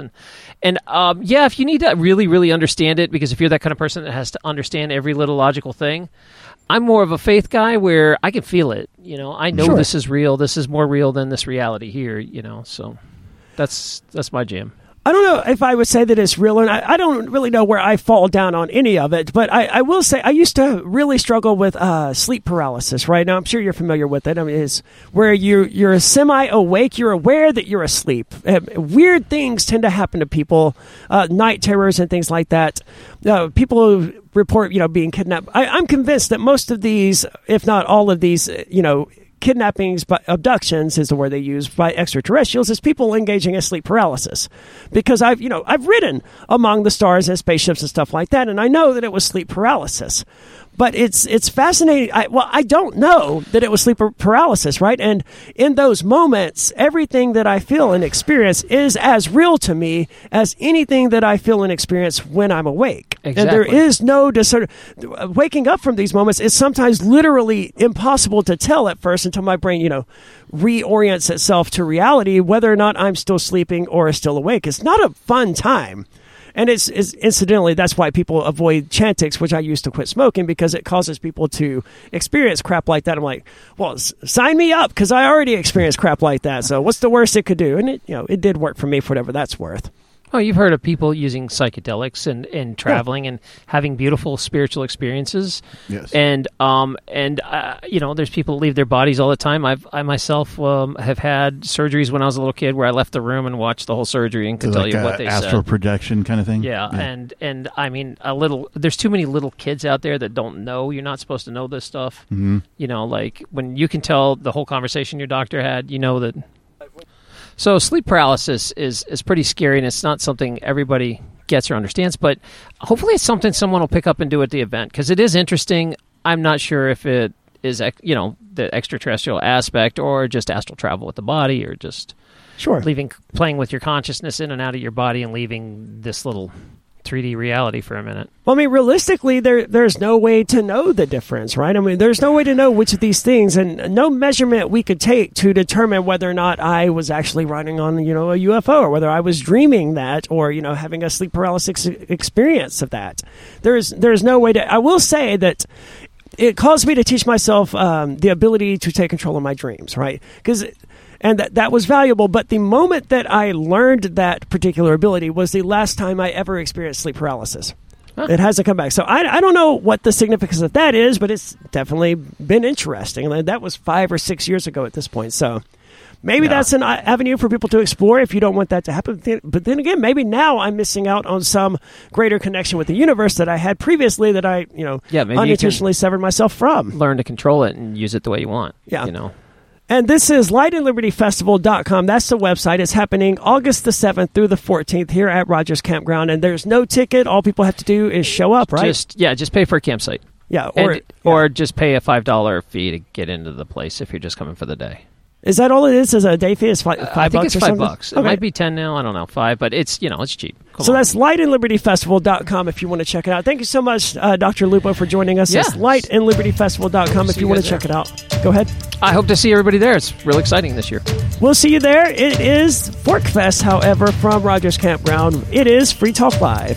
And yeah, if you need to really, really understand it, because if you're that kind of person that has to understand every little logical thing, I'm more of a faith guy where I can feel it. You know, I know This is real. This is more real than this reality here, you know. So that's my jam. I don't know if I would say that it's real, and I don't really know where I fall down on any of it, but I will say I used to really struggle with sleep paralysis, right? Now, I'm sure you're familiar with it. I mean, it's where you're semi-awake, you're aware that you're asleep. Weird things tend to happen to people, night terrors and things like that. People who report, you know, being kidnapped. I'm convinced that most of these, if not all of these, you know, kidnappings, by abductions is the word they use by extraterrestrials, is people engaging in sleep paralysis. Because I've ridden among the stars and spaceships and stuff like that, and I know that it was sleep paralysis. But it's fascinating. I don't know that it was sleep paralysis, right? And in those moments, everything that I feel and experience is as real to me as anything that I feel and experience when I'm awake. Exactly. And there is no waking up from these moments is sometimes literally impossible to tell at first until my brain, you know, reorients itself to reality, whether or not I'm still sleeping or still awake. It's not a fun time. And it's incidentally, that's why people avoid Chantix, which I used to quit smoking, because it causes people to experience crap like that. I'm like, well, sign me up, because I already experienced crap like that. So what's the worst it could do? And it did work for me for whatever that's worth. Oh, you've heard of people using psychedelics and traveling and having beautiful spiritual experiences. Yes. And you know, there's people that leave their bodies all the time. I myself have had surgeries when I was a little kid where I left the room and watched the whole surgery and could tell you what they said. Astral projection kind of thing? Yeah. And I mean, there's too many little kids out there that don't know. You're not supposed to know this stuff. Mm-hmm. You know, like when you can tell the whole conversation your doctor had, you know that... So sleep paralysis is pretty scary, and it's not something everybody gets or understands, but hopefully it's something someone will pick up and do at the event, because it is interesting. I'm not sure if it is, you know, the extraterrestrial aspect or just astral travel with the body or just playing with your consciousness in and out of your body and leaving this little 3D reality for a minute. Well, I mean, realistically, there's no way to know the difference, right? I mean, there's no way to know which of these things, and no measurement we could take to determine whether or not I was actually riding on, you know, a UFO, or whether I was dreaming that, or, you know, having a sleep paralysis experience of that. There's no way to... I will say that it caused me to teach myself the ability to take control of my dreams, right? Because... And that was valuable, but the moment that I learned that particular ability was the last time I ever experienced sleep paralysis. Huh. It hasn't come back. So I don't know what the significance of that is, but it's definitely been interesting. And that was 5 or 6 years ago at this point. So maybe that's an avenue for people to explore if you don't want that to happen. But then again, maybe now I'm missing out on some greater connection with the universe that I had previously that I, you know, unintentionally severed myself from. Learn to control it and use it the way you want. Yeah. You know. And this is lightandlibertyfestival.com. That's the website. It's happening August the 7th through the 14th here at Rogers Campground. And there's no ticket. All people have to do is show up, right? Just pay for a campsite. Yeah. Or just pay a $5 fee to get into the place if you're just coming for the day. Is that all it is? Is a day fee? Is $5? I think it's $5 bucks. Okay. It might be 10 now. I don't know. 5, but it's, you know, it's cheap. So that's lightandlibertyfestival.com if you want to check it out. Thank you so much, Dr. Lupo, for joining us. Yeah. That's lightandlibertyfestival.com if you want to check it out. Go ahead. I hope to see everybody there. It's real exciting this year. We'll see you there. It is ForkFest, however, from Rogers Campground. It is Free Talk Live.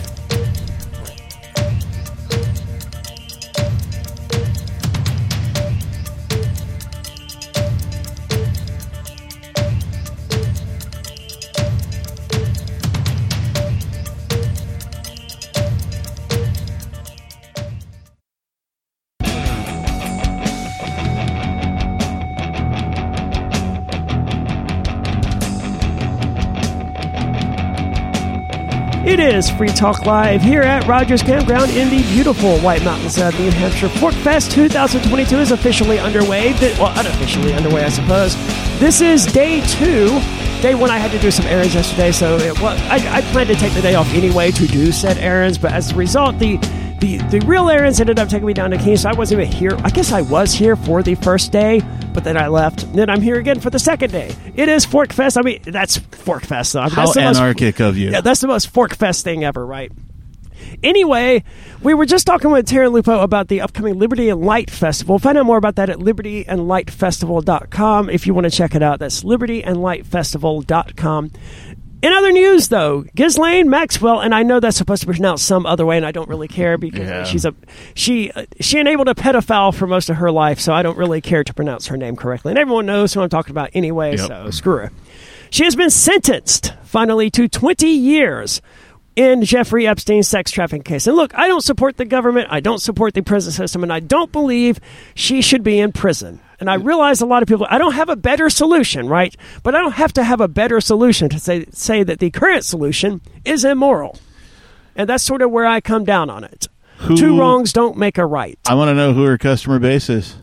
It is Free Talk Live here at Rogers Campground in the beautiful White Mountains of New Hampshire. ForkFest 2022 is officially underway. Well, unofficially underway, I suppose. This is day 2. Day 1, I had to do some errands yesterday, so I planned to take the day off anyway to do said errands, but as a result, the real errands ended up taking me down to Keene, so I wasn't even here. I guess I was here for the first day, but then I left. Then I'm here again for the second day. It is ForkFest. I mean, that's ForkFest, though. I mean, how that's anarchic of you. Yeah, that's the most ForkFest thing ever, right? Anyway, we were just talking with Terry Lupo about the upcoming Liberty and Light Festival. Find out more about that at libertyandlightfestival.com if you want to check it out. That's libertyandlightfestival.com. In other news, though, Ghislaine Maxwell, and I know that's supposed to be pronounced some other way, and I don't really care because she enabled a pedophile for most of her life, so I don't really care to pronounce her name correctly. And everyone knows who I'm talking about anyway, so screw her. She has been sentenced, finally, to 20 years in Jeffrey Epstein's sex trafficking case. And look, I don't support the government, I don't support the prison system, and I don't believe she should be in prison. And I realize a lot of people, I don't have a better solution, right? But I don't have to have a better solution to say that the current solution is immoral. And that's sort of where I come down on it. Two wrongs don't make a right. I want to know who her customer base is.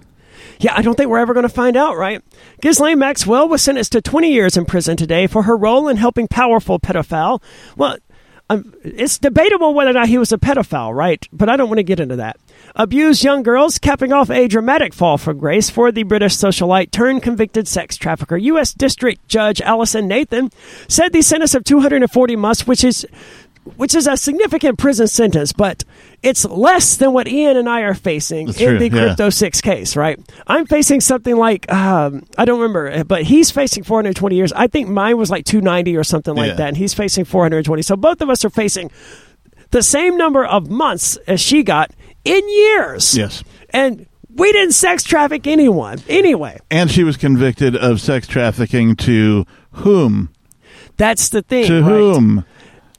Yeah, I don't think we're ever going to find out, right? Ghislaine Maxwell was sentenced to 20 years in prison today for her role in helping powerful pedophile. Well, it's debatable whether or not he was a pedophile, right? But I don't want to get into that. Abused young girls, capping off a dramatic fall from grace for the British socialite turned convicted sex trafficker. U.S. District Judge Allison Nathan said the sentence of 240 months, which is a significant prison sentence, but it's less than what Ian and I are facing the Crypto 6 case, right? I'm facing something like, I don't remember, but he's facing 420 years. I think mine was like 290 or something like that, and he's facing 420. So both of us are facing the same number of months as she got in years. Yes. And we didn't sex traffic anyone anyway. And she was convicted of sex trafficking to whom? That's the thing, to whom?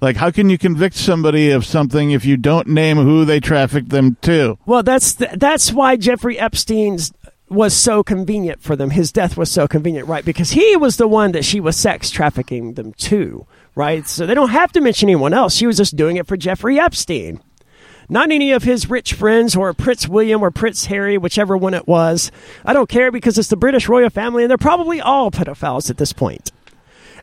Like, how can you convict somebody of something if you don't name who they trafficked them to? Well, that's why Jeffrey Epstein's was so convenient for them. His death was so convenient, right? Because he was the one that she was sex trafficking them to, right? So they don't have to mention anyone else. She was just doing it for Jeffrey Epstein. Not any of his rich friends or Prince William or Prince Harry, whichever one it was. I don't care because it's the British royal family, and they're probably all pedophiles at this point.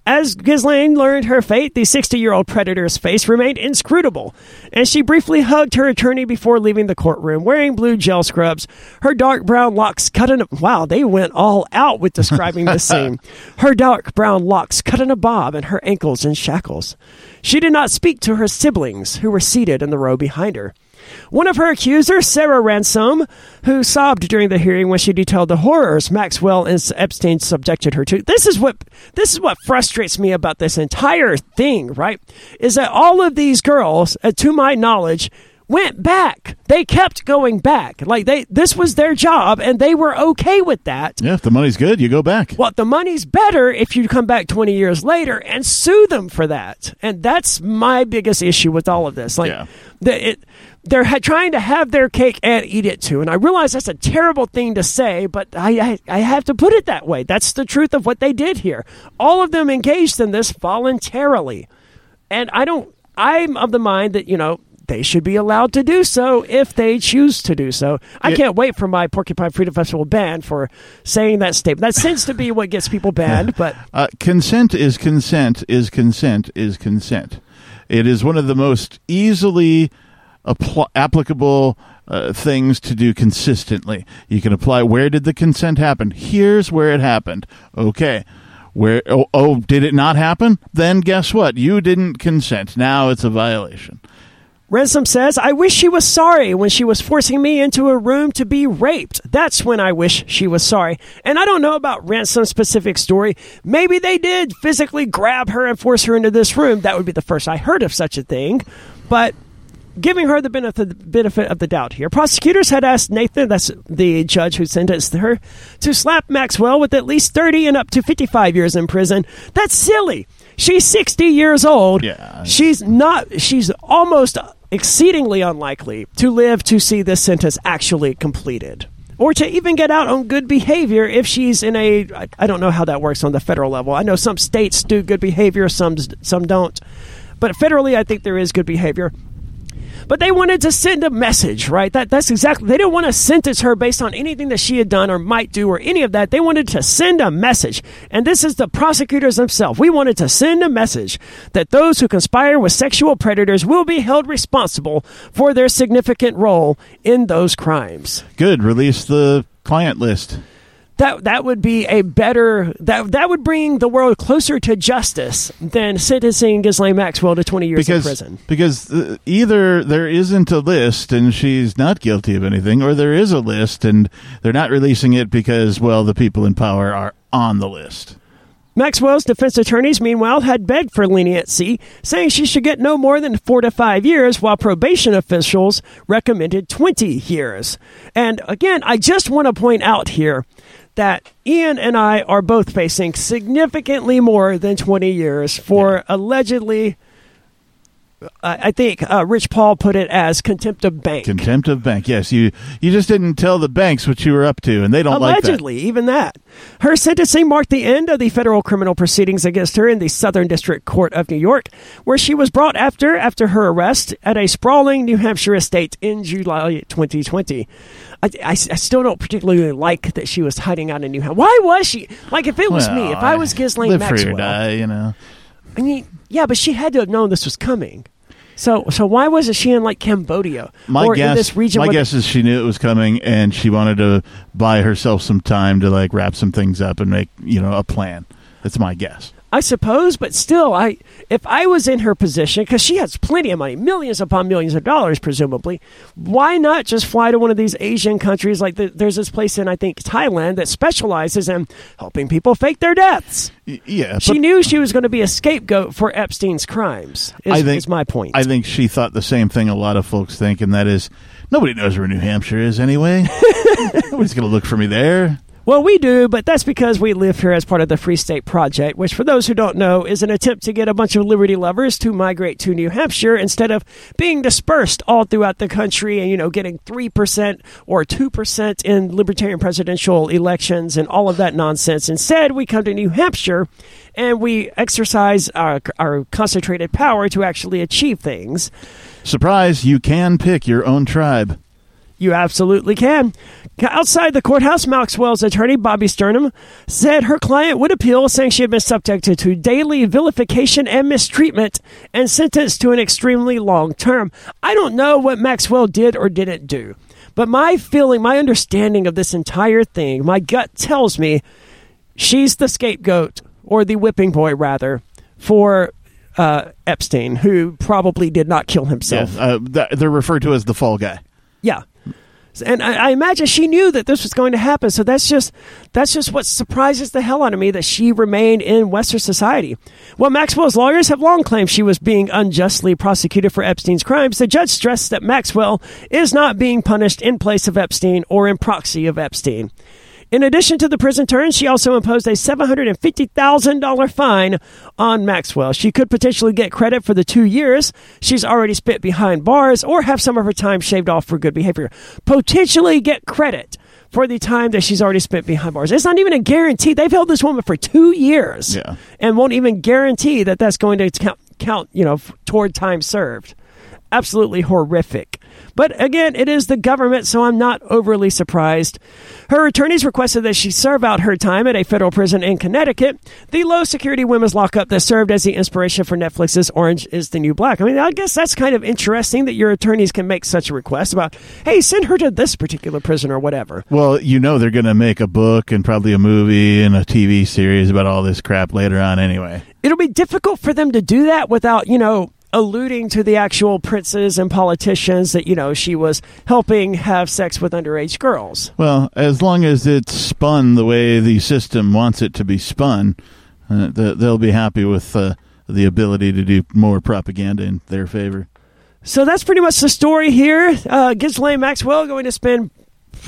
As Ghislaine learned her fate, the 60-year-old predator's face remained inscrutable, and she briefly hugged her attorney before leaving the courtroom, wearing blue gel scrubs. Her dark brown locks cut in a... Wow, they went all out with describing this scene. Her dark brown locks cut in a bob and her ankles in shackles. She did not speak to her siblings, who were seated in the row behind her. One of her accusers, Sarah Ransome, who sobbed during the hearing when she detailed the horrors Maxwell and Epstein subjected her to. This is what frustrates me about this entire thing, right? Is that all of these girls, to my knowledge, went back. They kept going back. Like this was their job, and they were okay with that. Yeah, if the money's good, you go back. Well, the money's better if you come back 20 years later and sue them for that. And that's my biggest issue with all of this. Like, they're trying to have their cake and eat it too. And I realize that's a terrible thing to say, but I have to put it that way. That's the truth of what they did here. All of them engaged in this voluntarily. And I'm of the mind that, you know, they should be allowed to do so if they choose to do so. I can't wait for my Porcupine Freedom Festival ban for saying that statement. That seems to be what gets people banned. But consent is consent is consent is consent. It is one of the most easily applicable things to do consistently. You can apply, where did the consent happen? Here's where it happened. Okay. Where? Oh, did it not happen? Then guess what? You didn't consent. Now it's a violation. Ransom says, I wish she was sorry when she was forcing me into a room to be raped. That's when I wish she was sorry. And I don't know about Ransom's specific story. Maybe they did physically grab her and force her into this room. That would be the first I heard of such a thing. But giving her the benefit of the doubt here. Prosecutors had asked Nathan, that's the judge who sentenced her, to slap Maxwell with at least 30 and up to 55 years in prison. That's silly. She's 60 years old. Yeah. She's almost exceedingly unlikely to live to see this sentence actually completed or to even get out on good behavior if she's in a, I don't know how that works on the federal level. I know some states do good behavior, some don't. But federally, I think there is good behavior. But they wanted to send a message, right? That's exactly, they didn't want to sentence her based on anything that she had done or might do or any of that. They wanted to send a message. And this is the prosecutors themselves. We wanted to send a message that those who conspire with sexual predators will be held responsible for their significant role in those crimes. Good. Release the client list. That would be a better, that would bring the world closer to justice than sentencing Ghislaine Maxwell to 20 years in prison. Because either there isn't a list and she's not guilty of anything, or there is a list and they're not releasing it because, well, the people in power are on the list. Maxwell's defense attorneys, meanwhile, had begged for leniency, saying she should get no more than 4 to 5 years, while probation officials recommended 20 years. And again, I just want to point out here that Ian and I are both facing significantly more than 20 years for allegedly, I think Rich Paul put it as contempt of bank. Contempt of bank, yes. You just didn't tell the banks what you were up to, and they don't allegedly, like that. Even that. Her sentencing marked the end of the federal criminal proceedings against her in the Southern District Court of New York, where she was brought after her arrest at a sprawling New Hampshire estate in July 2020. I still don't particularly like that she was hiding out in New Hampshire. Why was she? Like, if it was me, if I was Ghislaine Maxwell. Live free or die, you know. I mean, yeah, but she had to have known this was coming. So why wasn't she in, like, Cambodia in this region? My guess is she knew it was coming, and she wanted to buy herself some time to, like, wrap some things up and make, you know, a plan. That's my guess. I suppose, but still, if I was in her position, because she has plenty of money, millions upon millions of dollars, presumably, why not just fly to one of these Asian countries? Like, there's this place in, I think, Thailand that specializes in helping people fake their deaths. Yeah. She knew she was going to be a scapegoat for Epstein's crimes, is my point. I think she thought the same thing a lot of folks think, and that is, nobody knows where New Hampshire is anyway. Nobody's going to look for me there. Well, we do, but that's because we live here as part of the Free State Project, which, for those who don't know, is an attempt to get a bunch of liberty lovers to migrate to New Hampshire instead of being dispersed all throughout the country and, you know, getting 3% or 2% in libertarian presidential elections and all of that nonsense. Instead, we come to New Hampshire and we exercise our concentrated power to actually achieve things. Surprise, you can pick your own tribe. You absolutely can. Outside the courthouse, Maxwell's attorney, Bobby Sternum, said her client would appeal, saying she had been subjected to daily vilification and mistreatment and sentenced to an extremely long term. I don't know what Maxwell did or didn't do, but my feeling, my understanding of this entire thing, my gut tells me she's the scapegoat, or the whipping boy, rather, for Epstein, who probably did not kill himself. Yes, they're referred to as the fall guy. Yeah. And I imagine she knew that this was going to happen. So that's just what surprises the hell out of me, that she remained in Western society. While Maxwell's lawyers have long claimed she was being unjustly prosecuted for Epstein's crimes, the judge stressed that Maxwell is not being punished in place of Epstein or in proxy of Epstein. In addition to the prison term, she also imposed a $750,000 fine on Maxwell. She could potentially get credit for the 2 years she's already spent behind bars, or have some of her time shaved off for good behavior. Potentially get credit for the time that she's already spent behind bars. It's not even a guarantee. They've held this woman for 2 years, and won't even guarantee that that's going to count, you know, toward time served. Absolutely horrific. But again, it is the government, so I'm not overly surprised. Her attorneys requested that she serve out her time at a federal prison in Connecticut, the low-security women's lockup that served as the inspiration for Netflix's Orange is the New Black. I mean, I guess that's kind of interesting that your attorneys can make such a request about, hey, send her to this particular prison or whatever. Well, you know they're going to make a book and probably a movie and a TV series about all this crap later on anyway. It'll be difficult for them to do that without, you know, alluding to the actual princes and politicians that, you know, she was helping have sex with underage girls. Well, as long as it's spun the way the system wants it to be spun, they'll be happy with the ability to do more propaganda in their favor. So that's pretty much the story here. Ghislaine Maxwell going to spend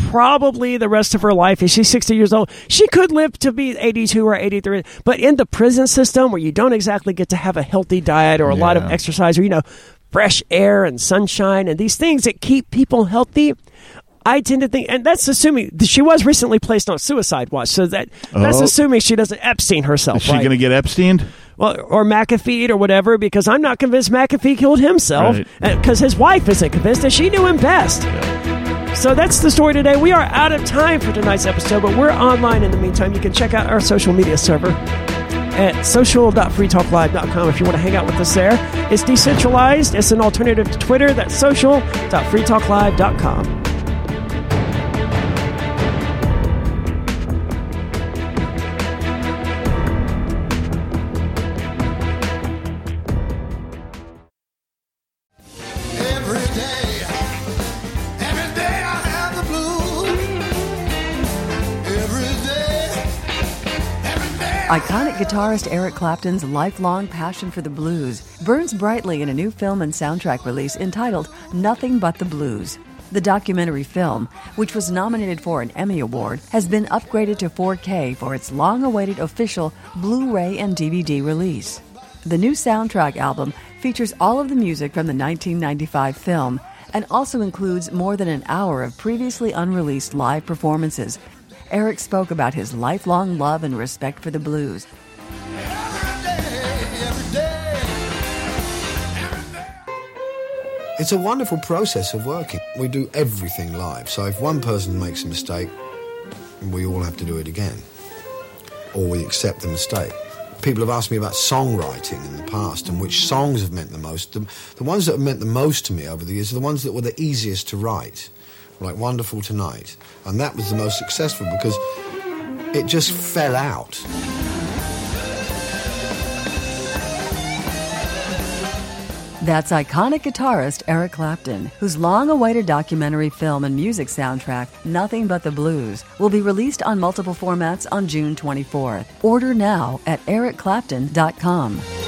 probably the rest of her life. If she's 60 years old, she could live to be 82 or 83. But in the prison system, where you don't exactly get to have a healthy diet or a lot of exercise or, you know, fresh air and sunshine and these things that keep people healthy, I tend to think, and that's assuming she was recently placed on suicide watch, so that's assuming she doesn't Epstein herself. Is she going to get Epsteined? Well, or McAfee'd or whatever, because I'm not convinced McAfee killed himself, because his wife isn't convinced, and she knew him best. So that's the story today. We are out of time for tonight's episode, but we're online in the meantime. You can check out our social media server at social.freetalklive.com if you want to hang out with us there. It's decentralized. It's an alternative to Twitter. That's social.freetalklive.com. Iconic guitarist Eric Clapton's lifelong passion for the blues burns brightly in a new film and soundtrack release entitled Nothing But the Blues. The documentary film, which was nominated for an Emmy Award, has been upgraded to 4K for its long-awaited official Blu-ray and DVD release. The new soundtrack album features all of the music from the 1995 film and also includes more than an hour of previously unreleased live performances. Eric spoke about his lifelong love and respect for the blues. Every day. It's a wonderful process of working. We do everything live, so if one person makes a mistake, we all have to do it again, or we accept the mistake. People have asked me about songwriting in the past and which songs have meant the most. The ones that have meant the most to me over the years are the ones that were the easiest to write, like Wonderful Tonight. And that was the most successful because it just fell out. That's iconic guitarist Eric Clapton, whose long-awaited documentary film and music soundtrack, Nothing But the Blues, will be released on multiple formats on June 24th. Order now at ericclapton.com.